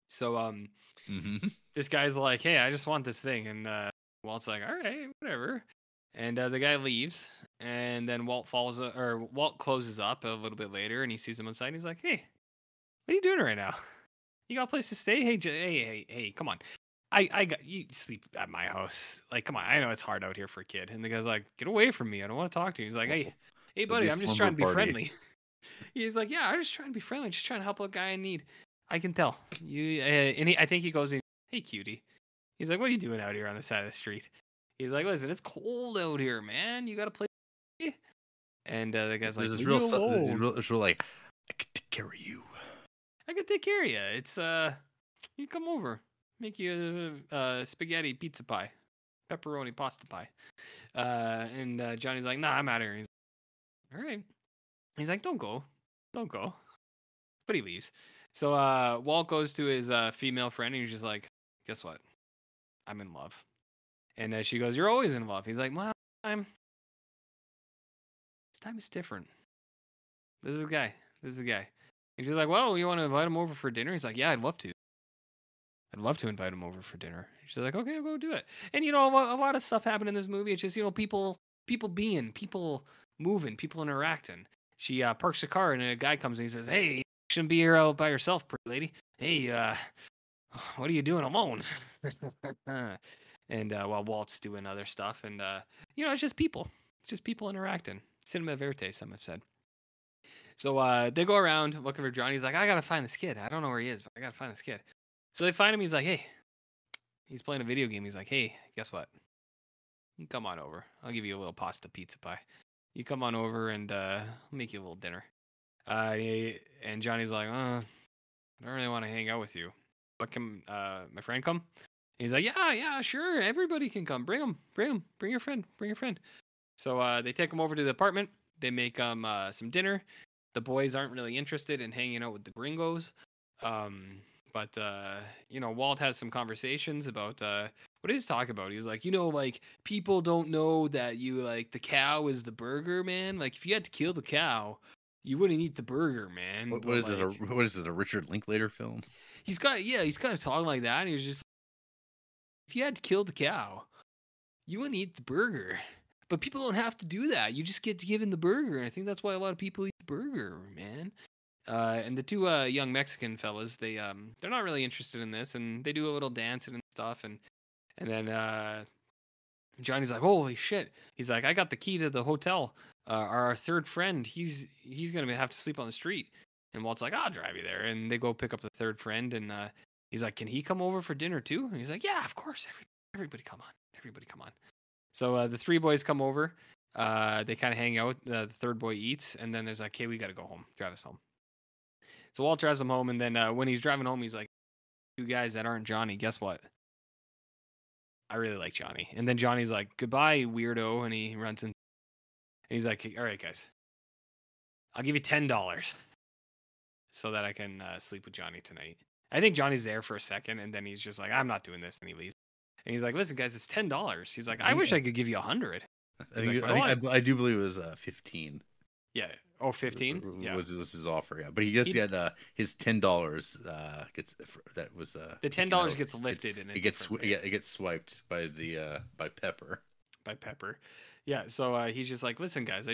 So this guy's like, hey, I just want this thing, and Walt's like, all right, whatever. And the guy leaves, and then Walt closes up a little bit later, and he sees him outside, and he's like, hey, what are you doing right now? You got a place to stay? Hey, come on. I got you sleep at my house. Like, come on. I know it's hard out here for a kid. And the guy's like, get away from me. I don't want to talk to you. He's like, hey buddy, I'm just trying to be friendly. He's like, yeah, I'm just trying to be friendly. Just trying to help a guy in need. I can tell you. And I think he goes in, hey, cutie. He's like, what are you doing out here on the side of the street? He's like, listen, it's cold out here, man. You got a place to stay? And the guy's like, there's real like, I could take care of you. I could take care of you. It's, you come over. Make you a spaghetti pizza pie. Pepperoni pasta pie. And Johnny's like, nah, I'm out of here. He's like, all right. He's like, don't go. But he leaves. So Walt goes to his female friend, and he's just like, guess what? I'm in love. And she goes, you're always in love. He's like, well, this time is different. This is the guy. And she's like, well, you want to invite him over for dinner? He's like, yeah, I'd love to invite him over for dinner. She's like, okay, go do it. And, you know, a lot of stuff happened in this movie. It's just, you know, people moving, people interacting. She parks the car, and a guy comes in and he says, hey, you shouldn't be here all by yourself, pretty lady. Hey, what are you doing alone? And while Walt's doing other stuff. And, you know, it's just people. It's just people interacting. Cinema Verte, some have said. So they go around looking for Johnny. He's like, I got to find this kid. I don't know where he is, but I got to find this kid. So they find him. He's like, hey, he's playing a video game. He's like, hey, guess what? You come on over. I'll give you a little pasta pizza pie. You come on over and I'll make you a little dinner. And Johnny's like, I don't really want to hang out with you. But can my friend come? And he's like, yeah, sure. Everybody can come. Bring him. Bring your friend. So they take him over to the apartment. They make him some dinner. The boys aren't really interested in hanging out with the gringos. But, you know, Walt has some conversations about what did he talk about? He was like, you know, like, people don't know that you, like, the cow is the burger, man. Like, if you had to kill the cow, you wouldn't eat the burger, man. What is it, a Richard Linklater film? He's kind of talking like that. And he was just, if you had to kill the cow, you wouldn't eat the burger. But people don't have to do that. You just get given the burger. And I think that's why a lot of people eat the burger, man. And the two young Mexican fellas, they're not really interested in this, and they do a little dancing and stuff, and then Johnny's like, holy shit! He's like, I got the key to the hotel. Our third friend, he's gonna have to sleep on the street. And Walt's like, I'll drive you there. And they go pick up the third friend, and he's like, can he come over for dinner too? And he's like, yeah, of course, everybody come on. So the three boys come over. They kind of hang out. The third boy eats, and then there's like, hey, we gotta go home. Drive us home. So Walt drives him home, and then when he's driving home, he's like, two guys that aren't Johnny, guess what? I really like Johnny. And then Johnny's like, goodbye, weirdo, and he runs in. And he's like, all right, guys, I'll give you $10 so that I can sleep with Johnny tonight. I think Johnny's there for a second, and then he's just like, I'm not doing this, and he leaves. And he's like, listen, guys, it's $10. He's like, I wish I could give you 100. I do believe it was 15. Yeah. Oh, 15? Yeah. Was his offer, yeah. But he just had his $10 the $10 gets lifted and it gets swiped by the by Pepper. By Pepper. Yeah, so he's just like, "Listen guys,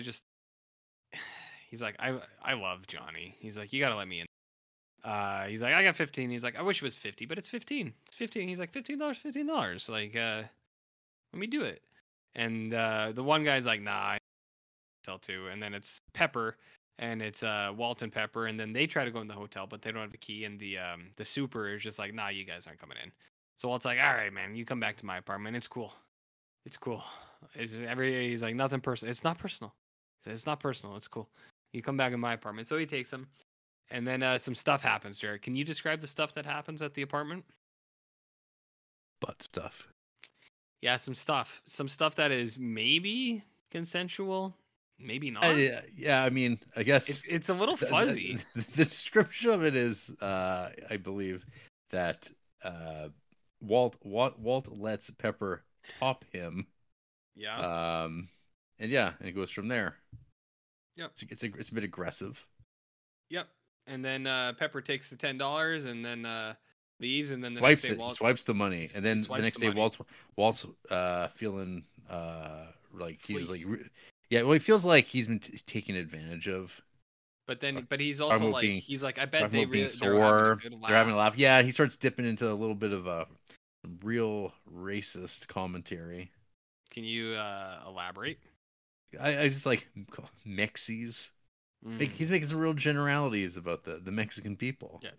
he's like, I love Johnny." He's like, "You got to let me in." He's like, "I got 15." He's like, "I wish it was 50, but it's 15." It's 15. He's like, $15. Like let me do it. And the one guy's like, "Nah, too," and then it's Pepper, and it's Walt and Pepper, and then they try to go in the hotel, but they don't have the key, and the super is just like, "Nah, you guys aren't coming in." So Walt's like, "All right, man, you come back to my apartment. It's cool. He's like, "Nothing personal. It's not personal. It's cool. You come back in my apartment." So he takes him, and then some stuff happens. Jared, can you describe the stuff that happens at the apartment? Butt stuff. Yeah, some stuff that is maybe consensual. Maybe not. Yeah, I mean, I guess it's a little fuzzy. The description of it is, I believe, that Walt lets Pepper pop him. Yeah. And it goes from there. Yep. It's a bit aggressive. Yep. And then Pepper takes the $10 and then leaves, and then the next day Walt swipes the money, and then the next day Walt's feeling like he was like. Yeah, well, it feels like he's been taken advantage of. But then, he's also like, he's like, I bet they really sore. They're having a laugh. Yeah, he starts dipping into a little bit of a real racist commentary. Can you elaborate? I just like Mexies. He's making some real generalities about the Mexican people. Yeah,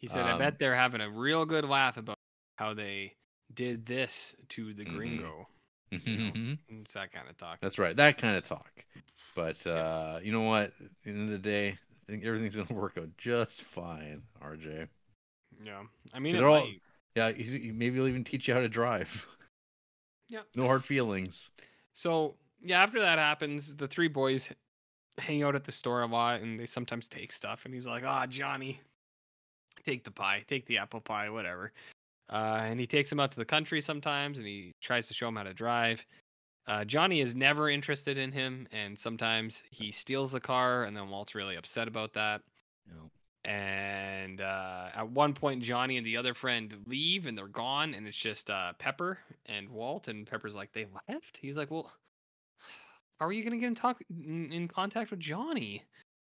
he said, I bet they're having a real good laugh about how they did this to the gringo. Mm-hmm. You know, it's that kind of talk. That's right, that kind of talk. But you know what? At the end of the day, I think everything's gonna work out just fine, RJ. Yeah, I mean, maybe he'll even teach you how to drive. Yeah, no hard feelings. So yeah, after that happens, the three boys hang out at the store a lot, and they sometimes take stuff. And he's like, "Ah, Johnny, take the apple pie, whatever." And he takes him out to the country sometimes, and he tries to show him how to drive. Johnny is never interested in him, and sometimes he steals the car, and then Walt's really upset about that. No. And at one point, Johnny and the other friend leave, and they're gone, and it's just Pepper and Walt, and Pepper's like, they left? He's like, well, how are you going to get in contact with Johnny?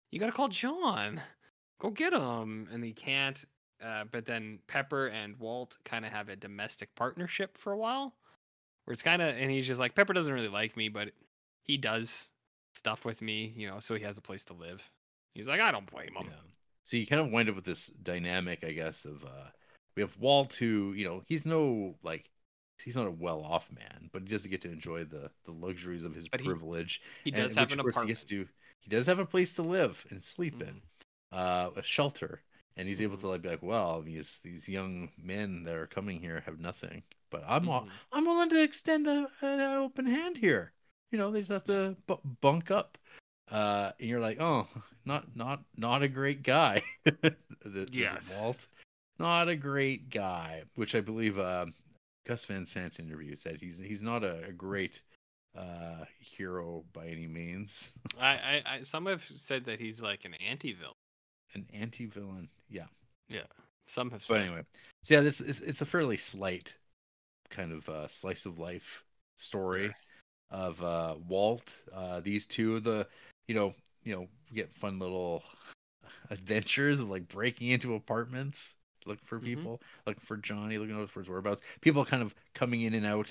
You got to call John. Go get him. And he can't. But then Pepper and Walt kind of have a domestic partnership for a while, where it's kind of, and he's just like, Pepper doesn't really like me, but he does stuff with me, you know, so he has a place to live. He's like, I don't blame him. Yeah. So you kind of wind up with this dynamic, I guess, of we have Walt, who, you know, he's not a well-off man, but he doesn't get to enjoy the luxuries of his privilege. He does have an apartment. He does have a place to live and sleep in, a shelter. And he's able to like be like, well, these young men that are coming here have nothing, but I'm willing to extend an open hand here. You know, they just have to bunk up. And you're like, oh, not a great guy. Yes, Walt, not a great guy. Which I believe Gus Van Sant interview said he's not a great hero by any means. I some have said that he's like an anti-villain. An anti-villain, yeah. Yeah, some have said. But anyway, so yeah, this it's a fairly slight kind of slice of life story of Walt. These two of the, you know, get fun little adventures of like breaking into apartments, looking for people, looking for Johnny, looking for his whereabouts. People kind of coming in and out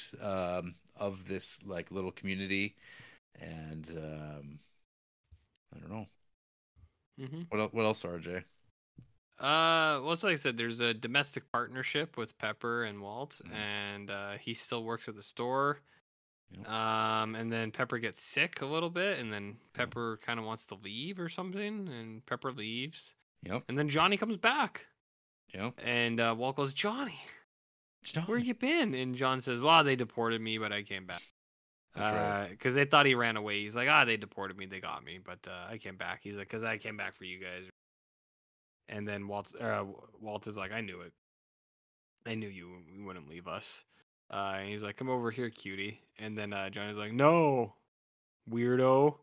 of this like little community, and I don't know. What else, RJ? Well, it's like I said, there's a domestic partnership with Pepper and Walt, and he still works at the store. Yep. And then Pepper gets sick a little bit, and then Pepper kind of wants to leave or something, and Pepper leaves. Yep. And then Johnny comes back. Yep. And Walt goes, Johnny, where you been? And John says, well, they deported me, but I came back. Because they thought he ran away. He's like, they deported me, they got me, but I came back. He's like, because I came back for you guys. And then Walt is like, I knew it. I knew you wouldn't leave us. And he's like, come over here, cutie. And then Johnny's like, no, weirdo.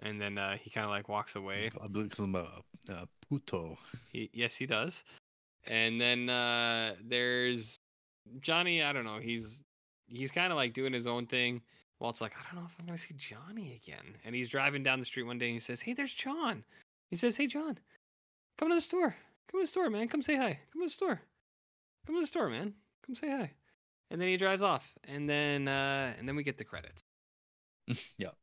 And then he kind of like walks away. I believe because I'm a puto. Yes, he does. And then there's Johnny. I don't know. He's kind of like doing his own thing. Walt's like, I don't know if I'm going to see Johnny again. And he's driving down the street one day, and he says, hey, there's John. He says, hey, John, come to the store. Come to the store, man. Come say hi. Come to the store. Come to the store, man. Come say hi. And then he drives off. And then we get the credits. Yep.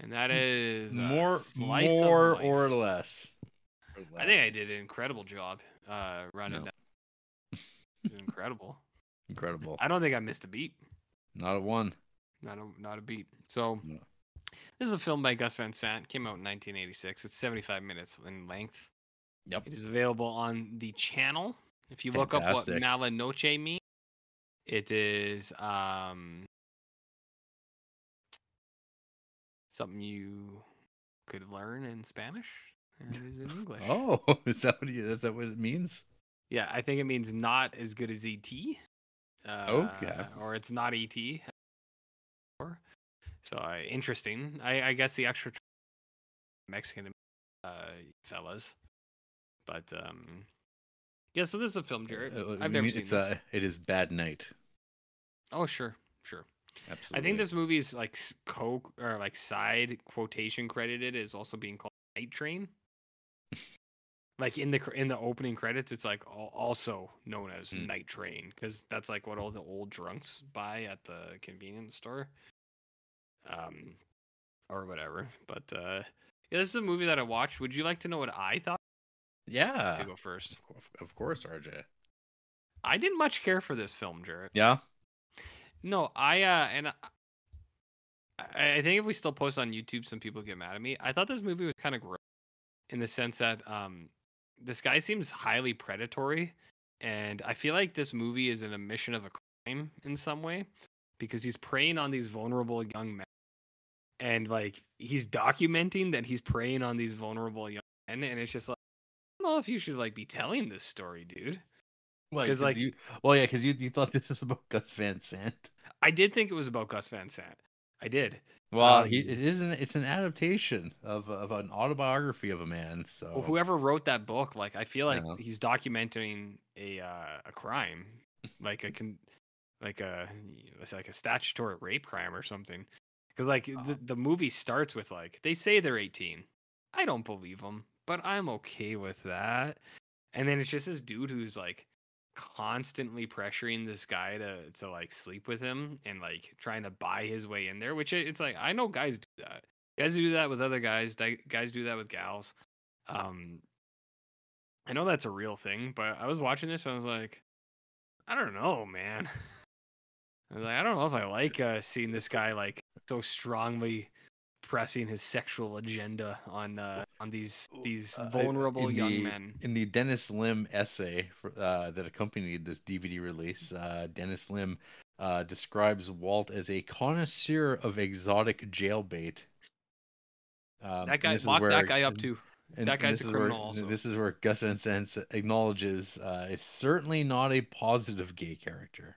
And that is more or less. I think I did an incredible job running down. Incredible. I don't think I missed a beat. Not a one. Not a beat. So This is a film by Gus Van Sant. It came out in 1986. It's 75 minutes in length. Yep. It is available on the channel. If you look up what Mala Noche means, it is something you could learn in Spanish. And it is in English. Oh, is that what it means? Yeah, I think it means not as good as E.T., okay, or it's not E.T. So interesting. I guess the extra Mexican fellas, but yeah. So this is a film, Jared. I've never seen this. It is Bad Night. Oh sure, absolutely. I think this movie is like side quotation credited as also being called Night Train. Like in the opening credits, it's like also known as Night Train, because that's like what all the old drunks buy at the convenience store, or whatever. But yeah, this is a movie that I watched. Would you like to know what I thought? Yeah, to go first, of course, RJ. I didn't much care for this film, Jared. Yeah. No, I think if we still post on YouTube, some people get mad at me. I thought this movie was kind of gross in the sense that this guy seems highly predatory, and I feel like this movie is an admission of a crime in some way, because he's preying on these vulnerable young men, and like he's documenting that he's preying on these vulnerable young men, and it's just like, I don't know if you should like be telling this story, dude. Because you thought this was about Gus Van Sant. I did think it was about Gus Van Sant. I did. Well, it's an adaptation of an autobiography of a man. So well, whoever wrote that book, like, I feel like he's documenting a crime, like a statutory rape crime or something. Because the movie starts with they say they're 18. I don't believe them, but I'm okay with that. And then it's just this dude who's constantly pressuring this guy to sleep with him and trying to buy his way in there, which it's I know guys do that. Guys do that with other guys. Guys do that with gals. I know that's a real thing, but I was watching this and I was like, I don't know, man. I was like, I don't know if I like seeing this guy so strongly pressing his sexual agenda on these vulnerable young men. In the Dennis Lim essay that accompanied this DVD release, Dennis Lim describes Walt as a connoisseur of exotic jailbait. That guy locked that guy up too. And that guy's a criminal also. This is where Gus Van Sant acknowledges is certainly not a positive gay character.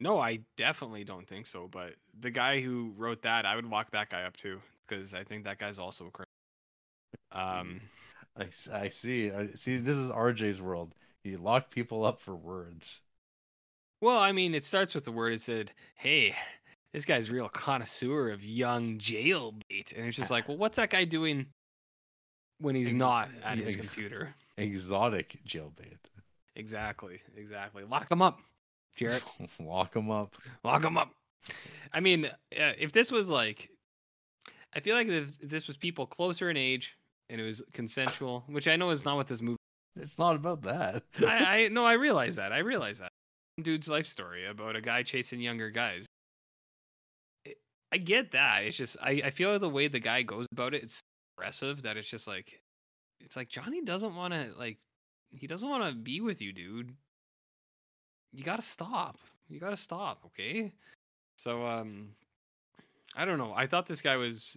No, I definitely don't think so. But the guy who wrote that, I would lock that guy up too, because I think that guy's also a criminal. I see. This is RJ's world. You lock people up for words. Well, I mean, it starts with the word. It said, "Hey, this guy's a real connoisseur of young jailbait," and it's just well, what's that guy doing when he's not at his computer? Exotic jailbait. Exactly. Lock him up. Jared, lock them up. I mean, if this was I feel like if this was people closer in age and it was consensual, which I know is not what this movie is. It's not about that. I realize that. Dude's life story about a guy chasing younger guys. I get that. It's just, I feel the way the guy goes about it, it's aggressive that it's just Johnny doesn't want to, he doesn't want to be with you, dude. You gotta stop. Okay? So, I don't know. I thought this guy was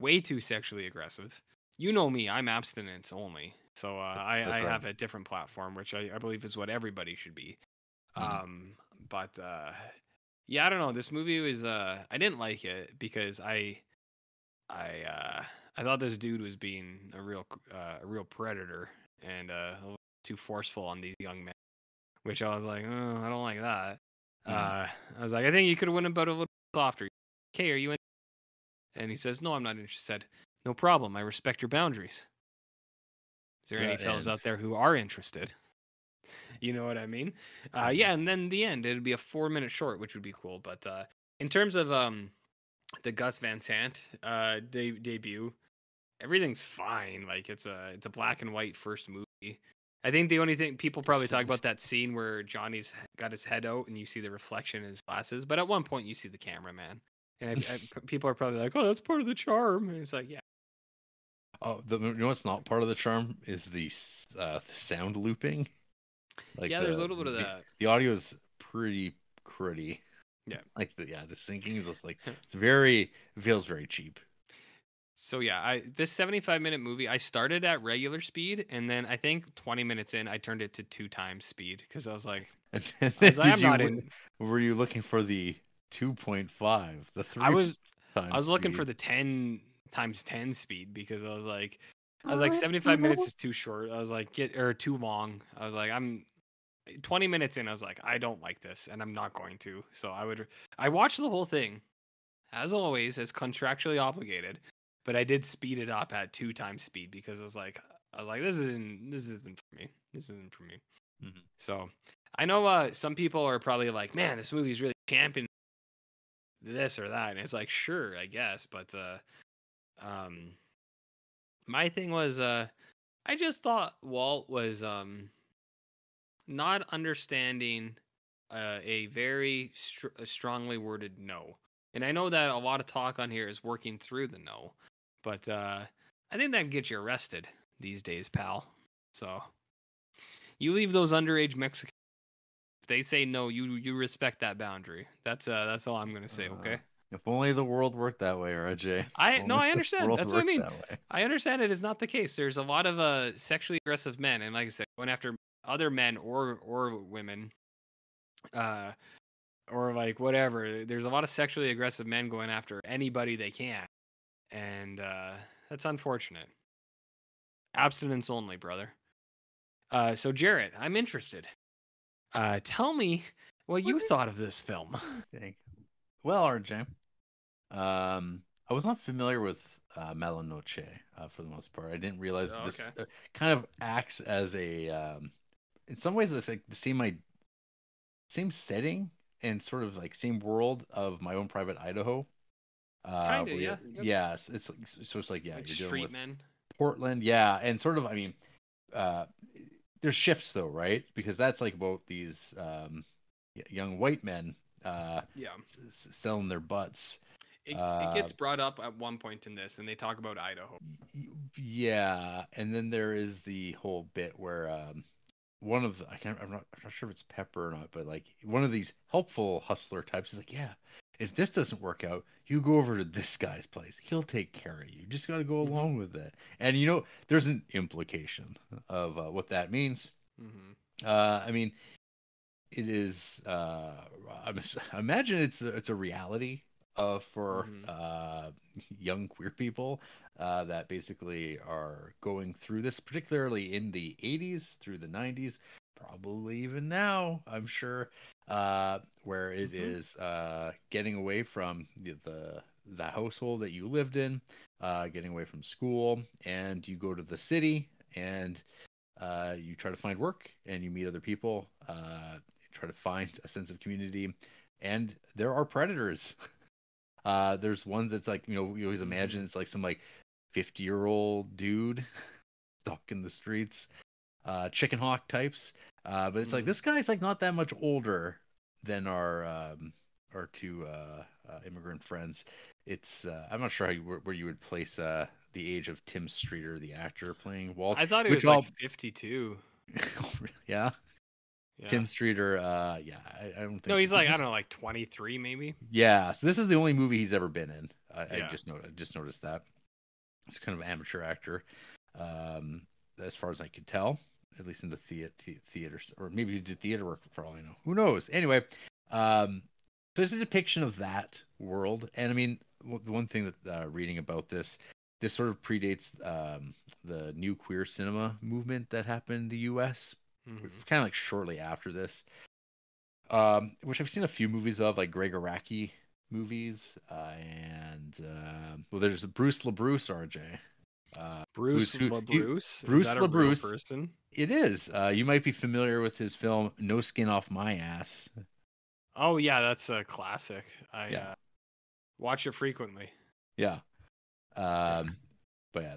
way too sexually aggressive. You know me. I'm abstinence only. So I have a different platform, which I believe is what everybody should be. Mm-hmm. But I don't know. This movie was... I didn't like it because I thought this dude was being a real predator and a little too forceful on these young men. Which I was like, oh, I don't like that. I was like, I think you could have went about a little softer. Okay, are you in? And he says, no, I'm not interested. No problem. I respect your boundaries. Is there any fellas out there who are interested? You know what I mean? And then the end, it'd be a 4-minute short, which would be cool. But in terms of the Gus Van Sant debut, everything's fine. It's a black and white first movie. I think the only thing people probably talk about that scene where Johnny's got his head out and you see the reflection in his glasses, but at one point you see the cameraman, and people are probably like, "Oh, that's part of the charm." And it's like, yeah. Oh, you know what's not part of the charm is the sound looping. There's a little bit of that. The audio is pretty cruddy. Yeah, the syncing is feels very cheap. So yeah, this 75-minute movie, I started at regular speed, and then I think 20 minutes in, I turned it to 2x speed because I was like, "I'm not in." Were you looking for the 2.5, the 3? I was looking for the 10x 10 speed because I was like 75 minutes is too short. I was like, too long. I was like, I'm 20 minutes in. I was like, I don't like this, and I'm not going to. So I watched the whole thing, as always, as contractually obligated. But I did speed it up at 2x speed because I was like, this isn't for me. Mm-hmm. So I know some people are probably like, man, this movie's really camping this or that. And it's like, sure, I guess. But my thing was I just thought Walt was not understanding a very strongly worded no. And I know that a lot of talk on here is working through the no. But I think that can get you arrested these days, pal. So you leave those underage Mexicans. If they say no, you respect that boundary. That's all I'm gonna say. Okay. If only the world worked that way, RJ. I understand. That's what I mean. I understand it is not the case. There's a lot of sexually aggressive men, and like I said, going after other men or women, or like whatever. There's a lot of sexually aggressive men going after anybody they can, and that's unfortunate. Abstinence only, brother. So Jared, I'm interested. Tell me what you thought of this film. Well, RJ, I was not familiar with Mala Noche for the most part. I didn't realize this kind of acts as a, in some ways, it's like the same setting and sort of like same world of My Own Private Idaho. Kind of, yeah. Yep. Yeah, so it's like yeah, like you're dealing with men. Portland, yeah, and sort of, I mean, there's shifts though, right? Because that's like about these young white men selling their butts. It gets brought up at one point in this, and they talk about Idaho. Yeah, and then there is the whole bit where one of the, I'm not sure if it's Pepper or not, but like one of these helpful hustler types is like, yeah, if this doesn't work out, you go over to this guy's place. He'll take care of you. You just got to go along with it. And, you know, there's an implication of what that means. Mm-hmm. I mean, it is, I imagine it's a reality for young queer people that basically are going through this, particularly in the 80s through the 90s, probably even now, I'm sure. Where it is getting away from the household that you lived in, getting away from school, and you go to the city, and you try to find work, and you meet other people, try to find a sense of community, and there are predators. There's one that's like, you know, you always imagine it's like some like 50-year-old dude stuck in the streets, chicken hawk types. But it's like this guy's like not that much older than our two immigrant friends. It's I'm not sure how where you would place the age of Tim Streeter, the actor playing Walt. I thought it was like 52. Yeah. Yeah, Tim Streeter. Yeah, I don't think. No, he's like I don't know, like 23 maybe. Yeah, so this is the only movie he's ever been in. I just noticed that. It's kind of an amateur actor, as far as I could tell. At least in the theater, or maybe he did theater work for all I know. Who knows? Anyway, so it's a depiction of that world. And I mean, the one thing that reading about this sort of predates the new queer cinema movement that happened in the U.S. Kind of like shortly after this, which I've seen a few movies of, like Greg Araki movies, and well, there's Bruce LaBruce, RJ. Bruce LaBruce person. It is. You might be familiar with his film No Skin Off My Ass. Oh yeah, that's a classic. I watch it frequently. Yeah. But yeah,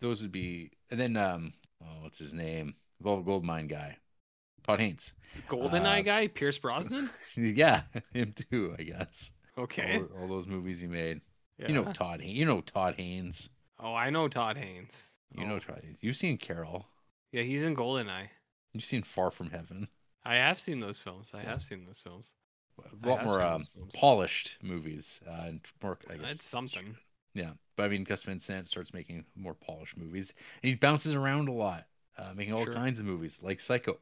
those would be, and then what's his name? Goldmine guy. Todd Haynes. Goldeneye guy, Pierce Brosnan? Yeah, him too, I guess. Okay. All those movies he made. Yeah. You know Todd Haynes. Oh, I know Todd Haynes. You know Todd Haynes. You've seen Carol. Yeah, he's in Goldeneye. You've seen Far From Heaven. I have seen those films. A lot more polished movies. And more, I guess. That's something. Yeah. But I mean, Gus Van Sant starts making more polished movies. And he bounces around a lot, making all kinds of movies, like Psycho,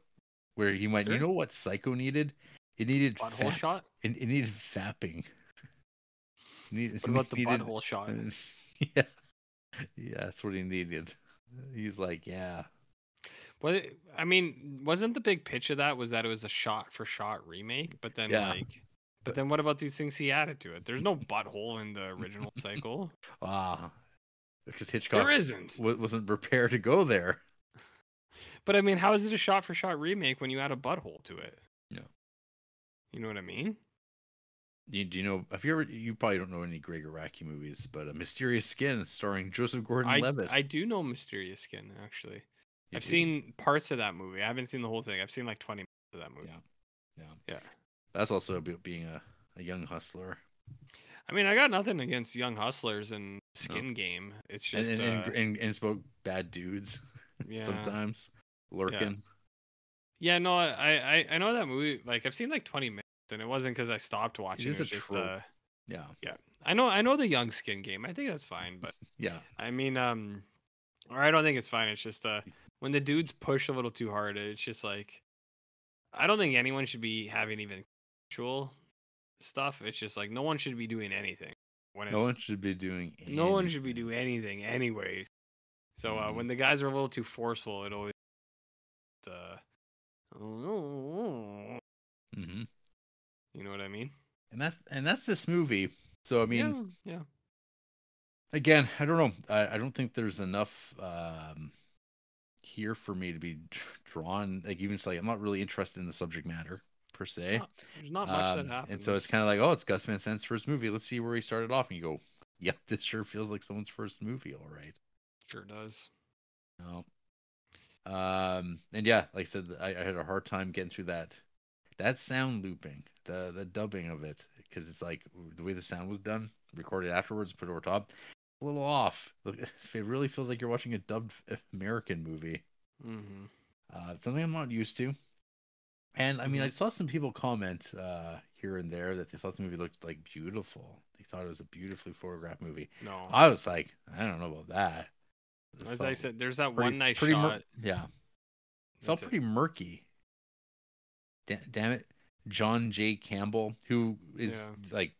where he went, you know what Psycho needed? It needed butthole shot? It needed fapping. What about the butthole shot? Yeah. Yeah, that's what he needed. He's like, yeah. Well, I mean, wasn't the big pitch of that was that it was a shot-for-shot remake? But then, but then what about these things he added to it? There's no butthole in the original cycle. Ah, because Hitchcock wasn't prepared to go there. But I mean, how is it a shot-for-shot remake when you add a butthole to it? No. You know what I mean? You probably don't know any Greg Araki movies, but Mysterious Skin starring Joseph Gordon-Levitt. I do know Mysterious Skin, actually. I've seen parts of that movie. I haven't seen the whole thing. I've seen like 20 minutes of that movie. Yeah. That's also about being a young hustler. I mean, I got nothing against young hustlers and Skin Game. It's just and it's about bad dudes sometimes lurking. Yeah, no, I know that movie. Like I've seen like 20 minutes. And it wasn't because I stopped watching. It was just I know the young skin game. I think that's fine, but I mean, or I don't think it's fine. It's just when the dudes push a little too hard, it's just like, I don't think anyone should be having even sexual stuff. It's just like, no one should be doing anything. No one should be doing anything anyways. So when the guys are a little too forceful, it always mm-hmm. You know what I mean? And that's this movie. So I mean, yeah. Again, I don't know. I don't think there's enough here for me to be drawn. Like, even just like, I'm not really interested in the subject matter per se. There's not much that happens. And so it's kind of like, oh, it's Gus Van Sant's first movie. Let's see where he started off. And you go, yep, this sure feels like someone's first movie. All right. Sure does. No. And yeah, like I said, I had a hard time getting through that sound looping, the dubbing of it, because it's like the way the sound was done, recorded afterwards, put over top, a little off. It really feels like you're watching a dubbed American movie. Mm-hmm. Something I'm not used to. And I mean, I saw some people comment here and there that they thought the movie looked like beautiful. They thought it was a beautifully photographed movie. No, I was like, I don't know about that. As I said, there's that one nice shot. Felt pretty murky. Damn it, John J. Campbell, who is like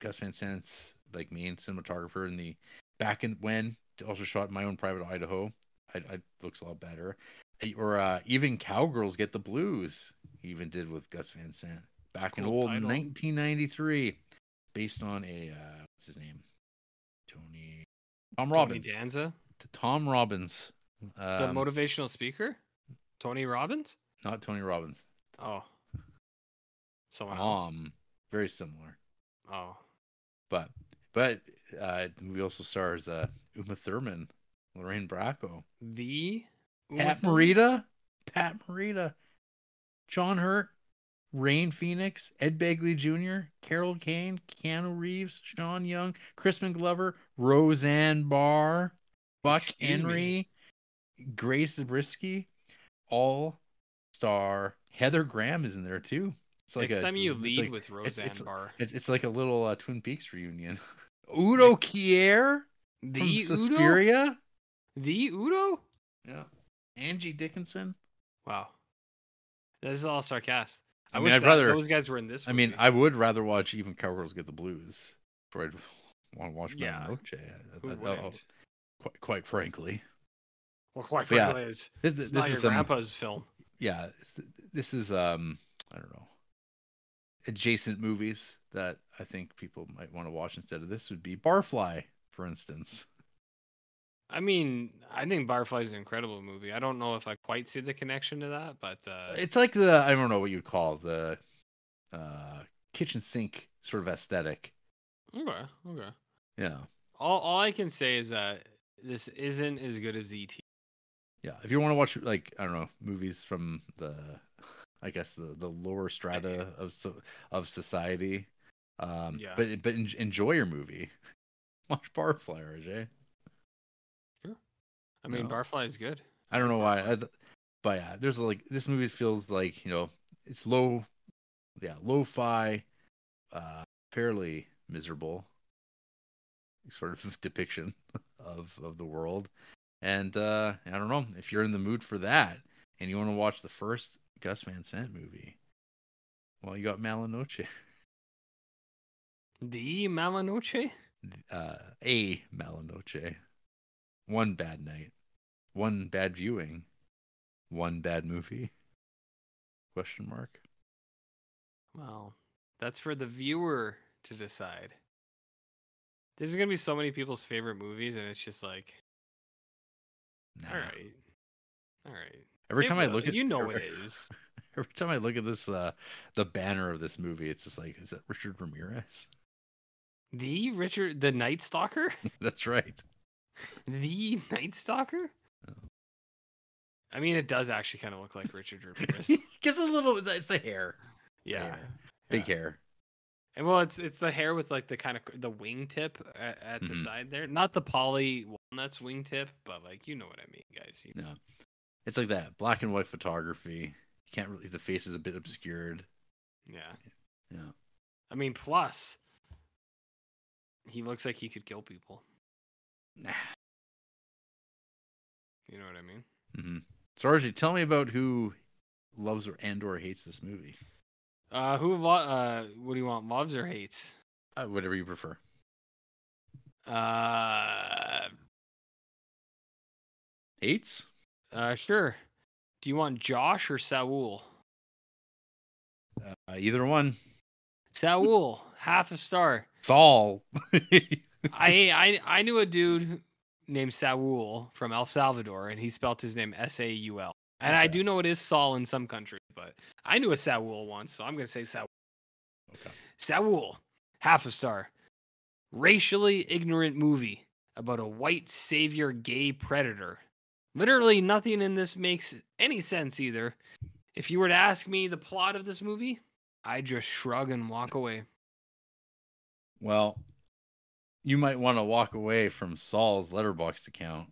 Gus Van Sant's like main cinematographer in the back in when, also shot My Own Private Idaho. It looks a lot better. Or even Cowgirls Get the Blues, he even did with Gus Van Sant back in old title. 1993, based on a what's his name, Tom Robbins, the motivational speaker, Tony Robbins. Not Tony Robbins. Oh, someone else. Very similar. Oh, but the movie also stars Uma Thurman, Lorraine Bracco, Pat Morita, John Hurt, Rain Phoenix, Ed Begley Jr., Carol Kane, Keanu Reeves, Sean Young, Crispin Glover, Roseanne Barr, Buck Henry, Grace Zabriskie, all star. Heather Graham is in there too. It's like next time you lead like, with Roseanne Barr. It's like a little Twin Peaks reunion. Udo Kier from Suspiria. The Udo? Yeah. Angie Dickinson. Wow. This is all star cast. I wish those guys were in this movie. I mean, I would rather watch even Cowgirls Get the Blues before I'd want to watch Mala Noche. Quite frankly. Well, quite frankly, it's not your grandpa's film. Yeah, this is, I don't know, adjacent movies that I think people might want to watch instead of this would be Barfly, for instance. I mean, I think Barfly is an incredible movie. I don't know if I quite see the connection to that, but... it's like I don't know what you'd call the kitchen sink sort of aesthetic. Okay. Yeah. All I can say is that this isn't as good as E.T. Yeah, if you want to watch, like, I don't know, movies from the, I guess, the lower strata of society, but enjoy your movie. Watch Barfly, Roger. Sure. I mean, Barfly is good. I don't know why, but yeah, there's like, this movie feels like, you know, it's lo-fi, fairly miserable sort of depiction of the world. And I don't know, if you're in the mood for that and you want to watch the first Gus Van Sant movie, well, you got Mala Noche. The Mala Noche? A Mala Noche. One bad night. One bad viewing. One bad movie? ? Well, that's for the viewer to decide. There's going to be so many people's favorite movies, and it's just like... Nah. All right. Every time I look at this, the banner of this movie, it's just like, is that Richard Ramirez? The Night Stalker? That's right. The Night Stalker? Oh. I mean, it does actually kind of look like Richard Ramirez. Because it's the hair. Big hair. And well, it's the hair with like the kind of the wingtip at the side there, not the poly walnuts wingtip, but like, you know what I mean, guys. You know, it's like that black and white photography. You can't really, the face is a bit obscured. Yeah. I mean, plus he looks like he could kill people. You know what I mean? Mm-hmm. So, Archie, tell me about who loves or hates this movie. What do you want, loves or hates? Whatever you prefer. Hates? Sure. Do you want Josh or Saul? Either one. Saul, half a star. Saul. I knew a dude named Saul from El Salvador, and he spelt his name S-A-U-L. And okay. I do know it is Saul in some countries, but I knew a Saul once, so I'm going to say Saul. Okay. Saul, half a star. Racially ignorant movie about a white savior gay predator. Literally nothing in this makes any sense either. If you were to ask me the plot of this movie, I'd just shrug and walk away. Well, you might want to walk away from Saul's Letterboxd account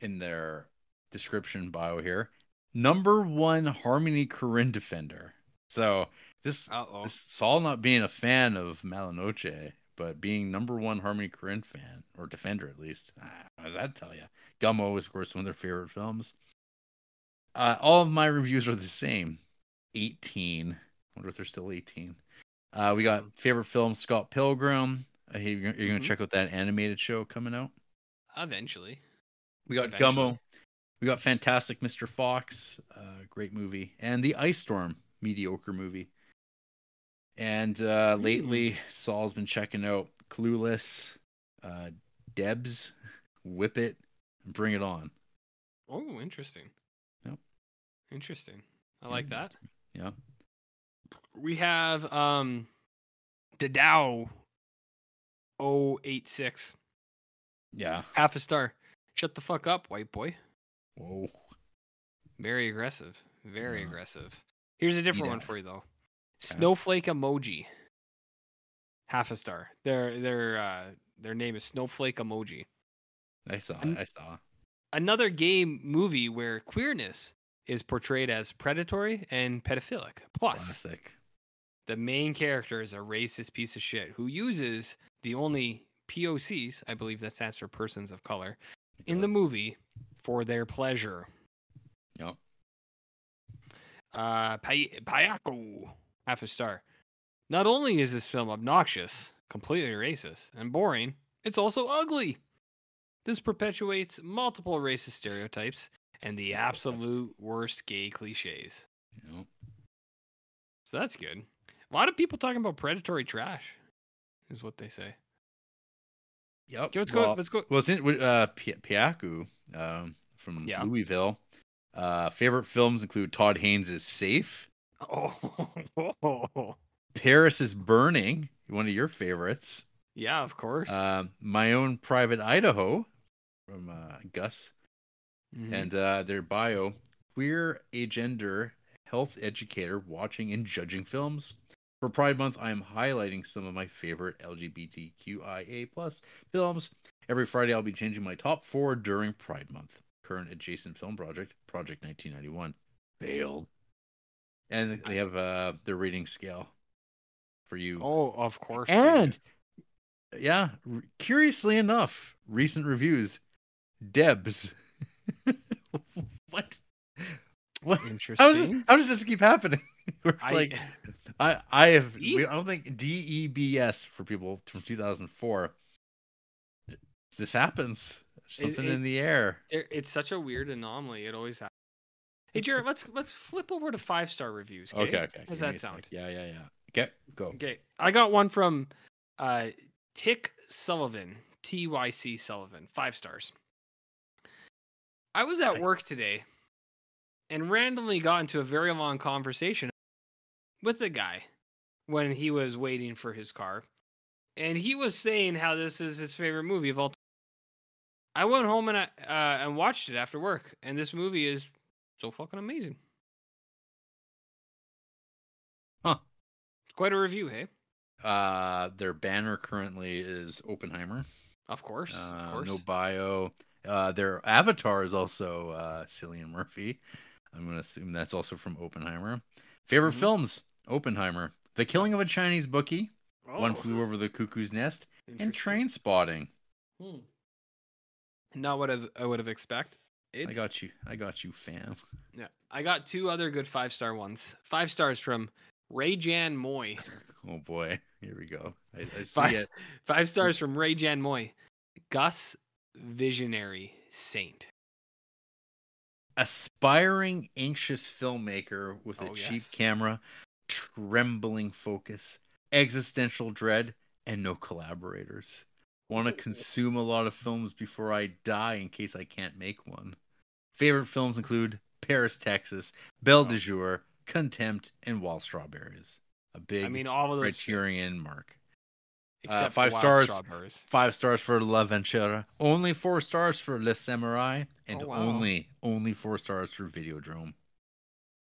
in their description bio here. Number one Harmony Korine defender. So this Saul not being a fan of Mala Noche, but being number one Harmony Korine fan, or defender at least. How does that tell you? Gummo is, of course, one of their favorite films. All of my reviews are the same. 18. I wonder if they're still 18. We got favorite film, Scott Pilgrim. You're going to check out that animated show coming out? Eventually. We got Gummo. We got Fantastic Mr. Fox. Great movie. And The Ice Storm. Mediocre movie. And lately, Saul's been checking out Clueless, Debs, Whip It, and Bring It On. Oh, interesting. Interesting. I like that. Yeah. We have Dadao 086. Yeah. Half a star. Shut the fuck up, white boy. Whoa. Very aggressive. Very aggressive. Here's a different one for you, though. Okay. Snowflake Emoji. Half a star. Their name is Snowflake Emoji. I saw. Another gay movie where queerness is portrayed as predatory and pedophilic. Plus, classic. The main character is a racist piece of shit who uses the only POCs, I believe that stands for persons of color, in the movie for their pleasure. Yep. Payako, half a star. Not only is this film obnoxious, completely racist, and boring, it's also ugly. This perpetuates multiple racist stereotypes and the absolute worst gay cliches. Yep. So that's good. A lot of people talking about predatory trash, is what they say. Yep. Okay, let's go. Well, it's in Piaku from Louisville. Favorite films include Todd Haynes' Safe. Oh. Paris is Burning, one of your favorites. Yeah, of course. My Own Private Idaho from Gus. Mm-hmm. And their bio, queer, agender, health educator, watching and judging films. For Pride Month, I am highlighting some of my favorite LGBTQIA plus films. Every Friday, I'll be changing my top 4 during Pride Month. Current adjacent film project, Project 1991. Failed. And they have their rating scale for you. Oh, of course. And, curiously enough, recent reviews, Debs. What? Interesting. How does this keep happening? I don't think DEBS for people from 2004. This happens. Something in the air. It's such a weird anomaly. It always happens. Hey Jared, let's flip over to 5-star reviews. Okay. Okay. How's that sound? Yeah. Okay. Go. Okay. I got one from Tick Sullivan. T.Y.C. Sullivan. 5 stars. I was at work today and randomly got into a very long conversation with a guy when he was waiting for his car. And he was saying how this is his favorite movie of all time. I went home and I watched it after work. And this movie is so fucking amazing. Huh. It's quite a review, hey? Their banner currently is Oppenheimer. Of course. No bio. Their avatar is also Cillian Murphy. I'm going to assume that's also from Oppenheimer. Favorite films, Oppenheimer, The Killing of a Chinese Bookie, One Flew Over the Cuckoo's Nest, and Trainspotting. Not what I would have expected. I got you, fam. Yeah, I got two other good 5-star ones. 5 stars from Ray-Jan Moy. Oh boy, here we go. I see 5 stars from Ray-Jan Moy. Gus, visionary saint. Aspiring, anxious filmmaker with a cheap camera, trembling focus, existential dread, and no collaborators. Want to consume a lot of films before I die in case I can't make one. Favorite films include Paris, Texas, Belle de Jour, Contempt, and Wild Strawberries. All of those Criterion mark. Except 5 stars. Strawberries. 5 stars for La Ventura. Only 4 stars for Le Samurai, and only 4 stars for Videodrome.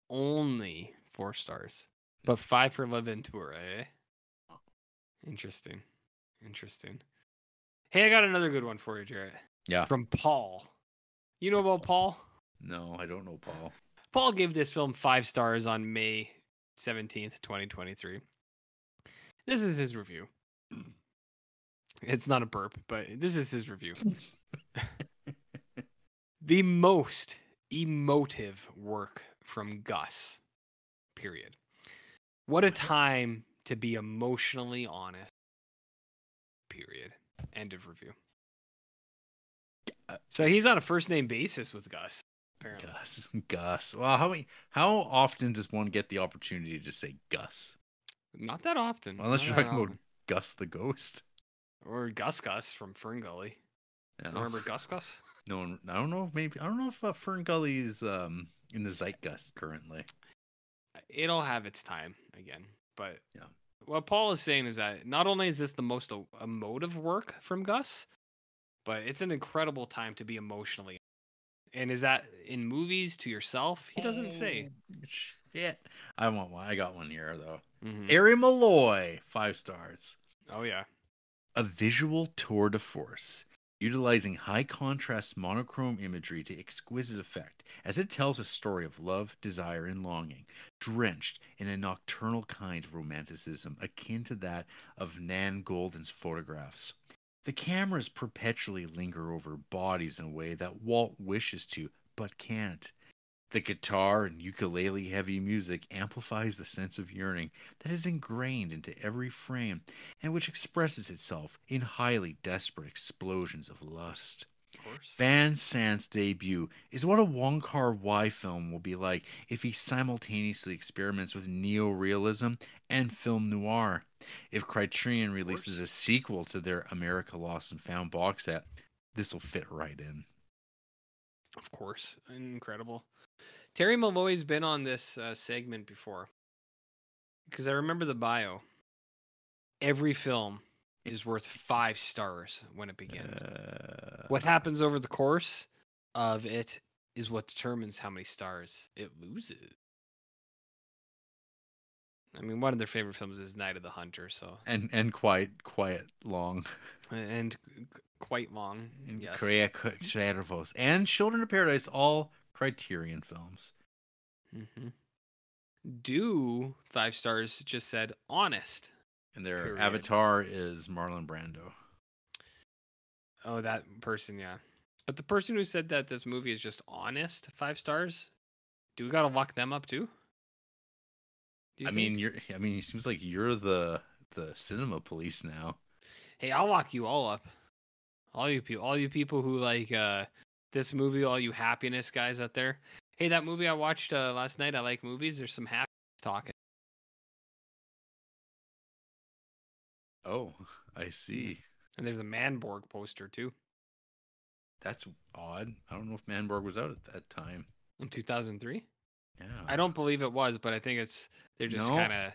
Only 4 stars, but 5 for La Ventura. Eh? Interesting. Hey, I got another good one for you, Jarrett. Yeah. From Paul. You know about Paul? No, I don't know Paul. Paul gave this film 5 stars on May 17th, 2023. This is his review. It's not a burp, but this is his review. The most emotive work from Gus. Period. What a time to be emotionally honest. Period. End of review. So he's on a first name basis with Gus, apparently. Gus. Well, how often does one get the opportunity to say Gus? Not that often. Well, unless you're talking about Gus the Ghost, or Gus from Fern Gully. Yeah. Remember Gus? No, I don't know. Maybe I don't know if Fern Gully is in the zeitgeist currently. It'll have its time again, but yeah. What Paul is saying is that not only is this the most emotive work from Gus, but it's an incredible time to be emotionally. And is that in movies to yourself? He doesn't say. Shit. I want one. I got one here, though. Mm-hmm. Ari Malloy, 5 stars. Oh, yeah. A visual tour de force, utilizing high contrast monochrome imagery to exquisite effect as it tells a story of love, desire, and longing, drenched in a nocturnal kind of romanticism akin to that of Nan Goldin's photographs. The cameras perpetually linger over bodies in a way that Walt wishes to, but can't. The guitar and ukulele heavy music amplifies the sense of yearning that is ingrained into every frame and which expresses itself in highly desperate explosions of lust. Of Van Sant's debut is what a Wong Kar-wai film will be like if he simultaneously experiments with neo-realism and film noir. If Criterion releases a sequel to their America Lost and Found box set, this will fit right in. Of course. Incredible. Terry Malloy's been on this segment before, because I remember the bio. Every film is worth 5 stars when it begins. What happens over the course of it is what determines how many stars it loses. I mean, one of their favorite films is Night of the Hunter. So and quite long, and quite long. And yes. And Children of Paradise, all Criterion films. Mm-hmm. Do 5 stars just said honest, and their avatar is Marlon Brando. Oh, that person, yeah. But the person who said that this movie is just honest, 5 stars. Do we gotta lock them up too? It seems like you're the cinema police now. Hey, I'll lock you all up. All you people who like this movie, all you happiness guys out there. Hey, that movie I watched last night, I Like Movies, there's some happiness talking. Oh, I see. And there's a Manborg poster, too. That's odd. I don't know if Manborg was out at that time. In 2003? Yeah. I don't believe it was, but I think they're just kind of...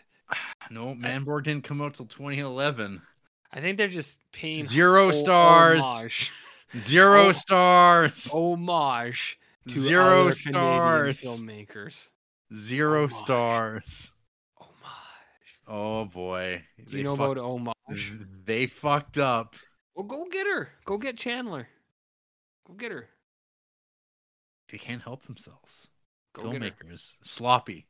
No, Manborg didn't come out till 2011. I think they're just paying... 0 stars. Homage. 0 stars. Homage to 0 stars. Canadian filmmakers. 0 stars. Homage. Oh boy. Do you know about homage? They fucked up. Well, go get her. Go get Chandler. Go get her. They can't help themselves. Go filmmakers. Sloppy.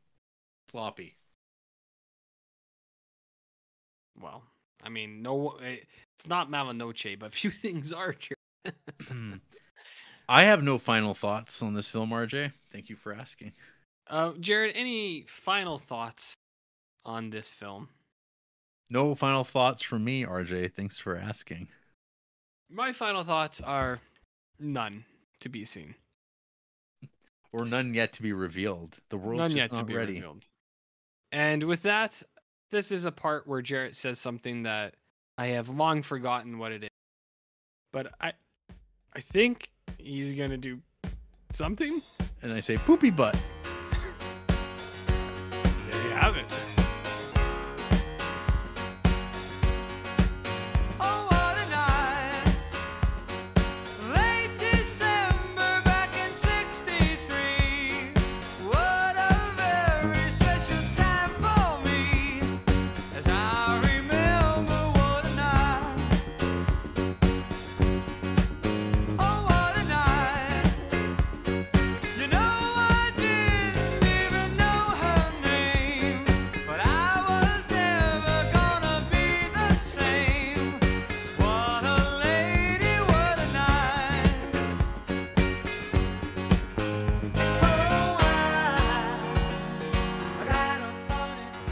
Well, I mean, no, it's not Mala Noche, but few things are true. I have no final thoughts on this film, RJ. Thank you for asking. Jared, any final thoughts on this film? No final thoughts from me, RJ. Thanks for asking. My final thoughts are none to be seen. Or none yet to be revealed. The world's just not ready. And with that, this is a part where Jared says something that I have long forgotten what it is. But I think he's going to do something. And I say poopy butt. There you have it.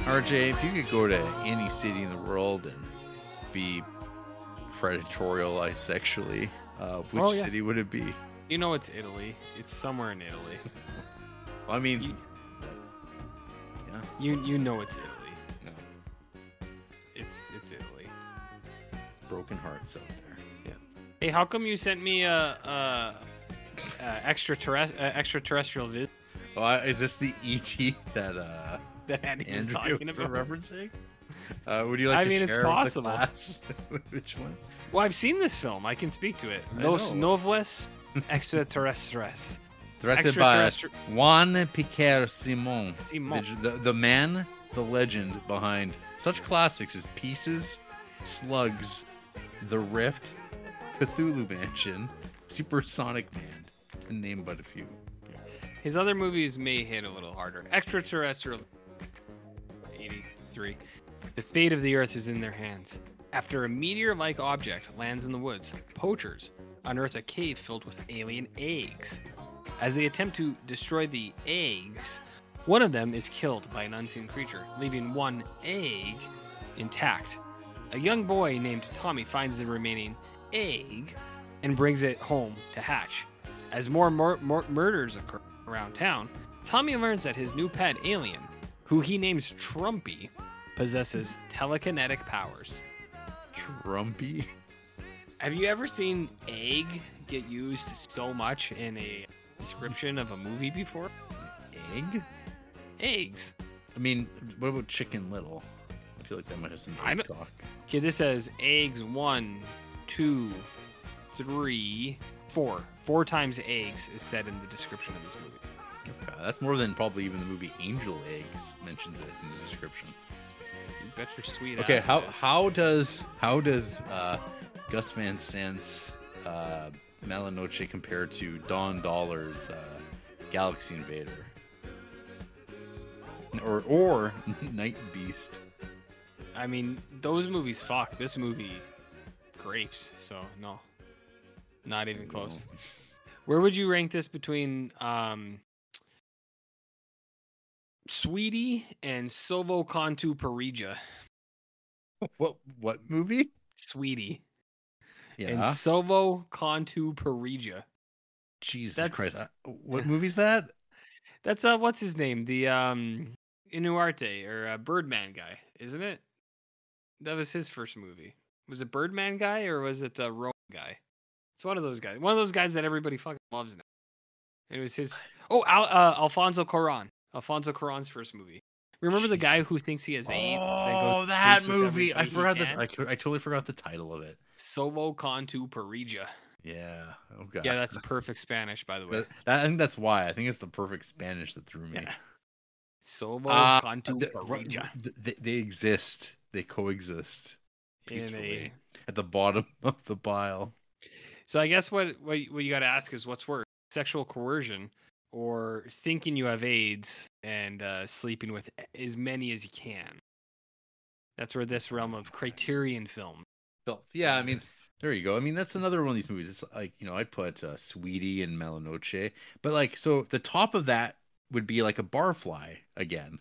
RJ, if you could go to any city in the world and be predatorialized sexually, which city would it be? You know, it's Italy. It's somewhere in Italy. Well, I mean, you know it's Italy. No, it's Italy. It's broken hearts out there. Yeah. Hey, how come you sent me extraterrestrial visit? Well, is this the ET that Andy was talking about referencing? Would you like to share with the class? Which one? Well, I've seen this film. I can speak to it. Los Novos Extraterrestres. Directed by Juan Piquer Simon. The man, the legend behind such classics as Pieces, Slugs, The Rift, Cthulhu Mansion, Supersonic Man, to name but a few. His other movies may hit a little harder. Extraterrestrial 83. The fate of the Earth is in their hands. After a meteor-like object lands in the woods, poachers unearth a cave filled with alien eggs. As they attempt to destroy the eggs, one of them is killed by an unseen creature, leaving one egg intact. A young boy named Tommy finds the remaining egg and brings it home to hatch. As more murders occur around town, Tommy learns that his new pet alien, who he names Trumpy, possesses telekinetic powers. Trumpy? Have you ever seen egg get used so much in a description of a movie before? Egg? Eggs. I mean, what about Chicken Little? I feel like that might have some egg talk. Okay, this says eggs 1, 2, 3, 4. 4 times eggs is said in the description of this movie. Okay, that's more than probably even the movie Angel Eggs mentions it in the description. You bet your sweet ass. Okay, how does Gus Van Sant's Mala Noche compare to Don Dollar's Galaxy Invader or Night Beast? I mean, those movies fuck. This movie grapes. So no, not even close. No. Where would you rank this between Sweetie and Sovo Cantu Parija? What movie? Sweetie. Yeah. And Sovo Cantu Parija. Jesus Christ. What movie's that? That's what's his name? The Inuarte or Birdman guy, isn't it? That was his first movie. Was it Birdman guy or was it the Rome guy? It's one of those guys. One of those guys that everybody fucking loves now. It was his... Alfonso Cuarón. Alfonso Cuarón's first movie. Remember the guy who thinks he has AIDS? Oh, that movie! I forgot that. I totally forgot the title of it. Sovo Cantu Parija. Yeah. Oh god. Yeah, that's perfect Spanish, by the way. I think that's why. I think it's the perfect Spanish that threw me. Yeah. Sovo Cantu Parija. They exist. They coexist peacefully at the bottom of the pile. So I guess what you got to ask is what's worse, sexual coercion or thinking you have AIDS and sleeping with as many as you can. That's where this realm of Criterion film Filth. Yeah, I mean, there you go. I mean, that's another one of these movies. It's like, you know, I put Sweetie and Mala Noche, but like, so the top of that would be like a Barfly again,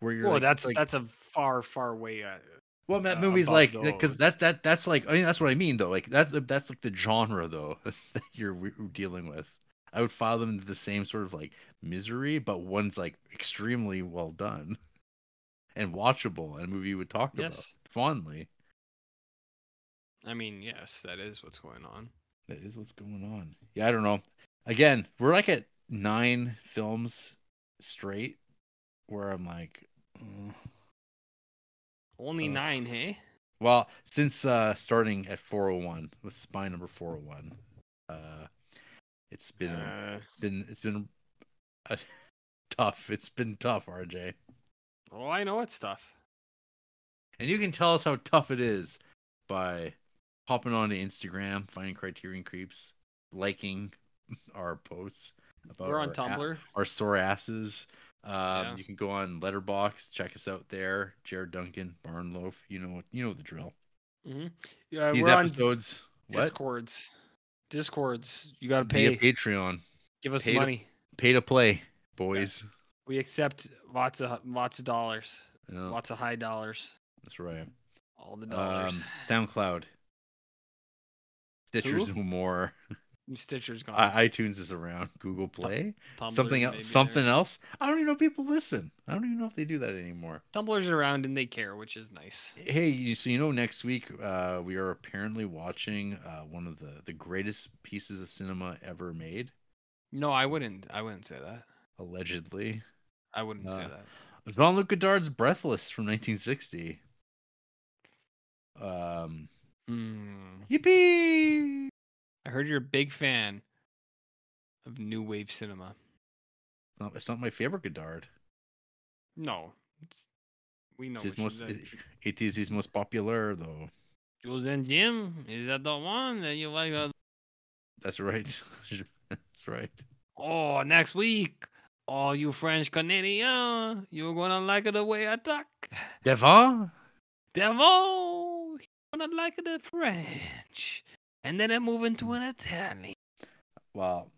where you're. Well, like, that's a far way. Well, that movie's like, because that's like, I mean, that's what I mean though. Like that's like the genre though that you're dealing with. I would file them into the same sort of like misery, but one's like extremely well done and watchable, and a movie you would talk about fondly. I mean, yes, that is what's going on. That is what's going on. Yeah, I don't know. Again, we're like at 9 films straight where I'm like... Only 9, hey? Well, since starting at 401, with Spy number 401, it's been tough. It's been tough, RJ. Oh, I know it's tough. And you can tell us how tough it is by... hopping onto Instagram, finding Criterion Creeps, liking our posts about we're on Tumblr, our sore asses. Yeah. You can go on Letterboxd, check us out there. Jared Duncan, Barnloaf, you know the drill. Mm-hmm. Yeah, these we're episodes, on Discords. You gotta pay Patreon. Give us money. Pay to play, boys. Yeah. We accept lots of dollars, lots of high dollars. That's right. All the dollars. SoundCloud. Stitcher's no more. Stitcher's gone. iTunes is around. Google Play. Something else. I don't even know if people listen. I don't even know if they do that anymore. Tumblr's around and they care, which is nice. Hey, so next week we are apparently watching one of the greatest pieces of cinema ever made. No, I wouldn't say that. Allegedly. I wouldn't say that. Jean-Luc Godard's Breathless from 1960. Yippee! I heard you're a big fan of new wave cinema. It's not my favorite Godard. No, we know it is his most popular though. Jules and Jim, is that the one that you like? That's right. That's right. Oh, next week, all you French Canadians, you're gonna like it the way I talk. Devon. I like the French, and then I move into an Italian. Well,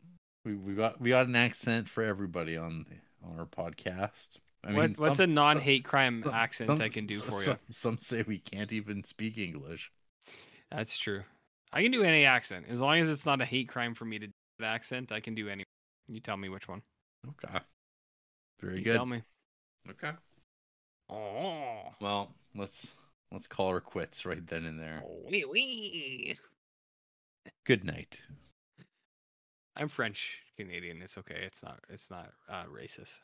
we got an accent for everybody on our podcast. I mean, what's a non-hate crime accent I can do for you? Some say we can't even speak English. That's true. I can do any accent as long as it's not a hate crime for me to do that accent. I can do any. You tell me which one. Okay. Very good. Tell me. Okay. Oh. Well, Let's call her quits right then and there. Oh, oui, oui. Good night. I'm French Canadian. It's okay. It's not racist.